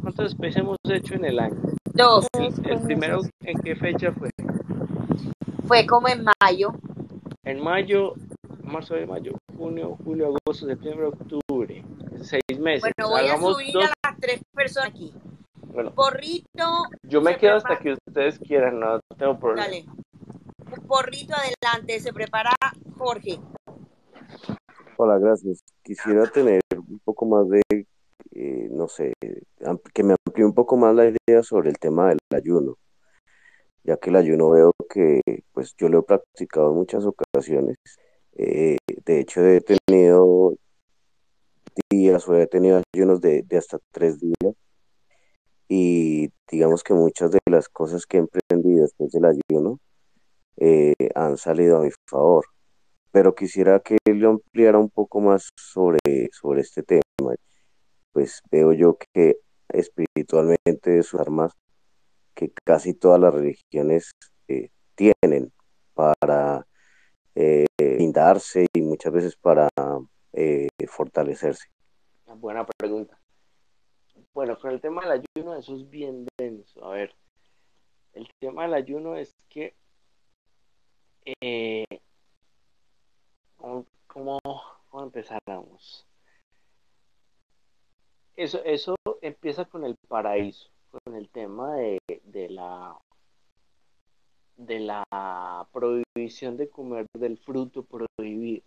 ¿cuántos space hemos hecho en el año? 2. ¿El primero en qué fecha fue? Fue como en mayo. En mayo, marzo de mayo, junio, julio, agosto, septiembre, octubre, 6 meses. Bueno, voy a subir a las 3 personas aquí. Bueno, Porrito. Yo me quedo prepara hasta que ustedes quieran, no tengo problema. Dale. porrito adelante, se prepara Jorge. Hola, gracias. Quisiera tener un poco más de, no sé, que me amplíe un poco más la idea sobre el tema del ayuno, ya que el ayuno veo que, pues yo lo he practicado en muchas ocasiones. De hecho, he tenido días o he tenido ayunos de hasta 3 días. Y digamos que muchas de las cosas que he emprendido después del ayuno han salido a mi favor, pero quisiera que lo ampliara un poco más sobre este tema. Pues veo yo que espiritualmente es una arma que casi todas las religiones tienen para blindarse y muchas veces para fortalecerse. Buena pregunta. Bueno, con el tema del ayuno, eso es bien denso. A ver, el tema del ayuno es que, ¿cómo empezáramos? Eso empieza con el paraíso, con el tema de la prohibición de comer del fruto prohibido.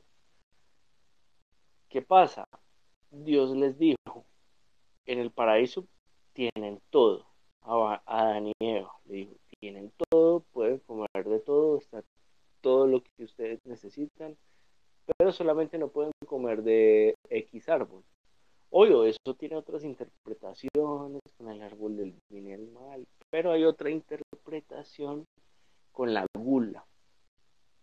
¿Qué pasa? Dios les dijo, en el paraíso tienen todo. A Adán y Eva le dijo, tienen todo, pueden comer de todo, está todo lo que ustedes necesitan, pero solamente no pueden comer de X árbol. Oye, eso tiene otras interpretaciones con el árbol del bien y el mal, pero hay otra interpretación con la gula,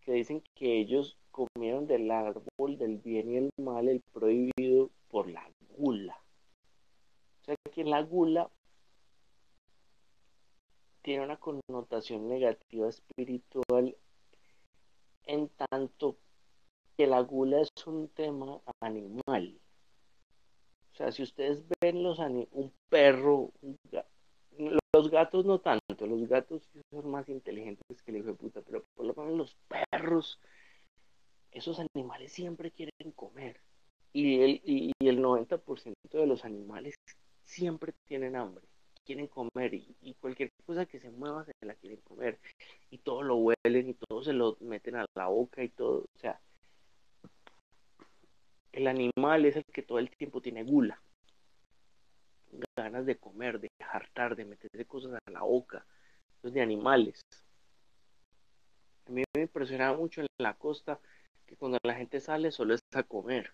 que dicen que ellos comieron del árbol del bien y el mal, el prohibido, por la gula. O sea que la gula tiene una connotación negativa espiritual, en tanto que la gula es un tema animal. O sea, si ustedes ven un perro, los gatos no tanto, los gatos son más inteligentes que el hijo de puta, pero por lo menos los perros, esos animales siempre quieren comer. Y el 90% de los animales siempre tienen hambre, quieren comer, y cualquier cosa que se mueva se la quieren comer, y todo lo huelen y todo se lo meten a la boca y todo. O sea, el animal es el que todo el tiempo tiene gula, ganas de comer, de jartar, de meterse cosas a la boca. Los de animales, a mí me impresionaba mucho en la costa que cuando la gente sale solo es a comer.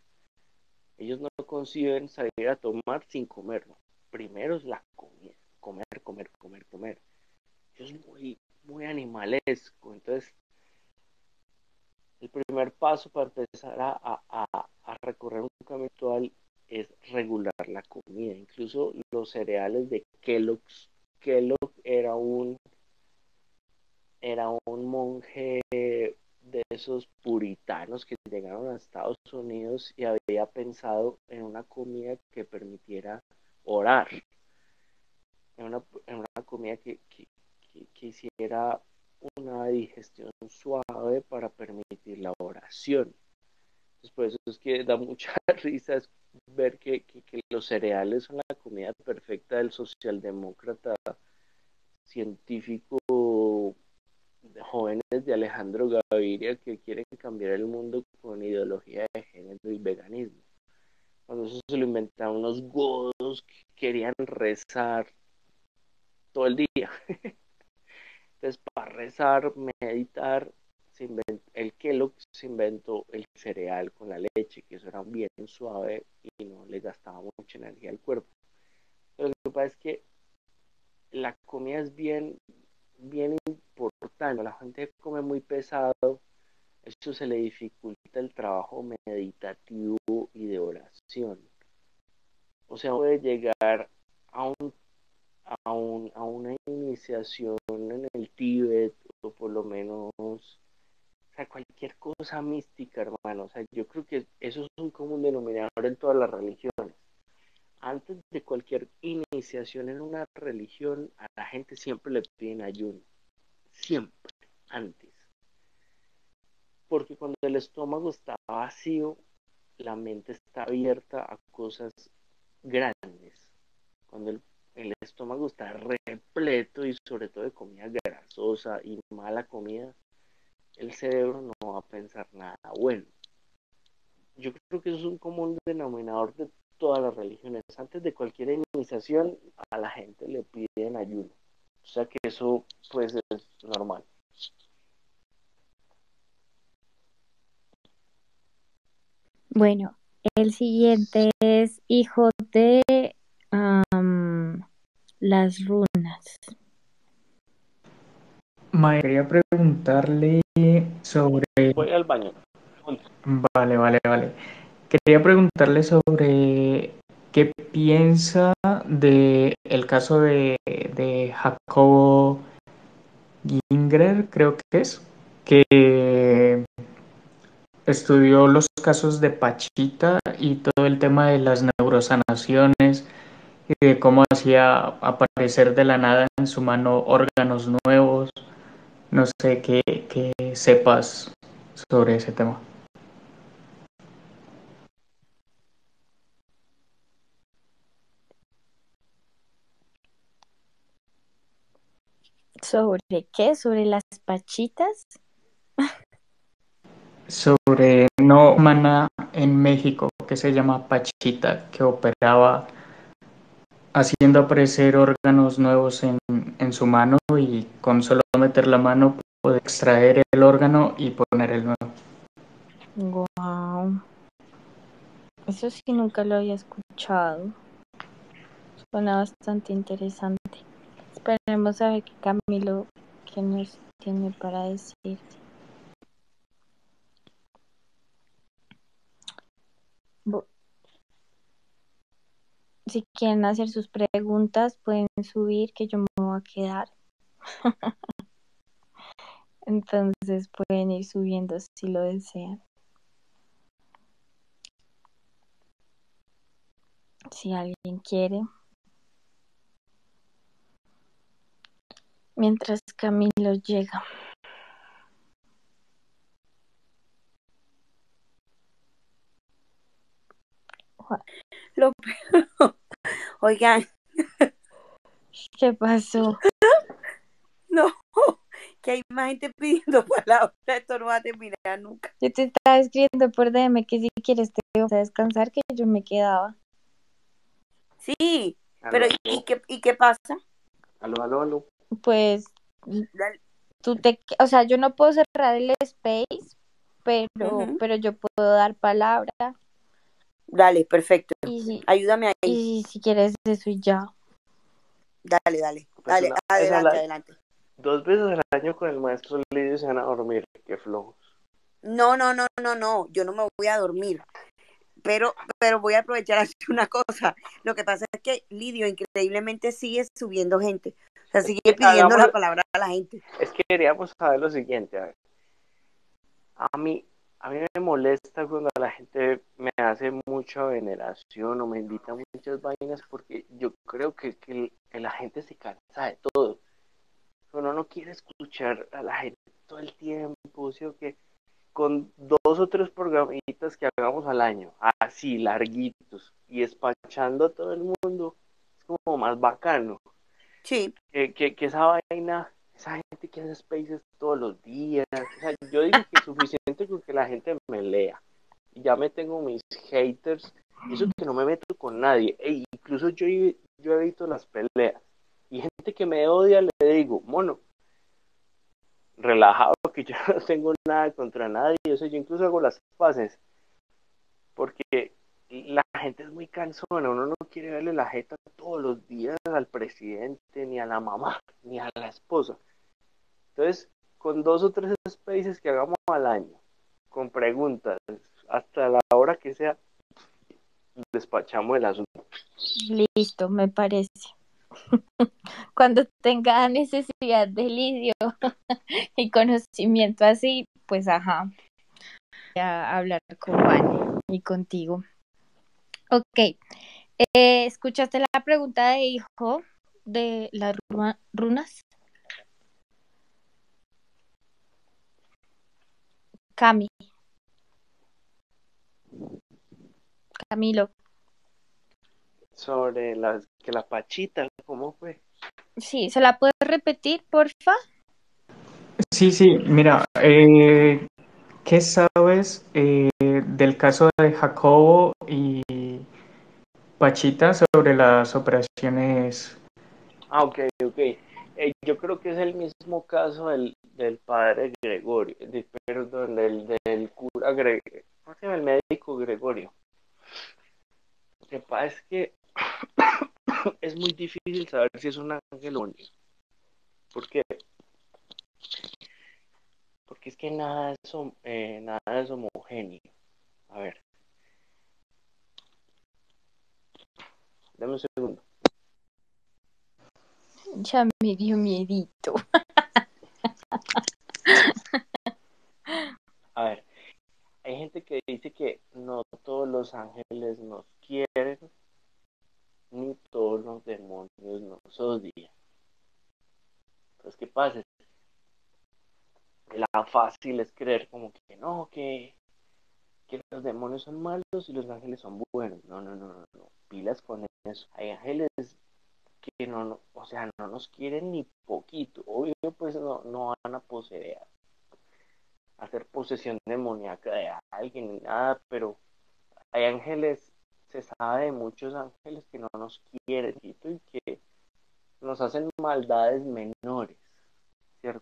Ellos no conciben salir a tomar sin comer, ¿no? Primero es la comida, comer. Ellos muy, muy animalesco. Entonces, el primer paso para empezar a recorrer un camino actual es regular la comida. Incluso los cereales de Kellogg's. Kellogg era un monje de esos puritanos que llegaron a Estados Unidos y había pensado en una comida que permitiera orar, en una comida que hiciera una digestión suave para permitir la oración. Entonces, por eso es que da mucha risa ver que los cereales son la comida perfecta del socialdemócrata científico jóvenes de Alejandro Gaviria, que quieren cambiar el mundo con ideología de género y veganismo. Cuando eso se lo inventaron unos godos que querían rezar todo el día. Entonces, para rezar, meditar, el Kellogg se inventó el cereal con la leche, que eso era bien suave y no le gastaba mucha energía al cuerpo. Pero lo que pasa es que la comida es bien importante. La gente come muy pesado, eso se le dificulta el trabajo meditativo y de oración. O sea, puede llegar a una iniciación en el Tíbet, o por lo menos, o sea, cualquier cosa mística, hermano. O sea, yo creo que eso es un común denominador en todas las religiones. Antes de cualquier iniciación en una religión, a la gente siempre le piden ayuno. Siempre, antes. Porque cuando el estómago está vacío, la mente está abierta a cosas grandes. Cuando el estómago está repleto, y sobre todo de comida grasosa y mala comida, el cerebro no va a pensar nada bueno. Yo creo que eso es un común denominador de todas las religiones. Antes de cualquier iniciación, a la gente le piden ayuno. O sea que eso, pues, es normal. Bueno, el siguiente es hijo de las runas. Me quería preguntarle sobre... Voy al baño. Vale. Quería preguntarle sobre qué piensa de el caso de Jacobo Gingrer, creo que es, que estudió los casos de Pachita y todo el tema de las neurosanaciones y de cómo hacía aparecer de la nada en su mano órganos nuevos. No sé qué sepas sobre ese tema. ¿Sobre qué? ¿Sobre las pachitas? Sobre no humana en México, que se llama Pachita, que operaba haciendo aparecer órganos nuevos en su mano, y con solo meter la mano puede extraer el órgano y poner el nuevo. Wow. Eso sí nunca lo había escuchado. Suena bastante interesante. Esperemos a ver qué Camilo que nos tiene para decir. Si quieren hacer sus preguntas, pueden subir, que yo me voy a quedar. Entonces pueden ir subiendo si lo desean. Si alguien quiere. Mientras Camilo llega. Lo peor. Oigan, ¿qué pasó? No, que hay más gente pidiendo palabras, esto no va a terminar nunca. Yo te estaba escribiendo por DM que si quieres te vas a descansar, que yo me quedaba. Sí, pero ¿y qué pasa? Aló. Pues, yo no puedo cerrar el space, pero yo puedo dar palabra. Dale, perfecto. Ayúdame ahí. Y si quieres, eso y ya. Dale. Pues dale, adelante. Dos veces al año con el maestro Lidio se van a dormir. Qué flojos. No. Yo no me voy a dormir. Pero voy a aprovechar a hacer una cosa. Lo que pasa es que Lidio increíblemente sigue subiendo gente. O sea, sigue pidiendo la palabra a la gente. Es que queríamos saber lo siguiente. A ver. A mí me molesta cuando la gente me hace mucha veneración o me invita a muchas vainas, porque yo creo que la gente se cansa de todo. Uno no quiere escuchar a la gente todo el tiempo, ¿sí? O que con 2 o 3 programitas que hagamos al año, así, larguitos, y despachando a todo el mundo, es como más bacano. Sí. Que esa vaina... Esa gente que hace spaces todos los días. O sea, yo digo que es suficiente con que la gente me lea. Ya me tengo mis haters. Eso que no me meto con nadie. E incluso yo evito las peleas. Y gente que me odia le digo, mono, relajado, que yo no tengo nada contra nadie. O sea, yo incluso hago las paces. Porque la gente es muy cansona. Uno no quiere verle la jeta todos los días al presidente, ni a la mamá, ni a la esposa. Entonces, con 2 o 3 spaces que hagamos al año, con preguntas, hasta la hora que sea, despachamos el asunto. Listo, me parece. Cuando tenga necesidad de lidio y conocimiento así, pues ajá, voy a hablar con Juan y contigo. Ok, ¿escuchaste la pregunta de hijo de las runas? Camilo. Sobre la Pachita, ¿cómo fue? Sí, ¿se la puedes repetir, porfa? Sí, mira, ¿qué sabes del caso de Jacobo y Pachita sobre las operaciones? Ah, ok. Yo creo que es el mismo caso del padre Gregorio, perdón, del cura Gregorio. ¿Cómo se llama el médico Gregorio? Lo que pasa es que es muy difícil saber si es un ángel o no. ¿Por qué? Porque es que nada es homogéneo. A ver. Dame un segundo. Ya me dio miedito. A ver. Hay gente que dice que no todos los ángeles nos quieren, ni todos los demonios nos odian. Pues, ¿qué pasa? La fácil es creer como que no, que los demonios son malos y los ángeles son buenos. No. Pilas con eso. Hay ángeles que no nos quieren ni poquito. Obvio, pues no van a poseer, hacer posesión demoníaca de alguien ni nada, pero hay ángeles, se sabe de muchos ángeles que no nos quieren y que nos hacen maldades menores, ¿cierto?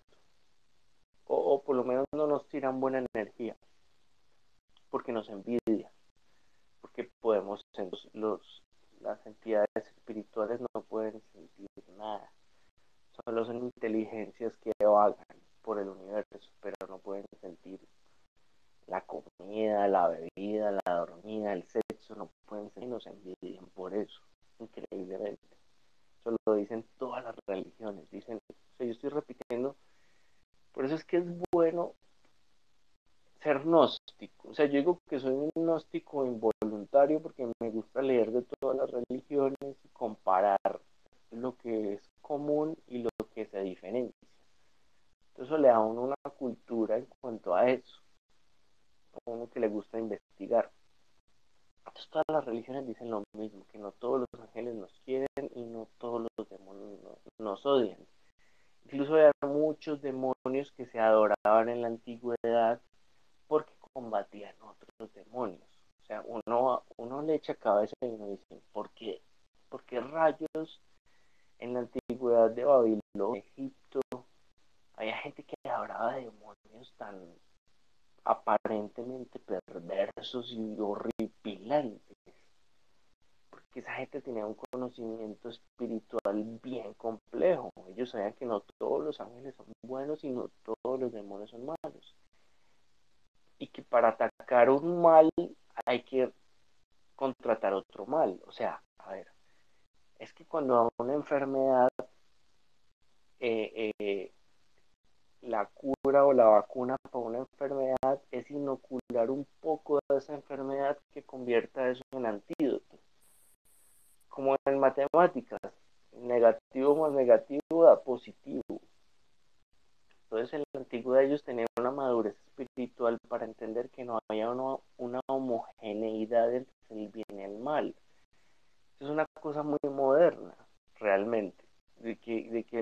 O por lo menos no nos tiran buena energía, porque nos envidian, porque podemos sentir, las entidades espirituales no pueden sentir nada, solo son inteligencias que vagan por el universo, pero no pueden sentir la comida, la bebida, la dormida, el sexo, no pueden sentir, nos envidian por eso, increíblemente. Eso lo dicen todas las religiones, dicen, o sea, yo estoy repitiendo. Por eso es que es bueno ser gnóstico. O sea, yo digo que soy un gnóstico involuntario porque me gusta leer de todas las religiones y comparar lo que es común y lo que se diferencia. Entonces, eso le da a uno una cultura en cuanto a eso. A uno que le gusta investigar. Entonces, todas las religiones dicen lo mismo, que no todos los ángeles nos quieren y no todos los demonios nos odian. Incluso había muchos demonios que se adoraban en la antigüedad porque combatían otros demonios. O sea, uno le echa cabeza y uno dice, ¿por qué? ¿Por qué rayos en la antigüedad de Babilonia, Egipto, había gente que adoraba de demonios tan aparentemente perversos y horripilantes? Porque esa gente tenía un conocimiento espiritual bien complejo. Ellos sabían que no todos los ángeles son buenos y no todos los demonios son malos. Y que para atacar un mal hay que contratar otro mal. O sea, a ver, es que cuando a una enfermedad la cura o la vacuna para una enfermedad es inocular un poco de esa enfermedad que convierta eso en antídoto. Como en matemáticas, negativo más negativo da positivo. Entonces en la antigüedad ellos tenían una madurez espiritual para entender que no había una homogeneidad entre el bien y el mal. Es una cosa muy moderna, realmente, de que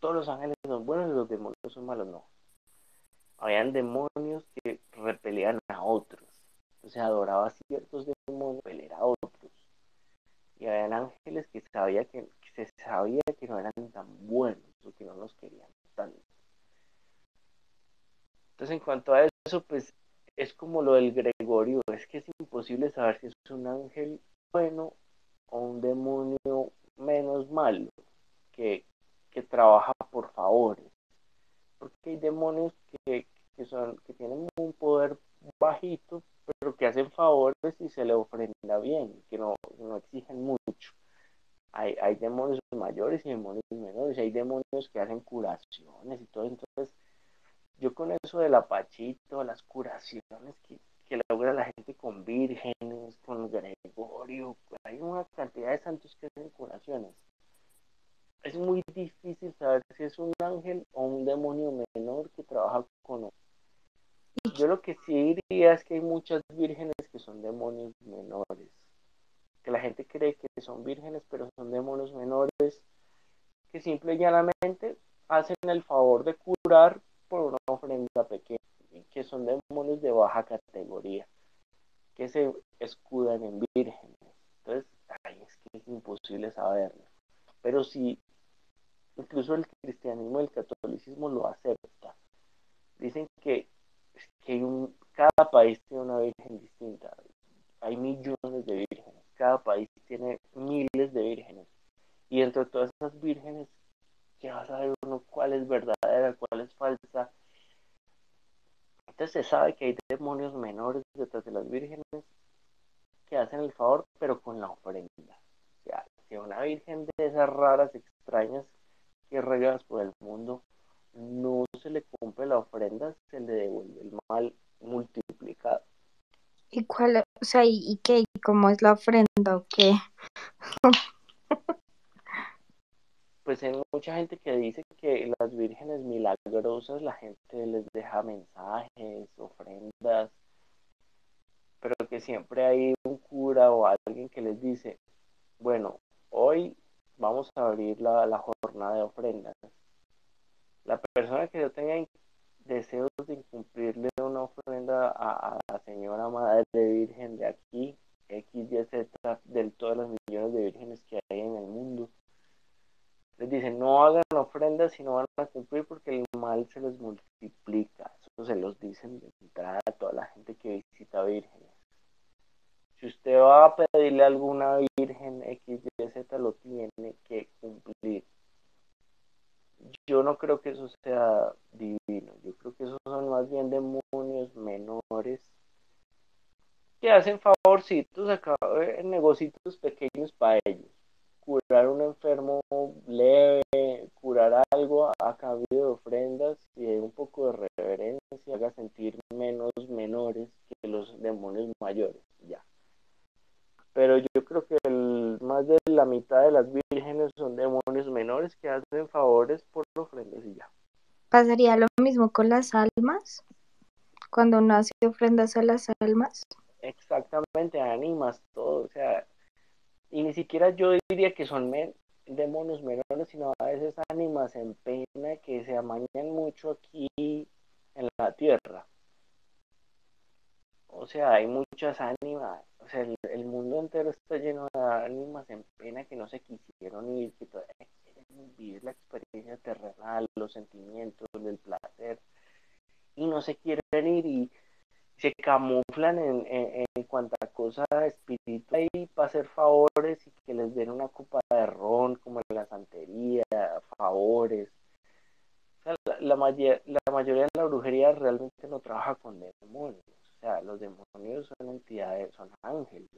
todos los ángeles son buenos y los demonios son malos, no. Habían demonios que repelían a otros. Entonces adoraba a ciertos demonios, repeler a otros. Y habían ángeles que se sabía que no eran tan buenos o que no nos querían tanto. Entonces, en cuanto a eso, pues es como lo del Gregorio, es que es imposible saber si es un ángel bueno o un demonio menos malo que trabaja por favores, porque hay demonios que tienen un poder bajito, pero que hacen favores y se le ofrenda bien, que no exigen mucho. Hay demonios mayores y demonios menores, hay demonios que hacen curaciones y todo. Entonces, yo con eso del apachito, las curaciones que logra la gente con vírgenes, con Gregorio, hay una cantidad de santos que hacen curaciones. Es muy difícil saber si es un ángel o un demonio menor que trabaja con otro. Yo lo que sí diría es que hay muchas vírgenes que son demonios menores, que la gente cree que son vírgenes pero son demonios menores, que simple y llanamente hacen el favor de curar por una ofrenda pequeña, que son demonios de baja categoría, que se escudan en vírgenes. Entonces, es que es imposible saberlo. Pero si incluso el cristianismo, el catolicismo lo acepta, dicen que cada país tiene una virgen distinta. Hay millones de vírgenes, cada país tiene miles de vírgenes. Y entre todas esas vírgenes, ¿qué va a saber uno cuál es verdadera, cuál es falsa? Entonces se sabe que hay demonios menores detrás de las vírgenes que hacen el favor, pero con la ofrenda. O sea, si una virgen de esas raras, extrañas, que regadas por el mundo, no se le cumple la ofrenda, se le devuelve el mal multiplicado. ¿Y cuál? O sea, ¿y qué? ¿Cómo es la ofrenda o qué? Pues hay mucha gente que dice que las vírgenes milagrosas, la gente les deja mensajes, ofrendas, pero que siempre hay un cura o alguien que les dice, bueno, hoy vamos a abrir la jornada de ofrendas. La persona que yo tenga deseos de incumplirle una ofrenda a la señora madre virgen de aquí, X, Y, Z, de todos los millones de vírgenes que hay en el mundo, les dicen, no hagan ofrendas si no van a cumplir porque el mal se les multiplica. Eso se los dicen de entrada a toda la gente que visita vírgenes. Si usted va a pedirle a alguna virgen X, Y, Z, lo tiene que cumplir. Yo no creo que eso sea divino. Yo creo que esos son más bien demonios menores que hacen favorcitos acá, negocitos pequeños para ellos. Curar un enfermo leve, curar algo a cambio de ofrendas y de un poco de reverencia, haga sentir menos menores que los demonios mayores, ya. Pero yo creo que más de la mitad de las vírgenes son demonios menores que hacen favores por ofrendas y ya. ¿Pasaría lo mismo con las almas? Cuando uno hace ofrendas a las almas. Exactamente, ánimas, todo, o sea, y ni siquiera yo diría que son demonios menores, sino a veces ánimas en pena que se amañan mucho aquí en la tierra. O sea, hay muchas ánimas, o sea, el mundo entero está lleno de ánimas en pena que no se quisieron ir, que todavía quieren vivir la experiencia terrenal, los sentimientos, el placer, y no se quieren ir y se camuflan en cuanta cosa espiritual y para hacer favores y que les den una copa de ron como en la santería, favores. O sea, la mayoría de la brujería realmente no trabaja con demonios. O sea, los demonios son entidades, son ángeles,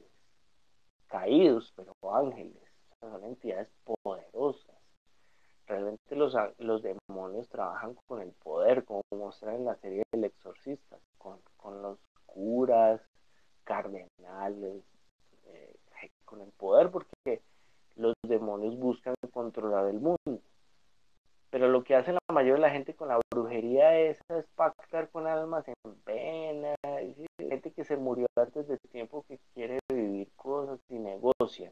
caídos, pero ángeles. O sea, son entidades poderosas. Realmente los demonios trabajan con el poder, como muestran en la serie del Exorcista, con los curas, cardenales, con el poder, porque los demonios buscan controlar el mundo. Pero lo que hace la mayoría de la gente con la brujería es pactar con almas en pena, es decir, gente que se murió antes del tiempo que quiere vivir cosas y negocian.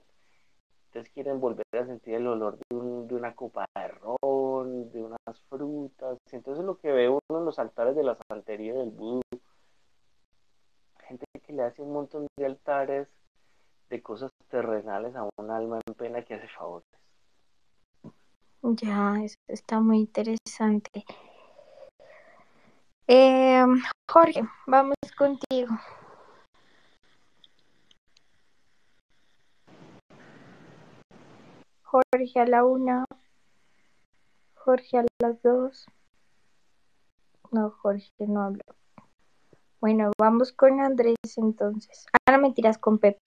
Entonces quieren volver a sentir el olor de una copa de ron, de unas frutas. Entonces lo que ve uno en los altares de la santería del vudú, gente que le hace un montón de altares de cosas terrenales a un alma en pena que hace favores. Ya, eso está muy interesante. Jorge, vamos contigo. Jorge a la 1, Jorge a las 2. No, Jorge no habló. Bueno, vamos con Andrés entonces. Ah, no, mentiras, con Pepe.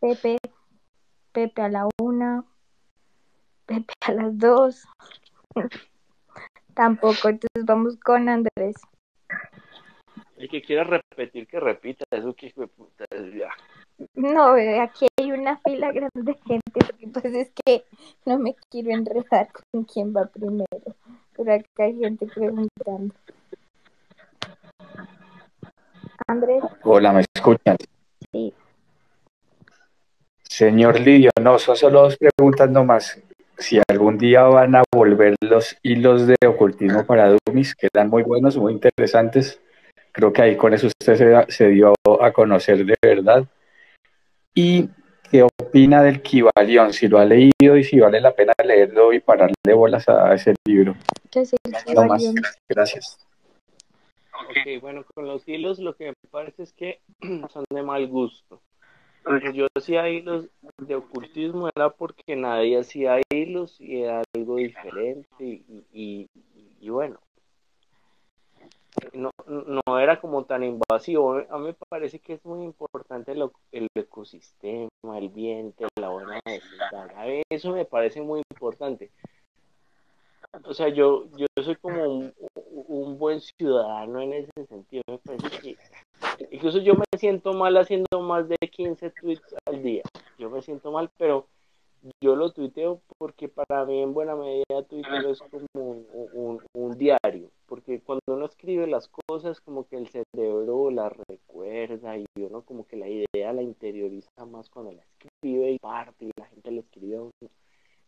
Pepe a la 1, Pepe a las 2. Tampoco, entonces vamos con Andrés. El que quiera repetir, que repita. Eso que puta es ya. No, bebé, aquí hay una fila grande de gente, pues es que no me quiero enredar con quién va primero, pero acá hay gente preguntando. Andrés. Hola, ¿me escuchan? Sí. Señor Lidio, no, son solo dos preguntas nomás. si algún día van a volver los hilos de ocultismo para dummies, que eran muy buenos, muy interesantes, creo que ahí con eso usted se dio a conocer de verdad. ¿Y qué opina del Kybalión? Si lo ha leído y si vale la pena leerlo y pararle bolas a ese libro. ¿Qué es el Kybalión? No más, gracias. Ok, bueno, con los hilos lo que me parece es que son de mal gusto. Entonces, yo hacía hilos de ocultismo, era porque nadie hacía hilos y era algo diferente y bueno, no era como tan invasivo. A mí me parece que es muy importante el ecosistema, el ambiente, la buena vecindad. A mí eso me parece muy importante. O sea, yo soy como un buen ciudadano en ese sentido. Me parece que incluso yo me siento mal haciendo más de 15 tweets al día. Yo me siento mal, pero yo lo tuiteo porque para mí en buena medida Twitter es como un diario. Porque cuando uno escribe las cosas, como que el cerebro las recuerda y uno como que la idea la interioriza más cuando la escribe y parte y la gente la escribe a uno.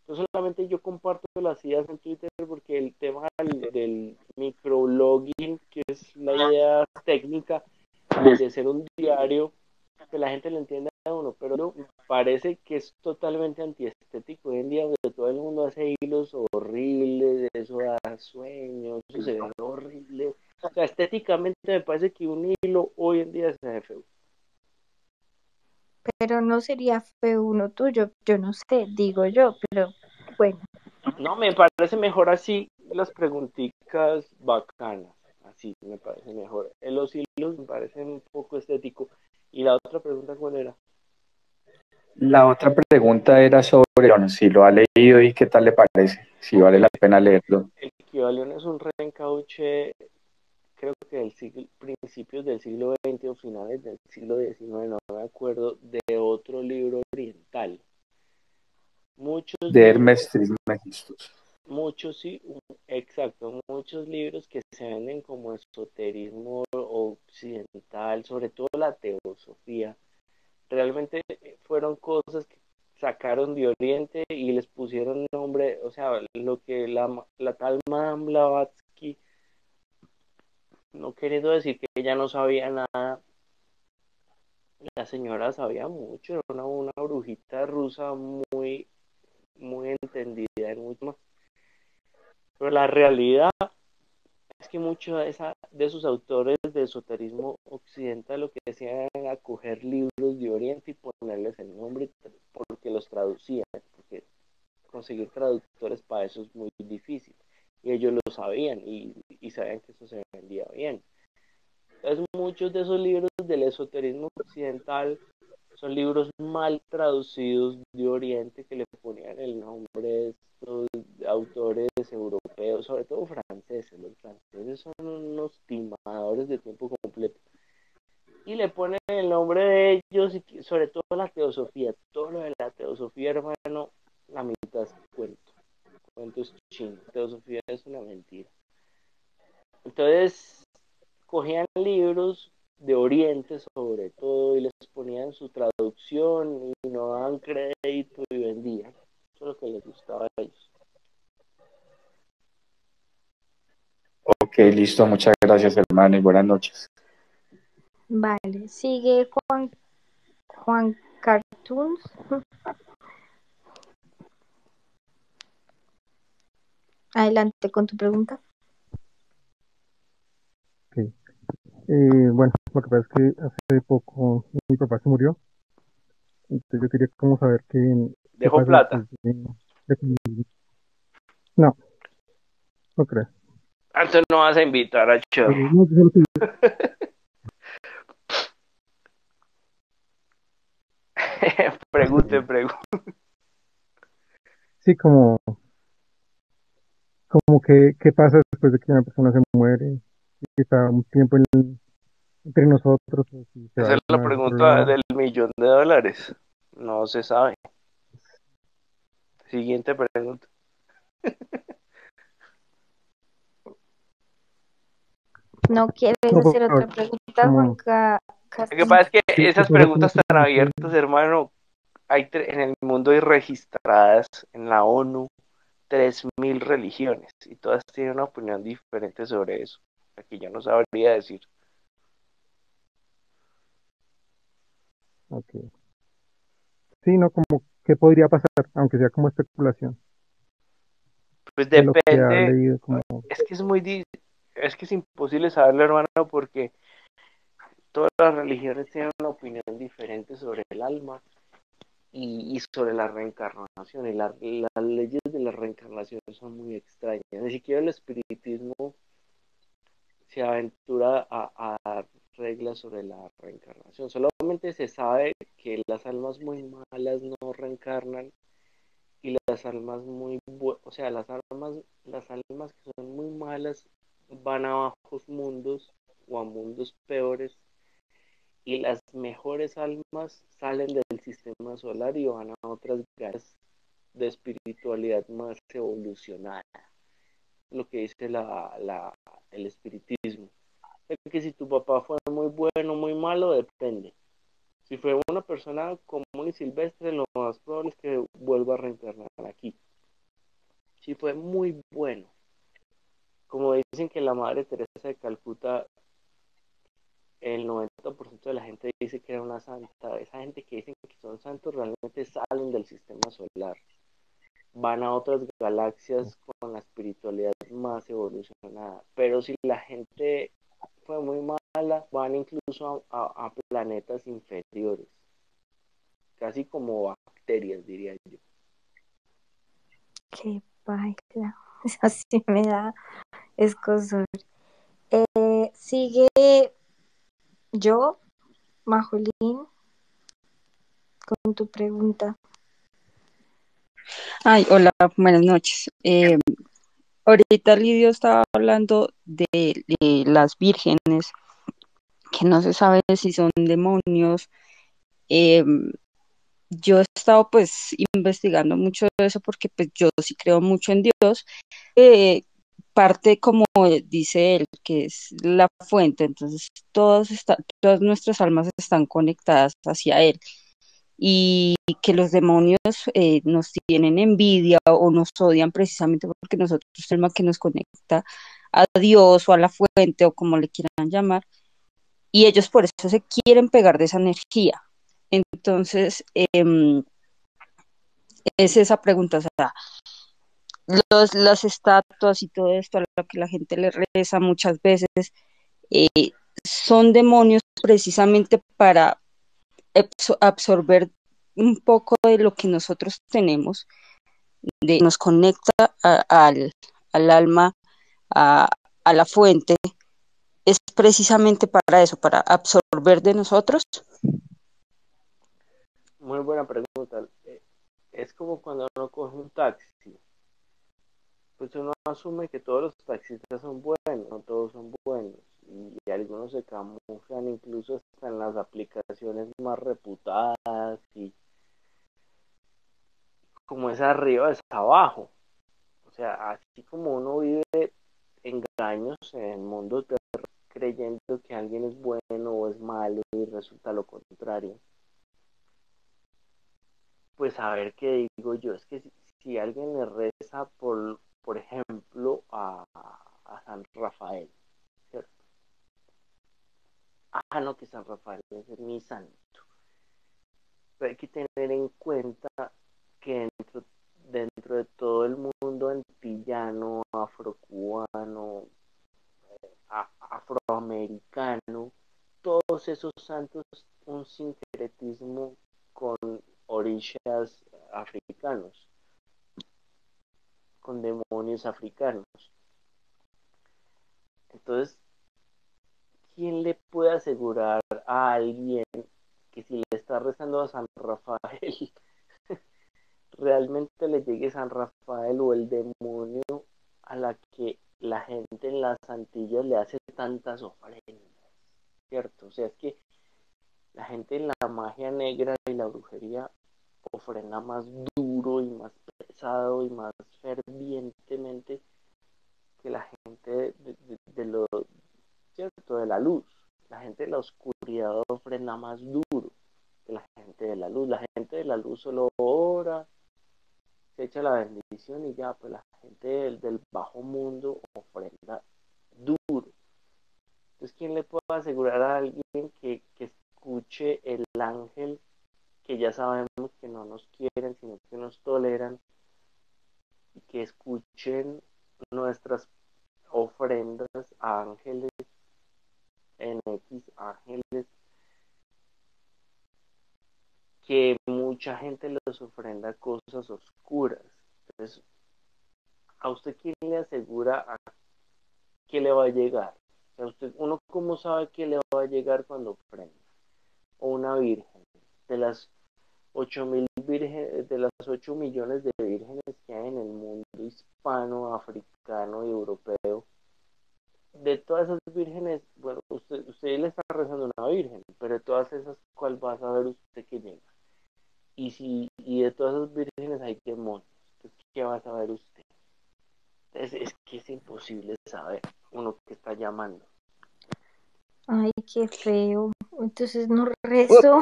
No solamente yo comparto las ideas en Twitter porque el tema del microblogging, que es la idea técnica de ser un diario, que la gente lo entienda a uno, pero me parece que es totalmente antiestético hoy en día, donde todo el mundo hace hilos horribles, eso da sueños, eso se ve horrible. O sea, estéticamente me parece que un hilo hoy en día se ve feo. Pero no sería feo uno tuyo, yo no sé, digo yo, pero bueno. No, me parece mejor así las preguntitas bacanas, así me parece mejor. Los hilos me parecen un poco estético. ¿Y la otra pregunta cuál era? La otra pregunta era sobre si lo ha leído y qué tal le parece, si vale la pena leerlo. El Kybalión es un reencauche, creo que del principios del siglo XX o finales del siglo XIX, no me acuerdo, de otro libro oriental. Muchos de Hermes Trismegistus. Muchos, sí, exacto, muchos libros que se venden como esoterismo occidental, sobre todo la teosofía, realmente fueron cosas que sacaron de Oriente y les pusieron nombre, o sea, lo que la tal Madame Blavatsky, no queriendo decir que ella no sabía nada, la señora sabía mucho, era una brujita rusa muy, muy entendida en mucho más. Pero la realidad es que muchos de sus autores de esoterismo occidental lo que decían era coger libros de Oriente y ponerles el nombre porque los traducían, porque conseguir traductores para eso es muy difícil. Y ellos lo sabían y sabían que eso se vendía bien. Entonces muchos de esos libros del esoterismo occidental son libros mal traducidos de Oriente que le ponían el nombre de estos autores europeos, sobre todo franceses. Los franceses son unos timadores de tiempo completo. Y le ponen el nombre de ellos y sobre todo la teosofía. Todo lo de la teosofía, hermano, la mitad es cuento. Cuento es chino. Teosofía es una mentira. Entonces, cogían libros de Oriente sobre todo y les ponían su traducción y no daban crédito y vendían. Eso es lo que les gustaba a ellos. Ok, listo, muchas gracias, hermano, y buenas noches. Vale, sigue Juan Cartoons. Adelante con tu pregunta. Okay. Bueno, lo que pasa es que hace poco mi papá se murió. Entonces yo quería como saber que... ¿Dejó plata? No, no creo. Antes no vas a invitar a Chavo. Pregunte. Sí, como que qué pasa después de que una persona se muere y está un tiempo entre nosotros. Esa es la pregunta del $1.000.000. No se sabe. Siguiente pregunta. ¿No quieres hacer otra pregunta, Juan Castillo? Lo que pasa es que esas preguntas tan abiertas, hermano, hay en el mundo hay registradas en la ONU 3.000 religiones y todas tienen una opinión diferente sobre eso. Aquí yo no sabría decir. Okay. Sí, no, como qué podría pasar, aunque sea como especulación. Pues depende. Es que es muy, es que es imposible saberlo, hermano, porque todas las religiones tienen una opinión diferente sobre el alma y sobre la reencarnación. Y las leyes de la reencarnación son muy extrañas. Ni siquiera el espiritismo se aventura a dar reglas sobre la reencarnación. Solamente se sabe que las almas muy malas no reencarnan y las almas muy buenas, o sea, las almas que son muy malas van a bajos mundos o a mundos peores, y las mejores almas salen del sistema solar y van a otras galas de espiritualidad más evolucionada. Lo que dice el espiritismo es que si tu papá fue muy bueno o muy malo, depende. Si fue una persona común y silvestre, lo más probable es que vuelva a reencarnar aquí. Si fue muy bueno, como dicen que la Madre Teresa de Calcuta, el 90% de la gente dice que era una santa. Esa gente que dicen que son santos realmente salen del sistema solar, van a otras galaxias con la espiritualidad más evolucionada. Pero si la gente fue muy mala, van incluso a planetas inferiores, casi como bacterias, diría yo. Qué baila, así me da escozor. Sigue yo, Majolín, con tu pregunta. Ay, hola, buenas noches. Ahorita Lidio estaba hablando de las vírgenes, que no se sabe si son demonios. Yo he estado pues investigando mucho de eso porque pues yo sí creo mucho en Dios. Parte como dice él, que es la fuente, entonces todas nuestras almas están conectadas hacia él. Y que los demonios nos tienen envidia o nos odian precisamente porque nosotros somos el alma que nos conecta a Dios o a la fuente o como le quieran llamar, y ellos por eso se quieren pegar de esa energía. Entonces es esa pregunta, o sea, las estatuas y todo esto a lo que la gente le reza muchas veces son demonios precisamente para absorber un poco de lo que nosotros tenemos, nos conecta al alma, a la fuente. Es precisamente para eso, para absorber de nosotros. Muy buena pregunta. Es como cuando uno coge un taxi, pues uno asume que todos los taxistas son buenos, no todos son buenos, y algunos se camuflan incluso hasta en las aplicaciones más reputadas, y como es arriba es abajo. O sea, así como uno vive engaños en mundos creyendo que alguien es bueno o es malo y resulta lo contrario, pues a ver qué digo yo, es que si alguien le reza por ejemplo a San Rafael, ah, no, que San Rafael es mi santo. Pero hay que tener en cuenta que dentro de todo el mundo antillano, afrocubano, afroamericano, todos esos santos, un sincretismo con orishas africanos, con demonios africanos. Entonces, ¿quién le puede asegurar a alguien que si le está rezando a San Rafael, realmente le llegue San Rafael o el demonio a la que la gente en las Antillas le hace tantas ofrendas? ¿Cierto? O sea, es que la gente en la magia negra y la brujería ofrenda más duro y más pesado y más fervientemente que la gente de los... ¿cierto? De la luz. La gente de la oscuridad ofrenda más duro que la gente de la luz. La gente de la luz solo ora, se echa la bendición y ya, pues la gente del bajo mundo ofrenda duro. Entonces, ¿quién le puede asegurar a alguien que escuche el ángel, que ya sabemos que no nos quieren, sino que nos toleran, y que escuchen nuestras ofrendas a ángeles, en X ángeles, que mucha gente les ofrenda cosas oscuras? Entonces, ¿a usted quién le asegura que le va a llegar? O sea, usted, ¿uno cómo sabe que le va a llegar cuando ofrenda? O una virgen. De las 8 millones de vírgenes que hay en el mundo hispano, africano y europeo, de todas esas vírgenes, bueno, usted le está rezando a una virgen, pero de todas esas, ¿cuál va a saber usted que llega? Y de todas esas vírgenes hay demonios, ¿qué va a saber usted? Entonces, es que es imposible saber uno que está llamando. Ay, qué feo. Entonces no rezo.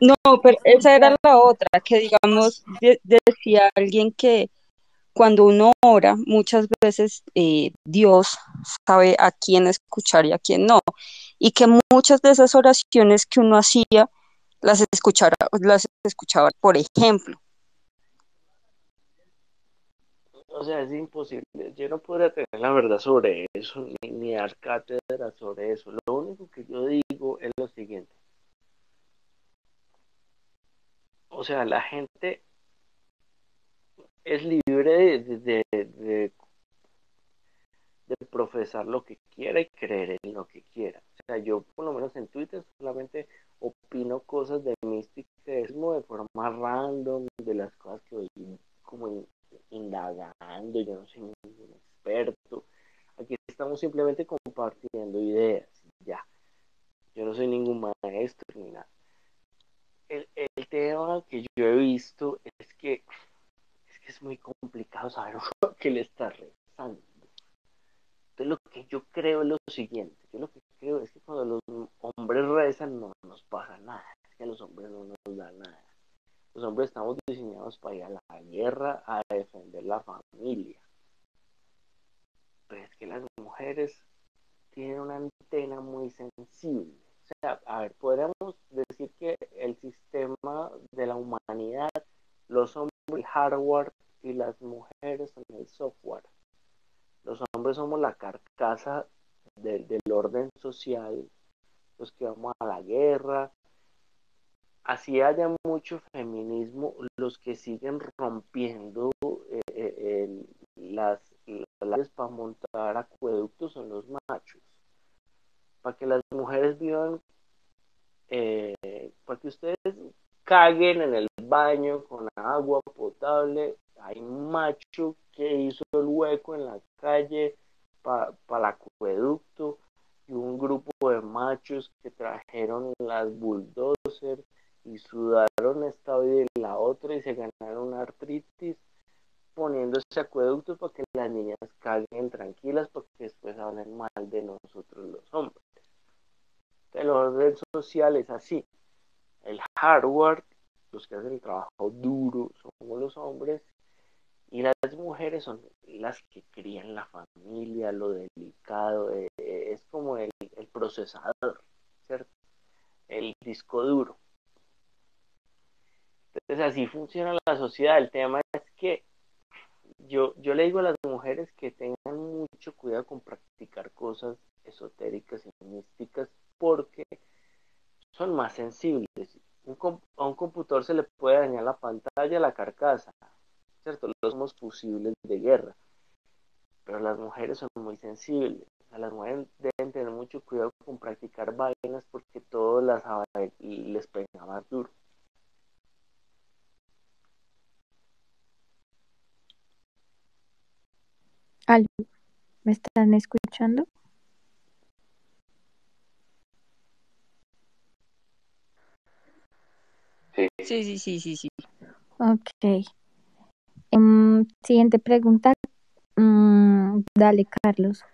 No, pero esa era la otra, que digamos, decía alguien que cuando uno ora, muchas veces Dios sabe a quién escuchar y a quién no, y que muchas de esas oraciones que uno hacía, las escuchaba, por ejemplo. O sea, es imposible, yo no podría tener la verdad sobre eso, ni dar cátedra sobre eso. Lo único que yo digo es lo siguiente. O sea, la gente es libre de profesar lo que quiera y creer en lo que quiera. O sea, yo por lo menos en Twitter solamente opino cosas de misticismo de forma random, de las cosas que voy como indagando, yo no soy ningún experto. Aquí estamos simplemente compartiendo ideas, ya. Yo no soy ningún maestro ni nada. El tema que yo he visto es que es muy complicado saber lo que le está rezando. Entonces, lo que yo creo es lo siguiente. Yo lo que creo es que cuando los hombres rezan no nos pasa nada. Es que a los hombres no nos da nada. Los hombres estamos diseñados para ir a la guerra, a defender la familia. Pero es que las mujeres tienen una antena muy sensible. O sea, a ver, podríamos decir que el sistema de la humanidad, los hombres el hardware y las mujeres son el software. Los hombres somos la carcasa del orden social, los que vamos a la guerra. Así haya mucho feminismo, los que siguen rompiendo las para montar acueductos son los machos. Para que las mujeres vivan, para que ustedes caguen en el baño con agua potable, hay un macho que hizo el hueco en la calle para el acueducto, y un grupo de machos que trajeron las bulldozers y sudaron esta vida y la otra y se ganaron artritis poniendo ese acueducto para que las niñas caguen tranquilas, porque después hablan mal de nosotros los hombres. El orden social es así. El hardware, los que hacen el trabajo duro, somos los hombres, y las mujeres son las que crían la familia, lo delicado, es como el procesador, ¿cierto? El disco duro. Entonces así funciona la sociedad. El tema es que yo le digo a las mujeres que tengan mucho cuidado con practicar cosas esotéricas y místicas, porque son más sensibles. A un computador se le puede dañar la pantalla, la carcasa, ¿cierto? Los somos fusibles de guerra, pero las mujeres son muy sensibles. A las mujeres deben tener mucho cuidado con practicar vainas, porque todo les pega más duro. ¿Aló? ¿Me están escuchando? Sí. Ok. Siguiente pregunta. Dale, Carlos.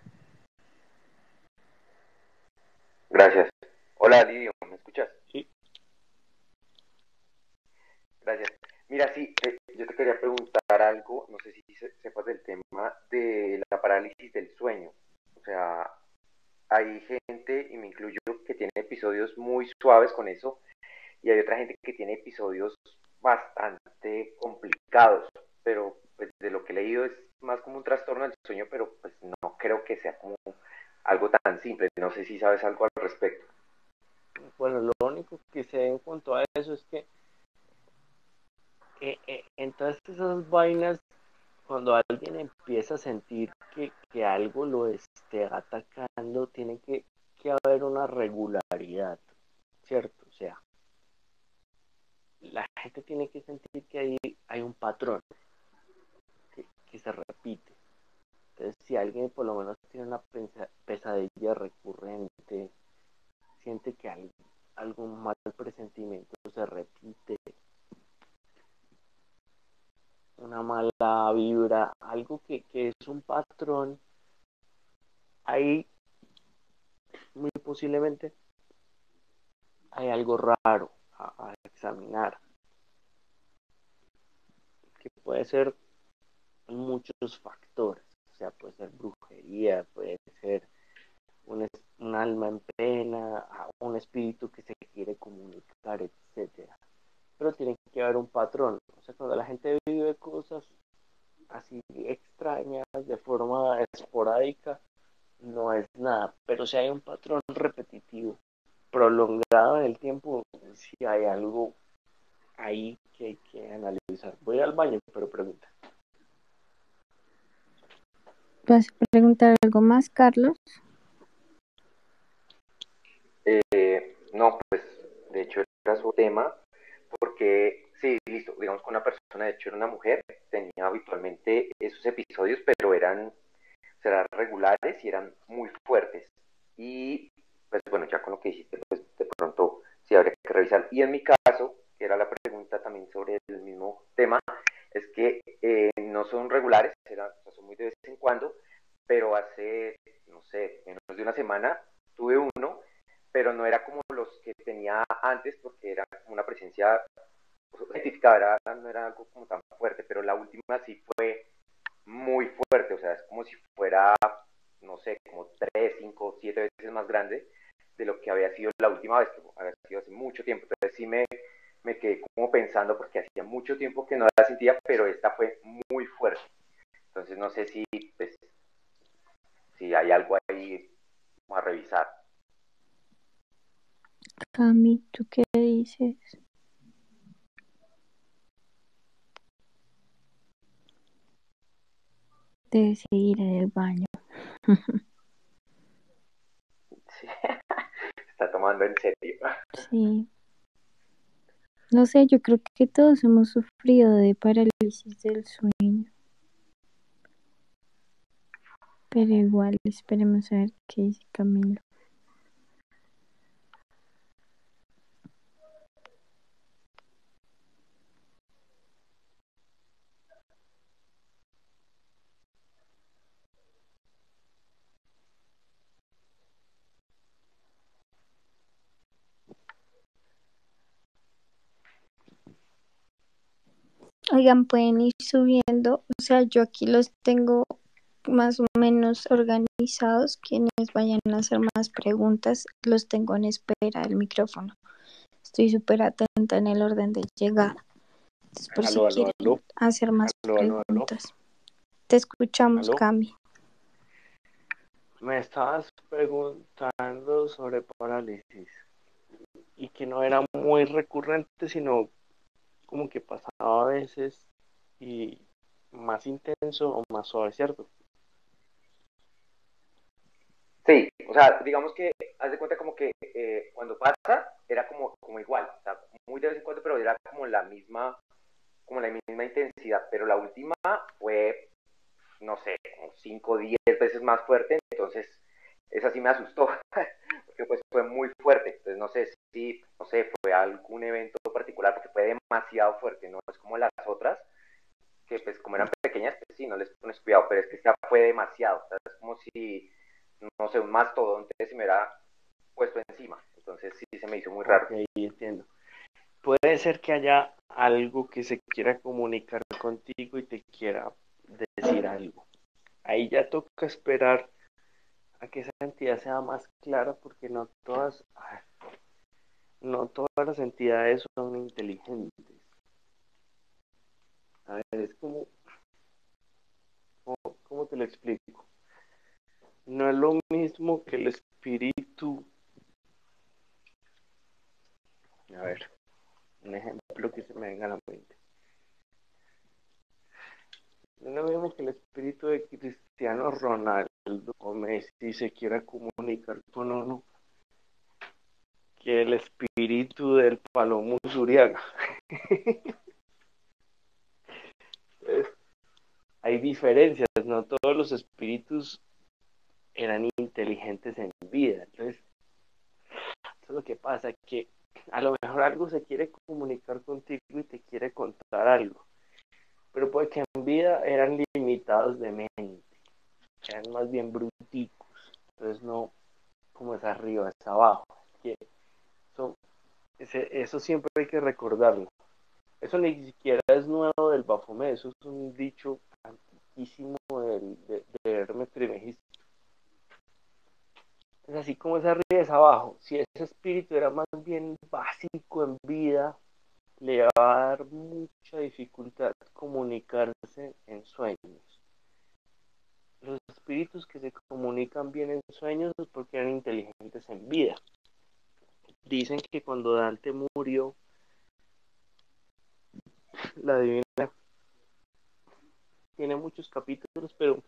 Gracias. Hola, Lidio, ¿me escuchas? Sí. Gracias. Mira, sí, yo te quería preguntar algo, no sé si sepas del tema de la parálisis del sueño. O sea, hay gente, y me incluyo, que tiene episodios muy suaves con eso, y hay otra gente que tiene episodios bastante complicados, pero pues, de lo que he leído es más como un trastorno del sueño, pero pues no creo que sea como algo tan simple. No sé si sabes algo al respecto. Bueno, lo único que sé en cuanto a eso es que en todas esas vainas, cuando alguien empieza a sentir que algo lo esté atacando, tiene que haber una regularidad, ¿cierto? O sea, la gente tiene que sentir que ahí hay un patrón que se repite. Entonces, si alguien por lo menos tiene una pesadilla recurrente, siente que algún mal presentimiento se repite, una mala vibra, algo que es un patrón, ahí muy posiblemente hay algo raro a examinar, que puede ser muchos factores. O sea, puede ser brujería, puede ser un alma en pena, un espíritu que se quiere comunicar, etcétera. Pero tiene que haber un patrón. O sea, cuando la gente vive cosas así extrañas, de forma esporádica, no es nada. Pero si hay un patrón repetitivo, prolongado en el tiempo, si hay algo ahí que hay que analizar. Voy al baño, pero pregunta. ¿Vas a preguntar algo más, Carlos? No, pues, de hecho era su tema, porque, sí, listo, digamos con una persona, de hecho era una mujer, tenía habitualmente esos episodios, pero eran regulares y eran muy fuertes. Y, pues bueno, ya con lo que dijiste, pues de pronto sí habría que revisar. Y en mi caso, que era la pregunta también sobre el mismo tema, es que no son regulares, son muy de vez en cuando, pero hace, no sé, menos de una semana tuve uno, pero no era como los que tenía antes, porque era como una presencia identificada, no era algo como tan fuerte, pero la última sí fue muy fuerte. O sea, es como si fuera, no sé, como 3, 5, 7 veces más grande de lo que había sido la última vez, que había sido hace mucho tiempo. Entonces sí me quedé como pensando, porque hacía mucho tiempo que no la sentía, pero esta fue muy fuerte. Entonces no sé si, pues, si hay algo ahí a revisar. Cami, ¿tú qué dices? Debe seguir en el baño. Sí. Está tomando en serio. Sí. No sé, yo creo que todos hemos sufrido de parálisis del sueño. Pero igual, esperemos a ver qué dice Camilo. Oigan, pueden ir subiendo, o sea, yo aquí los tengo más o menos organizados. Quienes vayan a hacer más preguntas, los tengo en espera del micrófono. Estoy súper atenta en el orden de llegada. Entonces, por aló, si aló, quieren aló, hacer más aló, preguntas. Aló, aló. Te escuchamos, aló. Cami. Me estabas preguntando sobre parálisis y que no era muy recurrente, sino como que pasaba a veces y más intenso o más suave, ¿cierto? Sí, o sea, digamos que haz de cuenta como que cuando pasa era como igual, o sea, muy de vez en cuando, pero era como la misma intensidad, pero la última fue, no sé, como 5 o 10 veces más fuerte, entonces esa sí me asustó, porque pues fue muy fuerte. Entonces no sé, fue algún evento particular, porque fue demasiado fuerte, no es como las otras, que pues como eran pequeñas, pues sí, no les pones cuidado, pero es que esta fue demasiado, o sea, es como si, no sé, un mastodonte se me hubiera puesto encima, entonces sí se me hizo muy raro. Ok, entiendo. Puede ser que haya algo que se quiera comunicar contigo y te quiera decir algo. Ahí ya toca esperar a que esa entidad sea más clara, porque no todas las entidades son inteligentes. A ver, es como, ¿cómo te lo explico? No es lo mismo que el espíritu. A ver, un ejemplo que se me venga a la mente. No es lo mismo que el espíritu de Cristiano Ronaldo o Messi se quiera comunicar con uno que el espíritu del Palomo Zuriaga. Hay diferencias, no todos los espíritus eran inteligentes en vida. Entonces, eso es lo que pasa, que a lo mejor algo se quiere comunicar contigo y te quiere contar algo, pero puede que en vida eran limitados de mente, eran más bien bruticos, entonces no como es arriba, es abajo. Que son, eso siempre hay que recordarlo. Eso ni siquiera es nuevo del Baphomet, eso es un dicho antiquísimo de Hermes Trismegisto. Es así como es arriba, es abajo. Si ese espíritu era más bien básico en vida, le va a dar mucha dificultad comunicarse en sueños. Los espíritus que se comunican bien en sueños es porque eran inteligentes en vida. Dicen que cuando Dante murió, la Divina tiene muchos capítulos, pero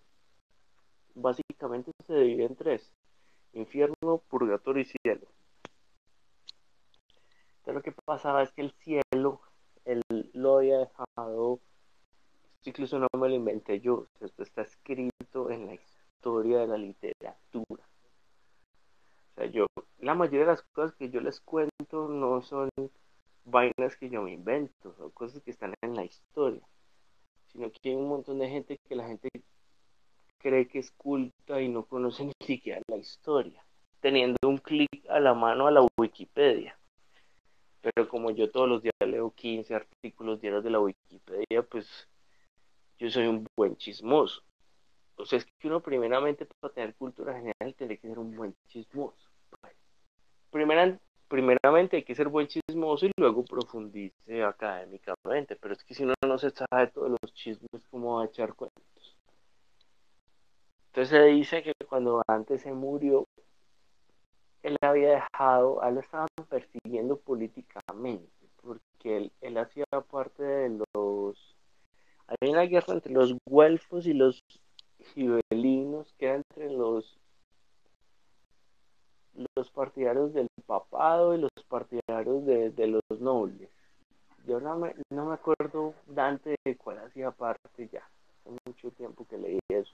básicamente se divide en tres: infierno, purgatorio y cielo. Entonces, lo que pasaba es que el cielo, él lo había dejado, esto incluso no me lo inventé yo, esto está escrito en la historia de la literatura. O sea, yo, la mayoría de las cosas que yo les cuento no son vainas que yo me invento, son cosas que están en la historia, sino que hay un montón de gente que la gente cree que es culta y no conoce ni siquiera la historia, teniendo un clic a la mano a la Wikipedia. Pero como yo todos los días leo 15 artículos diarios de la Wikipedia, pues yo soy un buen chismoso. O sea, es que uno primeramente para tener cultura general tiene que ser un buen chismoso. Primeramente hay que ser buen chismoso y luego profundice académicamente, pero es que si uno no se sabe todos los chismes, ¿cómo va a echar cuentos? Entonces se dice que cuando Dante se murió, él había dejado, a él lo estaban persiguiendo políticamente, porque él hacía parte de los... Había una guerra entre los güelfos y los gibelinos, que era entre los partidarios del papado y los partidarios de los nobles. Yo no me acuerdo Dante de cuál hacía parte ya, hace mucho tiempo que leí eso.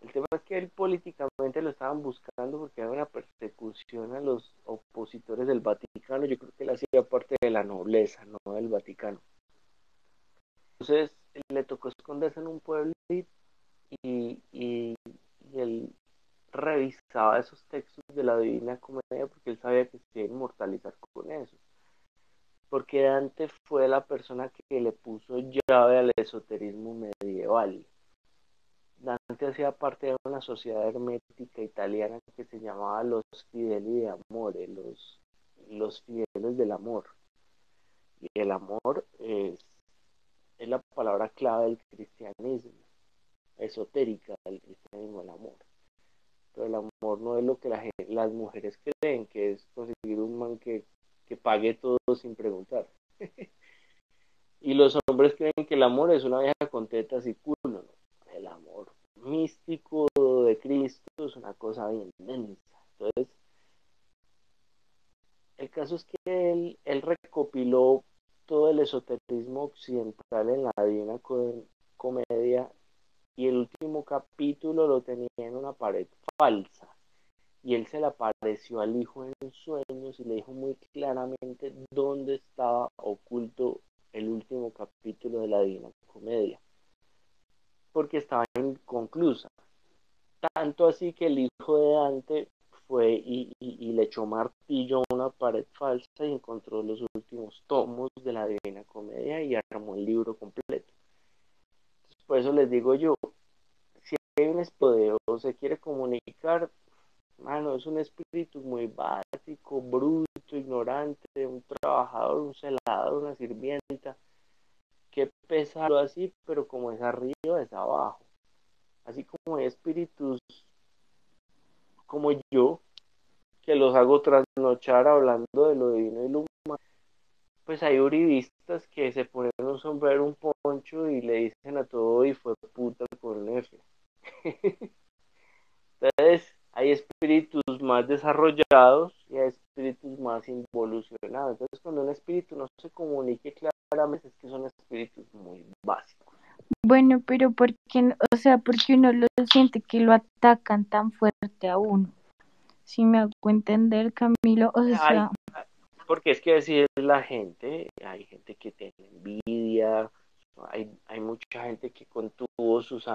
El tema es que él políticamente lo estaban buscando porque había una persecución a los opositores del Vaticano. Yo creo que él hacía parte de la nobleza, no del Vaticano. Entonces le tocó esconderse en un pueblo y él revisaba esos textos de la Divina Comedia porque él sabía que se iba a inmortalizar con eso, porque Dante fue la persona que le puso llave al esoterismo medieval. Dante hacía parte de una sociedad hermética italiana que se llamaba los Fideli de Amore, los fieles del amor, y el amor es la palabra clave del cristianismo, esotérica del cristianismo, el amor. Pero el amor no es lo que las mujeres creen, que es conseguir un man que pague todo sin preguntar. Y los hombres creen que el amor es una vieja con tetas y culo, ¿no? El amor místico de Cristo es una cosa bien densa. Entonces, el caso es que él recopiló todo el esoterismo occidental en la Divina Comedia, y el último capítulo lo tenía en una pared falsa, y él se le apareció al hijo en sueños y le dijo muy claramente dónde estaba oculto el último capítulo de la Divina Comedia, porque estaba inconclusa. Tanto así que el hijo de Dante fue y le echó martillo a una pared falsa y encontró los últimos tomos de la Divina Comedia y armó el libro completo. Entonces, por eso les digo yo, si hay un espodeo, se quiere comunicar, mano, es un espíritu muy básico, bruto, ignorante, un trabajador, un celador, una sirvienta, que pesado así, pero como es arriba, es abajo. Así como hay espíritus como yo, que los hago trasnochar hablando de lo divino y lo humano, pues hay uribistas que se ponen un sombrero, un poncho y le dicen a todo y fue puta con F. Entonces, hay espíritus más desarrollados y hay espíritus más involucionados. Entonces, cuando un espíritu no se comunique claramente, es que son espíritus muy básicos. Bueno, pero ¿por qué? O sea, porque uno lo siente que lo atacan tan fuerte a uno. Si me hago entender, Camilo, o sea... Ay, porque es que así es la gente, hay gente que tiene envidia, hay mucha gente que contuvo sus...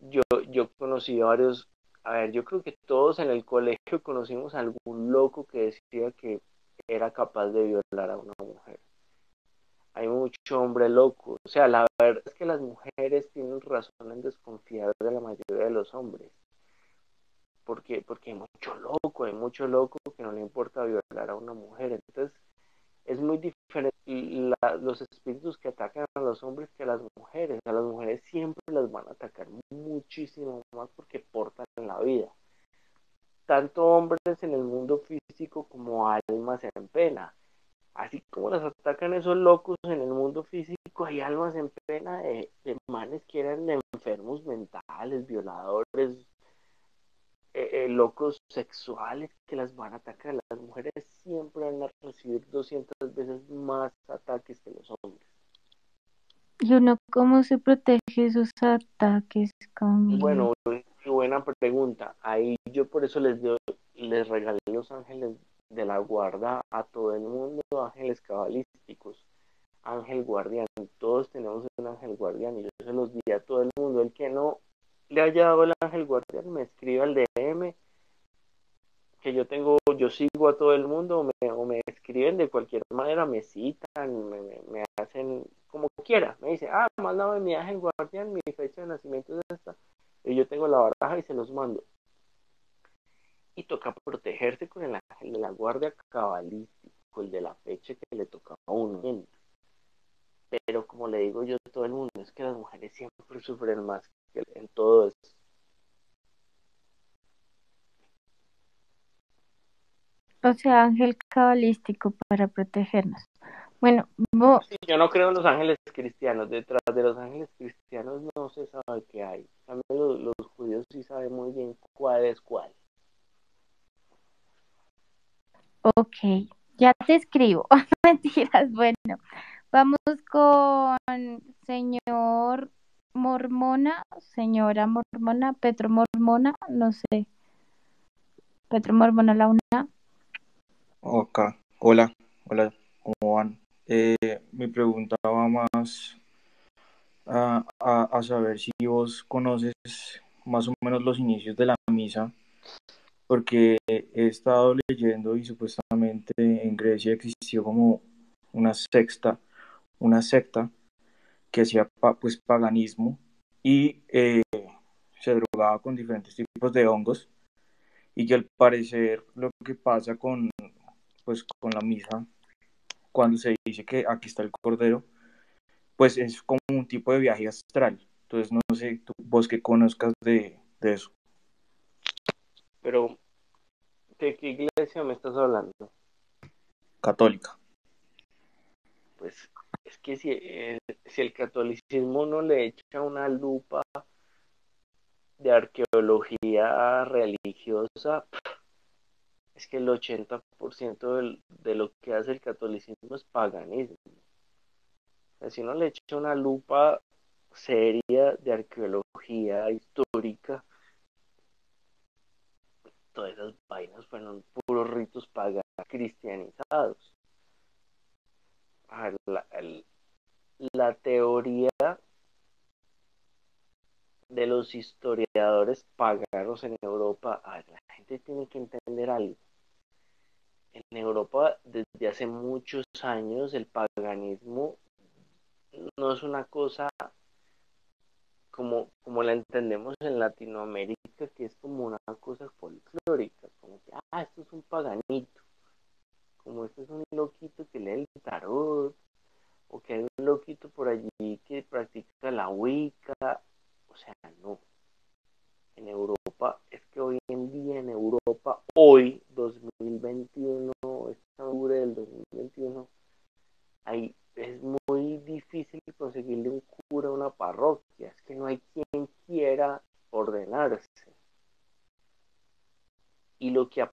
Yo conocí varios... A ver, yo creo que todos en el colegio conocimos a algún loco que decía que era capaz de violar a una mujer. Hay mucho hombre loco. O sea, la verdad es que las mujeres tienen razón en desconfiar de la mayoría de los hombres. ¿Por qué? Porque hay mucho loco que no le importa violar a una mujer. Entonces, es muy diferente los espíritus que atacan a los hombres que a las mujeres. A las mujeres siempre las van a atacar muchísimo más porque portan la vida. Tanto hombres en el mundo físico como almas en pena. Así como las atacan esos locos en el mundo físico, hay almas en pena de manes que eran enfermos mentales, violadores, locos sexuales que las van a atacar. Las mujeres siempre van a recibir 200 veces más ataques que los hombres. ¿Y uno cómo se protege de esos ataques, Camilo? Bueno, buena pregunta. Ahí yo por eso les regalé los ángeles de la guarda a todo el mundo, ángeles cabalísticos, ángel guardián, todos tenemos un ángel guardián y yo se los di a todo el mundo. El que no le haya dado el ángel guardián me escribe al DM, que yo sigo a todo el mundo, o me escriben de cualquier manera, me citan, me hacen como quiera, me dicen, mándame mi ángel guardián, mi fecha de nacimiento es esta, y yo tengo la baraja y se los mando. Y toca protegerse con el ángel de la guardia cabalístico, el de la fecha que le tocaba a uno. Pero como le digo yo a todo el mundo, es que las mujeres siempre sufren más que en todo esto. O sea, ángel cabalístico para protegernos. Bueno, vos... Sí, yo no creo en los ángeles cristianos. Detrás de los ángeles cristianos no se sabe qué hay. También los judíos sí saben muy bien cuál es cuál. Ok, ya te escribo. Mentiras, bueno. Vamos con señor Mormona, señora Mormona, Petro Mormona, no sé. Petro Mormona, la una. Ok, hola, ¿cómo van? Mi pregunta va más a saber si vos conoces más o menos los inicios de la misa. Porque he estado leyendo y supuestamente en Grecia existió como una secta que hacía pues paganismo y se drogaba con diferentes tipos de hongos y que al parecer lo que pasa con la misa cuando se dice que aquí está el cordero pues es como un tipo de viaje astral. Entonces no sé vos qué conozcas de eso. Pero ¿de qué iglesia me estás hablando? Católica. Pues es que si el catolicismo no le echa una lupa de arqueología religiosa, es que el 80% de lo que hace el catolicismo es paganismo. O sea, si no le echa una lupa seria de arqueología histórica, todas esas vainas fueron puros ritos paganos cristianizados. A ver, la teoría de los historiadores paganos en Europa. A ver, la gente tiene que entender algo. En Europa, desde hace muchos años, el paganismo no es una cosa como la entendemos en Latinoamérica, que es como una cosa folclórica, como que, esto es un paganito, como esto es un loquito que lee el tarot, o que hay un loquito por allí que practica la Wicca. O sea, no. En Europa, es que hoy en día, en Europa, hoy, 2021, esta dura del 2021, ahí es muy difícil conseguirle un cura a una parroquia. Es que no hay quien quiera ordenarse. Y lo que ha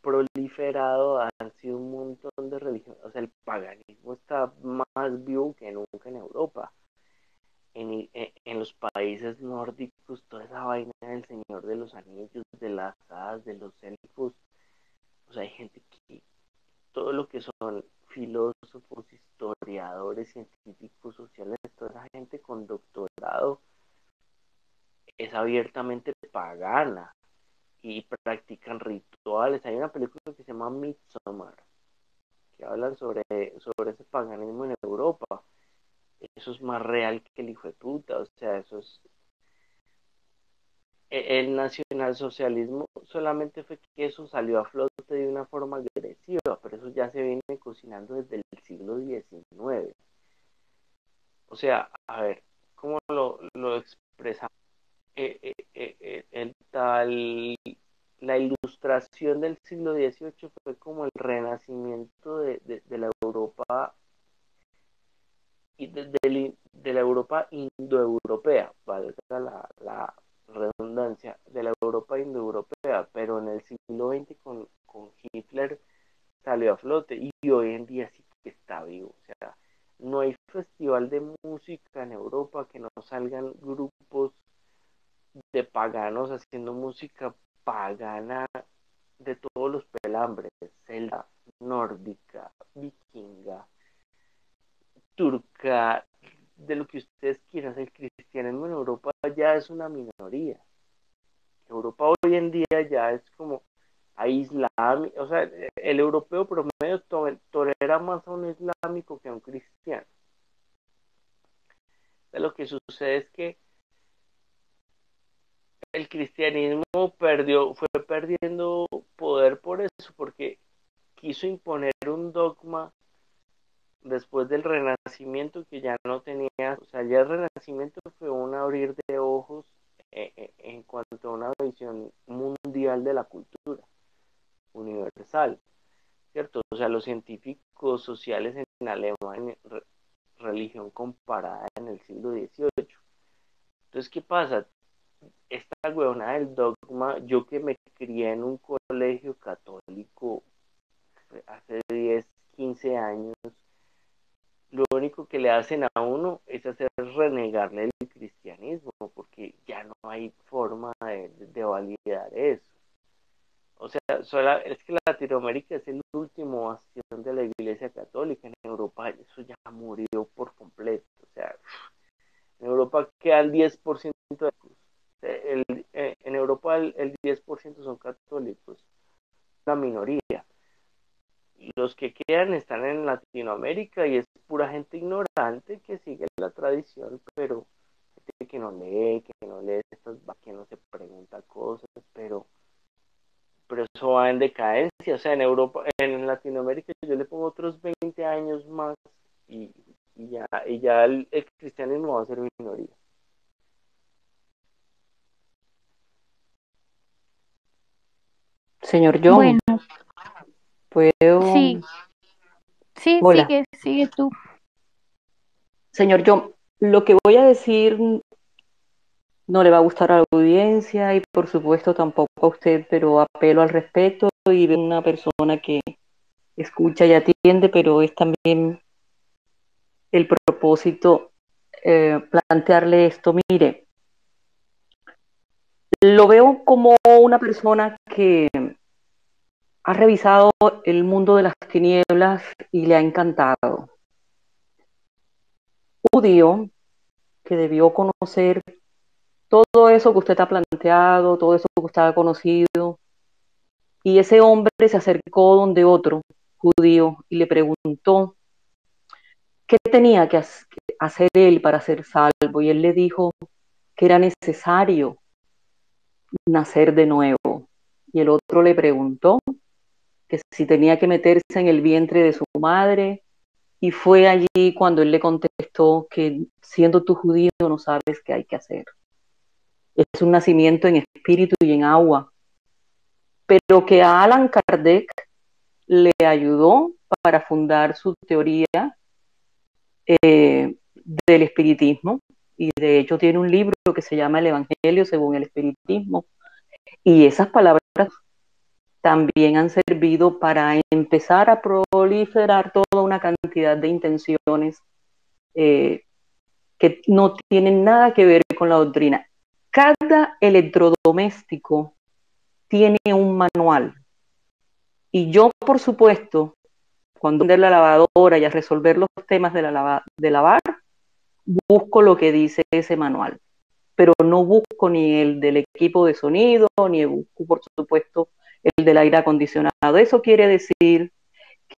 proliferado han sido un montón de religiones. O sea, el paganismo está más vivo que nunca en Europa. En los países nórdicos, toda esa vaina del Señor de los Anillos, de las hadas, de los elfos. O sea, hay gente que todo lo que son filósofos, historiadores, científicos, sociales, toda esa gente con doctorado es abiertamente pagana y practican rituales. Hay una película que se llama Midsommar, que hablan sobre ese paganismo en Europa. Eso es más real que el hijo de puta. O sea, eso es... El nacionalsocialismo solamente fue que eso salió a flote de una forma agresiva, pero eso ya se viene cocinando desde el siglo XIX. O sea, a ver, ¿cómo lo expresamos? La ilustración del siglo XVIII fue como el renacimiento de la Europa, y de la Europa indoeuropea, valga la redundancia, de la Europa indoeuropea, pero en el siglo XX con Hitler salió a flote, y hoy en día sí que está vivo. O sea, no hay festival de música en Europa que no salgan grupos de paganos haciendo música pagana de todos los pelambres: celta, nórdica, vikinga, turca, de lo que ustedes quieran. El cristianismo en Europa ya es una minoría. Europa hoy en día ya es como islámico. O sea, el europeo promedio tolera más a un islámico que a un cristiano. O sea, lo que sucede es que el cristianismo fue perdiendo poder por eso, porque quiso imponer un dogma después del Renacimiento que ya no tenía. O sea, ya el Renacimiento fue un abrir de ojos en cuanto a una visión mundial de la cultura, universal, ¿cierto? O sea, los científicos sociales en Alemania, religión comparada en el siglo XVIII. Entonces, ¿qué pasa? Esta huevona del dogma, yo que me crié en un colegio católico hace 10, 15 años, lo único que le hacen a uno es hacer renegarle el cristianismo, porque ya no hay forma de validar eso. O sea, es que Latinoamérica es el último bastión de la Iglesia Católica. En Europa eso ya murió por completo. O sea, en Europa queda el 10% de... en Europa el 10% son católicos, la minoría. Los que quedan están en Latinoamérica, y es pura gente ignorante que sigue la tradición, pero gente que no lee estas, que no se pregunta cosas, pero eso va en decadencia. O sea, en Europa, en Latinoamérica, yo le pongo otros 20 años más y ya el cristianismo va a ser minoría. Señor John, bueno. ¿Puedo? Sí, hola. Sigue tú. Señor John, lo que voy a decir no le va a gustar a la audiencia y por supuesto tampoco a usted, pero apelo al respeto y veo una persona que escucha y atiende, pero es también el propósito plantearle esto. Mire, lo veo como una persona que ha revisado el mundo de las tinieblas y le ha encantado. Un judío que debió conocer todo eso que usted está planteado, todo eso que usted ha conocido. Y ese hombre se acercó donde otro judío y le preguntó qué tenía que hacer él para ser salvo. Y él le dijo que era necesario nacer de nuevo. Y el otro le preguntó que si tenía que meterse en el vientre de su madre. Y fue allí cuando él le contestó que siendo tú judío no sabes qué hay que hacer. Es un nacimiento en espíritu y en agua. Pero que a Allan Kardec le ayudó para fundar su teoría del espiritismo. Y de hecho tiene un libro que se llama El Evangelio según el Espiritismo. Y esas palabras también han servido para empezar a proliferar toda una cantidad de intenciones que no tienen nada que ver con la doctrina. Cada electrodoméstico tiene un manual. Y yo, por supuesto, cuando voy a la lavadora y a resolver los temas de, lavar, busco lo que dice ese manual. Pero no busco ni el del equipo de sonido, ni busco, por supuesto, el del aire acondicionado. Eso quiere decir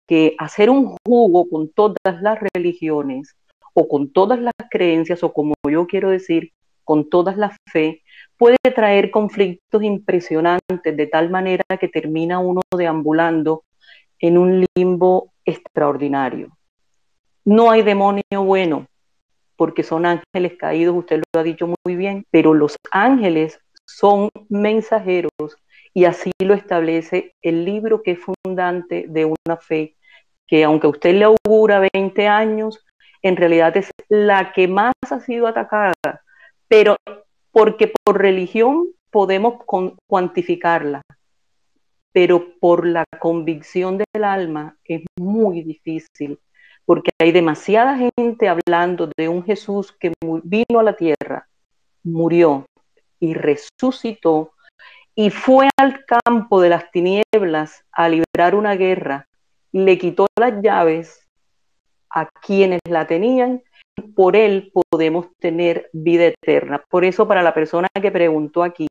que hacer un jugo con todas las religiones o con todas las creencias o, como yo quiero decir, con todas las fe, puede traer conflictos impresionantes de tal manera que termina uno deambulando en un limbo extraordinario. No hay demonio bueno porque son ángeles caídos, usted lo ha dicho muy bien, pero los ángeles son mensajeros. Y así lo establece el libro que es fundante de una fe que, aunque usted le augura 20 años, en realidad es la que más ha sido atacada, pero porque por religión podemos cuantificarla, pero por la convicción del alma es muy difícil, porque hay demasiada gente hablando de un Jesús que vino a la tierra, murió y resucitó, y fue al campo de las tinieblas a librar una guerra, le quitó las llaves a quienes la tenían, por él podemos tener vida eterna. Por eso, para la persona que preguntó aquí,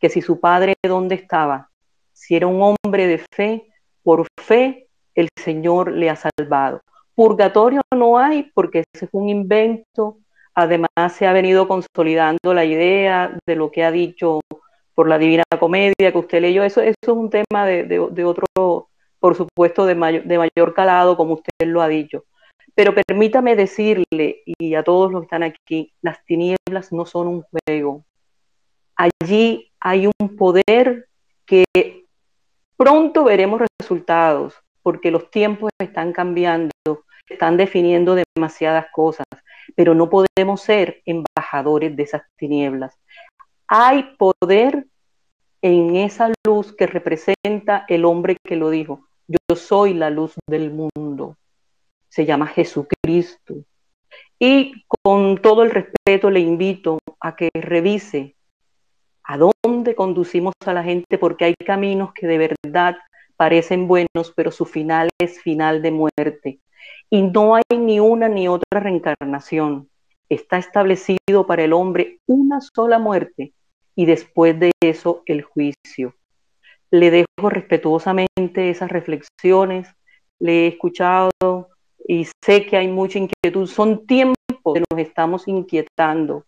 que si su padre dónde estaba, si era un hombre de fe, por fe el Señor le ha salvado. Purgatorio no hay porque ese es un invento, además se ha venido consolidando la idea de lo que ha dicho por la Divina Comedia que usted leyó. Eso es un tema de otro, por supuesto, de mayor calado, como usted lo ha dicho. Pero permítame decirle, y a todos los que están aquí, las tinieblas no son un juego. Allí hay un poder que pronto veremos resultados, porque los tiempos están cambiando, están definiendo demasiadas cosas, pero no podemos ser embajadores de esas tinieblas. Hay poder en esa luz que representa el hombre que lo dijo. Yo soy la luz del mundo. Se llama Jesucristo. Y con todo el respeto le invito a que revise a dónde conducimos a la gente, porque hay caminos que de verdad parecen buenos, pero su final es final de muerte. Y no hay ni una ni otra reencarnación. Está establecido para el hombre una sola muerte. Y después de eso, el juicio. Le dejo respetuosamente esas reflexiones, le he escuchado y sé que hay mucha inquietud. Son tiempos que nos estamos inquietando,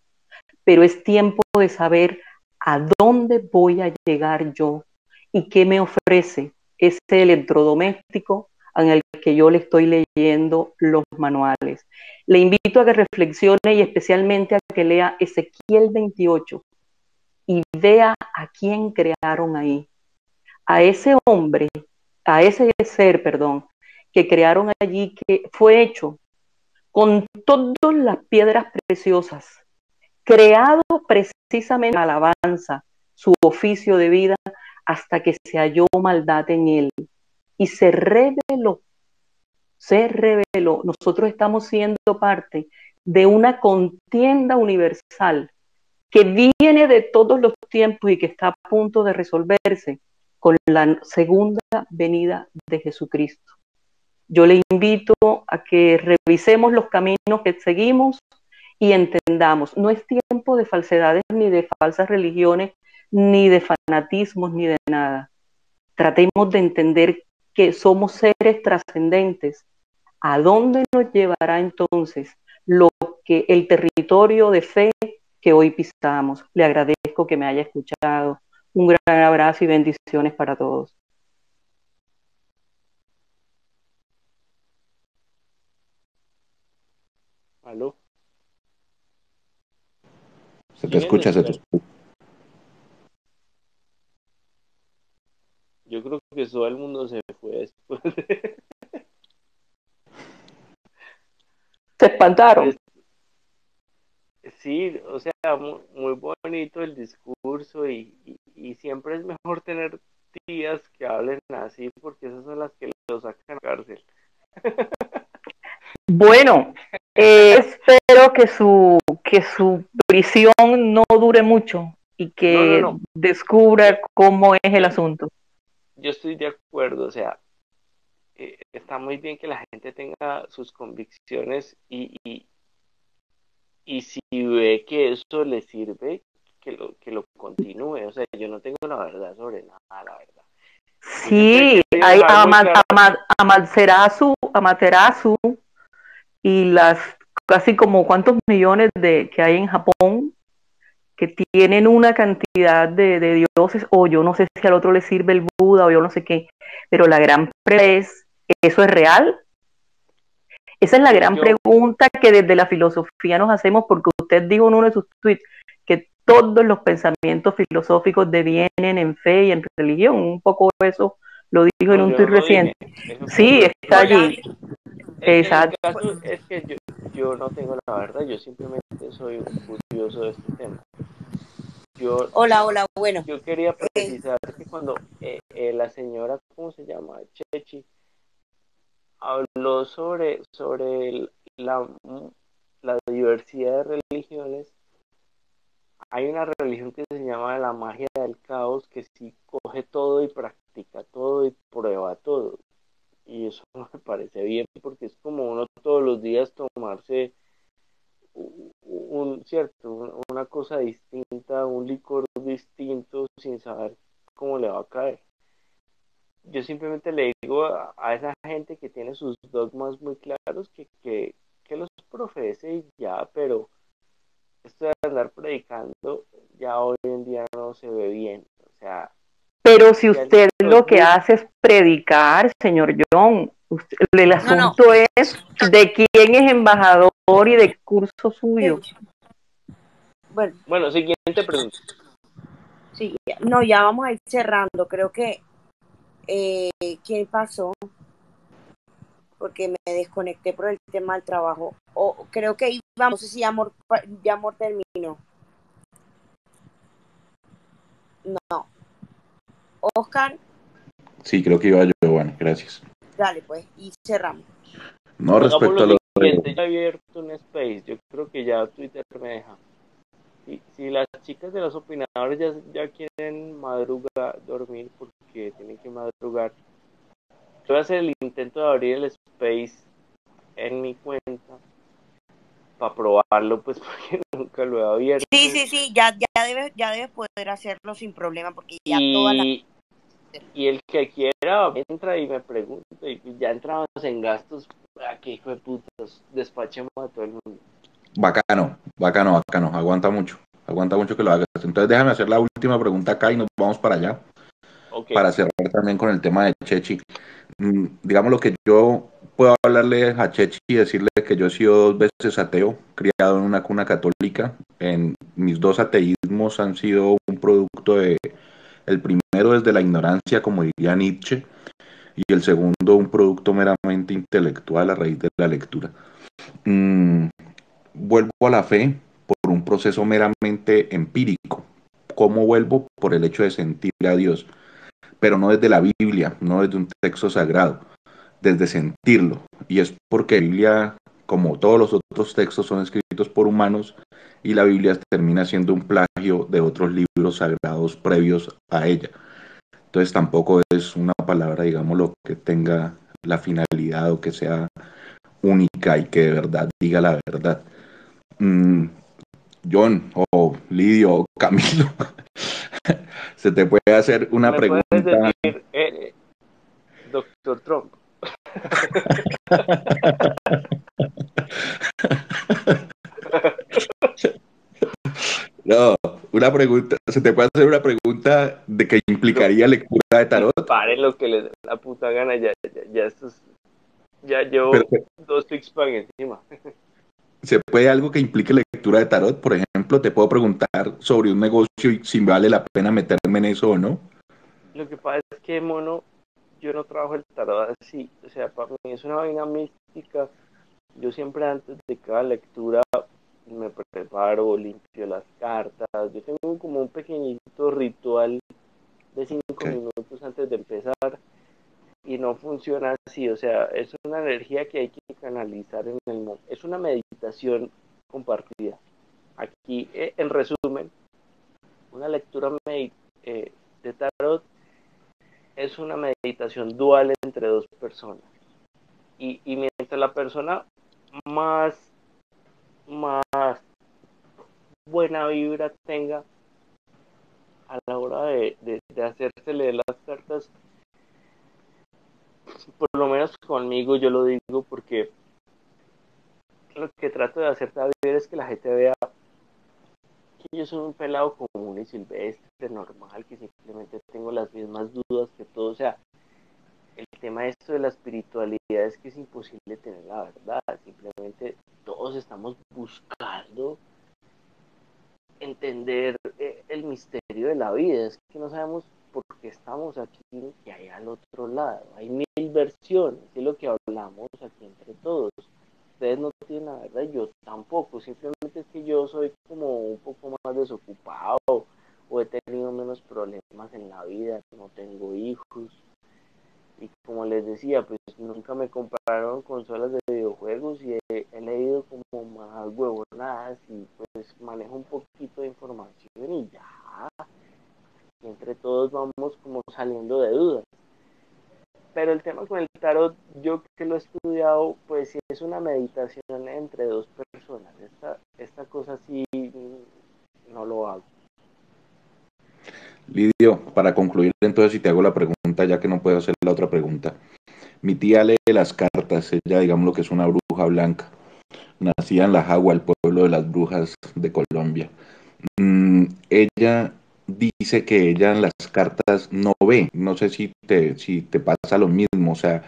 pero es tiempo de saber a dónde voy a llegar yo y qué me ofrece ese electrodoméstico en el que yo le estoy leyendo los manuales. Le invito a que reflexione y especialmente a que lea Ezequiel 28. Y vea a quién crearon ahí, a ese hombre, a ese ser, perdón, que crearon allí, que fue hecho con todas las piedras preciosas, creado precisamente para la alabanza, su oficio de vida, hasta que se halló maldad en él. Y se reveló, se reveló. Nosotros estamos siendo parte de una contienda universal que viene de todos los tiempos y que está a punto de resolverse con la segunda venida de Jesucristo. Yo le invito a que revisemos los caminos que seguimos y entendamos, no es tiempo tipo de falsedades, ni de falsas religiones, ni de fanatismos, ni de nada. Tratemos de entender que somos seres trascendentes. ¿A dónde nos llevará entonces lo que el territorio de fe que hoy pisamos? Le agradezco que me haya escuchado. Un gran abrazo y bendiciones para todos. ¿Aló? Se te escucha, se te escucha. Yo creo que todo el mundo se fue después. Se espantaron. Sí, o sea, muy bonito el discurso y siempre es mejor tener tías que hablen así porque esas son las que los sacan a cárcel. Bueno, espero que su prisión no dure mucho y que no descubra cómo es el asunto. Yo estoy de acuerdo, o sea, está muy bien que la gente tenga sus convicciones y si ve que eso le sirve, que lo continúe. O sea, yo no tengo la verdad sobre nada, la verdad. Sí, ahí Amaterasu y las casi como cuántos millones que hay en Japón, que tienen una cantidad de dioses, o yo no sé si al otro le sirve el Buda, o yo no sé qué, pero la gran pregunta es, ¿eso es real? Esa es la gran pregunta que desde la filosofía nos hacemos, porque usted dijo en uno de sus tweets que todos los pensamientos filosóficos devienen en fe y en religión, un poco eso lo dijo en un tweet reciente. Sí, está allí. Exacto. El caso es que yo no tengo la verdad, yo simplemente soy un curioso de este tema. Hola, bueno. Yo quería precisar que cuando la señora, ¿cómo se llama? Chechi, habló sobre la diversidad de religiones. Hay una religión que se llama la magia del caos, que sí coge todo y practica todo y prueba todo. Y eso me parece bien porque es como uno todos los días tomarse una cosa distinta, un licor distinto sin saber cómo le va a caer. Yo simplemente le digo a esa gente que tiene sus dogmas muy claros que los profese y ya, pero esto de andar predicando ya hoy en día no se ve bien, o sea. Pero si usted lo que hace es predicar, señor John, el asunto es de quién es embajador y de curso suyo. Bueno, siguiente pregunta. Sí, no, ya vamos a ir cerrando. Creo que ¿quién pasó? Porque me desconecté por el tema del trabajo. Creo que íbamos, no sé si Amor terminó. No. Oscar. Sí, creo que iba yo, bueno, gracias. Dale, pues, y cerramos. No, respecto a lo siguiente, ya he abierto un space, yo creo que ya Twitter me deja. Si las chicas de los opinadores ya quieren madrugar, dormir, porque tienen que madrugar, yo voy a hacer el intento de abrir el space en mi cuenta para probarlo, pues, porque nunca lo he abierto. Sí, ya debes poder hacerlo sin problema, porque ya todas las... Y el que quiera entra y me pregunta, y ya entramos en gastos, aquí hijo de putas, despachemos a todo el mundo. Bacano, aguanta mucho que lo hagas. Entonces déjame hacer la última pregunta acá y nos vamos para allá, okay. Para cerrar también con el tema de Chechi, digamos lo que yo puedo hablarle a Chechi y decirle que yo he sido 2 veces ateo, criado en una cuna católica, mis 2 ateísmos han sido un producto de... El primero es de la ignorancia, como diría Nietzsche, y el segundo un producto meramente intelectual a raíz de la lectura. Vuelvo a la fe por un proceso meramente empírico. ¿Cómo vuelvo? Por el hecho de sentir a Dios, pero no desde la Biblia, no desde un texto sagrado, desde sentirlo. Y es porque la Biblia, como todos los otros textos, son escritos por humanos, y la Biblia termina siendo un plagio de otros libros sagrados previos a ella. Entonces tampoco es una palabra, digámoslo, que tenga la finalidad o que sea única y que de verdad diga la verdad. John o Lidio o Camilo, se te puede hacer una pregunta. Decir, doctor Trump. No, una pregunta, se te puede hacer una pregunta de que implicaría lectura de tarot. Paren lo que les da la puta gana, ya esto es, ya llevo dos six-pack encima. ¿Se puede algo que implique lectura de tarot? Por ejemplo, te puedo preguntar sobre un negocio y si vale la pena meterme en eso o no. Lo que pasa es que, mono, yo no trabajo el tarot así. O sea, para mí es una vaina mística. Yo siempre antes de cada lectura me preparo, limpio las cartas. Yo tengo como un pequeñito ritual de 5 minutos antes de empezar. Y no funciona así, o sea, es una energía que hay que canalizar en el mundo. Es una meditación compartida. Aquí, en resumen, una lectura de tarot es una meditación dual entre dos personas. Y mientras la persona más buena vibra tenga a la hora de hacérsele las cartas, por lo menos conmigo, yo lo digo porque lo que trato de hacer también es que la gente vea que yo soy un pelado común y silvestre, normal, que simplemente tengo las mismas dudas que todos. O sea, el tema de esto de la espiritualidad es que es imposible tener la verdad, simplemente todos estamos buscando entender el misterio de la vida. Es que no sabemos por qué estamos aquí y allá al otro lado. Hay 1000 versiones, es lo que hablamos aquí entre todos. Ustedes no tienen la verdad, yo tampoco, simplemente es que yo soy como un poco más desocupado o he tenido menos problemas en la vida, no tengo hijos. Y como les decía, pues nunca me compraron consolas de videojuegos y he leído como más huevonadas y pues manejo un poquito de información y ya. Y entre todos vamos como saliendo de dudas. Pero el tema con el tarot, yo que lo he estudiado, pues sí es una meditación entre dos personas. Esta cosa sí no lo hago. Lidio, para concluir entonces, si te hago la pregunta, ya que no puedo hacer la otra pregunta. Mi tía lee las cartas, ella digamos lo que es una bruja blanca. Nacida en La Jagua, el pueblo de las brujas de Colombia. Ella dice que ella en las cartas no ve, no sé si te pasa lo mismo, o sea,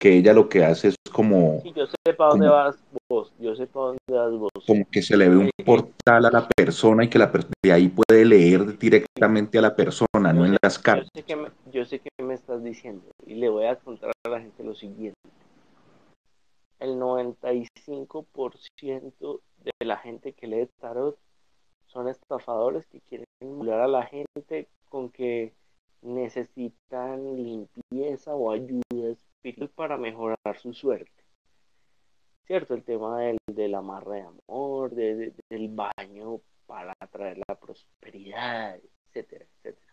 que ella lo que hace es como... Sí, yo sé para dónde vas vos, Como que se le ve un portal a la persona y que de ahí puede leer directamente a la persona, no en las cartas. Yo sé que me estás diciendo y le voy a contar a la gente lo siguiente. El 95% de la gente que lee tarot son estafadores que quieren manipular a la gente con que necesitan limpieza o ayuda espiritual para mejorar su suerte. ¿Cierto? El tema del amarre de amor, del baño para atraer la prosperidad, etcétera, etcétera.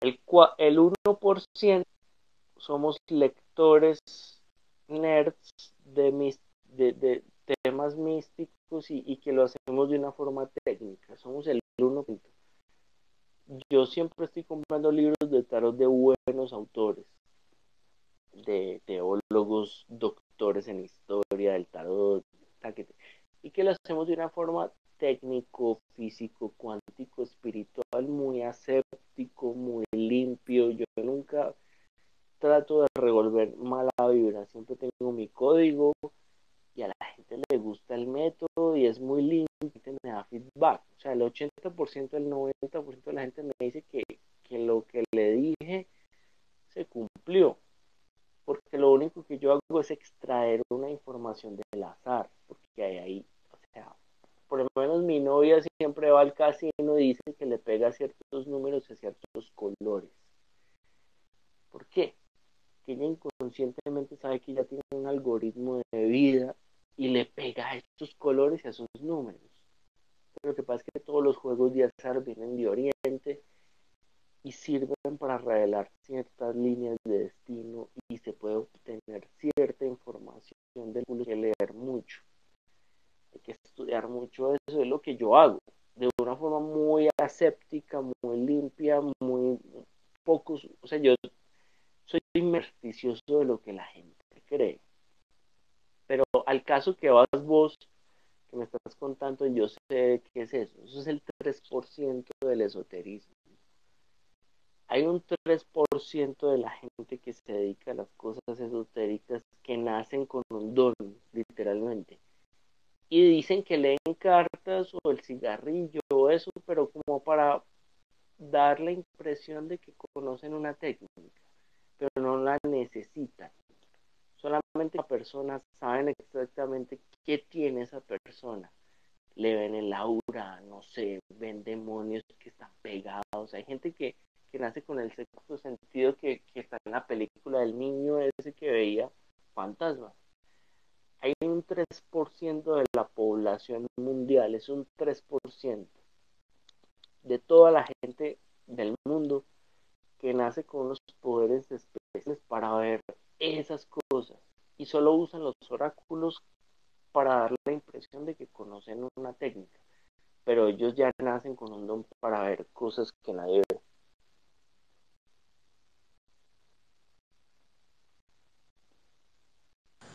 El 1% somos lectores nerds de temas místicos y que lo hacemos de una forma técnica. Somos el 1%. Yo siempre estoy comprando libros de tarot de buenos autores, de teólogos, doctores en historia del tarot, y que lo hacemos de una forma técnico, físico, cuántico, espiritual, muy aséptico, muy limpio. Yo nunca trato de revolver mala vibra, siempre tengo mi código. Y a la gente le gusta el método y es muy lindo y me da feedback. O sea, el 80%, el 90% de la gente me dice que lo que le dije se cumplió. Porque lo único que yo hago es extraer una información del azar. Porque ahí, o sea, por lo menos mi novia siempre va al casino y dice que le pega ciertos números y ciertos colores. ¿Por qué? Que ella inconscientemente sabe que ya tiene un algoritmo de vida y le pega a estos colores y a esos números. Pero lo que pasa es que todos los juegos de azar vienen de Oriente y sirven para revelar ciertas líneas de destino y se puede obtener cierta información del mundo. Hay que leer mucho, hay que estudiar mucho, hecho eso es lo que yo hago, de una forma muy aséptica, muy limpia, muy poco, o sea, yo soy supersticioso de lo que la gente cree. Pero al caso que vas vos, que me estás contando, yo sé qué es eso. Eso es el 3% del esoterismo. Hay un 3% de la gente que se dedica a las cosas esotéricas que nacen con un don, literalmente. Y dicen que leen cartas o el cigarrillo o eso, pero como para dar la impresión de que conocen una técnica, pero no la necesitan. Solamente las personas saben exactamente qué tiene esa persona. Le ven el aura, no sé, ven demonios que están pegados. Hay gente que nace con el sexto sentido, que está en la película del niño ese que veía fantasmas. Hay un 3% de la población mundial, es un 3% de toda la gente del mundo que nace con unos poderes especiales para ver esas cosas, y solo usan los oráculos para dar la impresión de que conocen una técnica, pero ellos ya nacen con un don para ver cosas que nadie ve.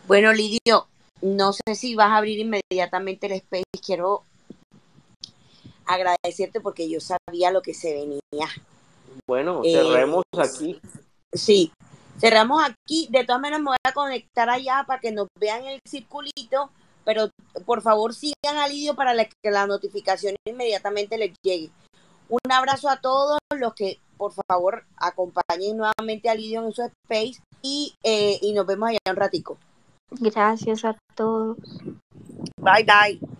Bueno, Lidio, no sé si vas a abrir inmediatamente el space. Quiero agradecerte porque yo sabía lo que se venía. Bueno, cerremos aquí. Sí. Cerramos aquí, de todas maneras me voy a conectar allá para que nos vean el circulito, pero por favor sigan a Lidio para que la notificación inmediatamente les llegue. Un abrazo a todos los que por favor acompañen nuevamente a Lidio en su space y nos vemos allá un ratico. Gracias a todos. Bye, bye.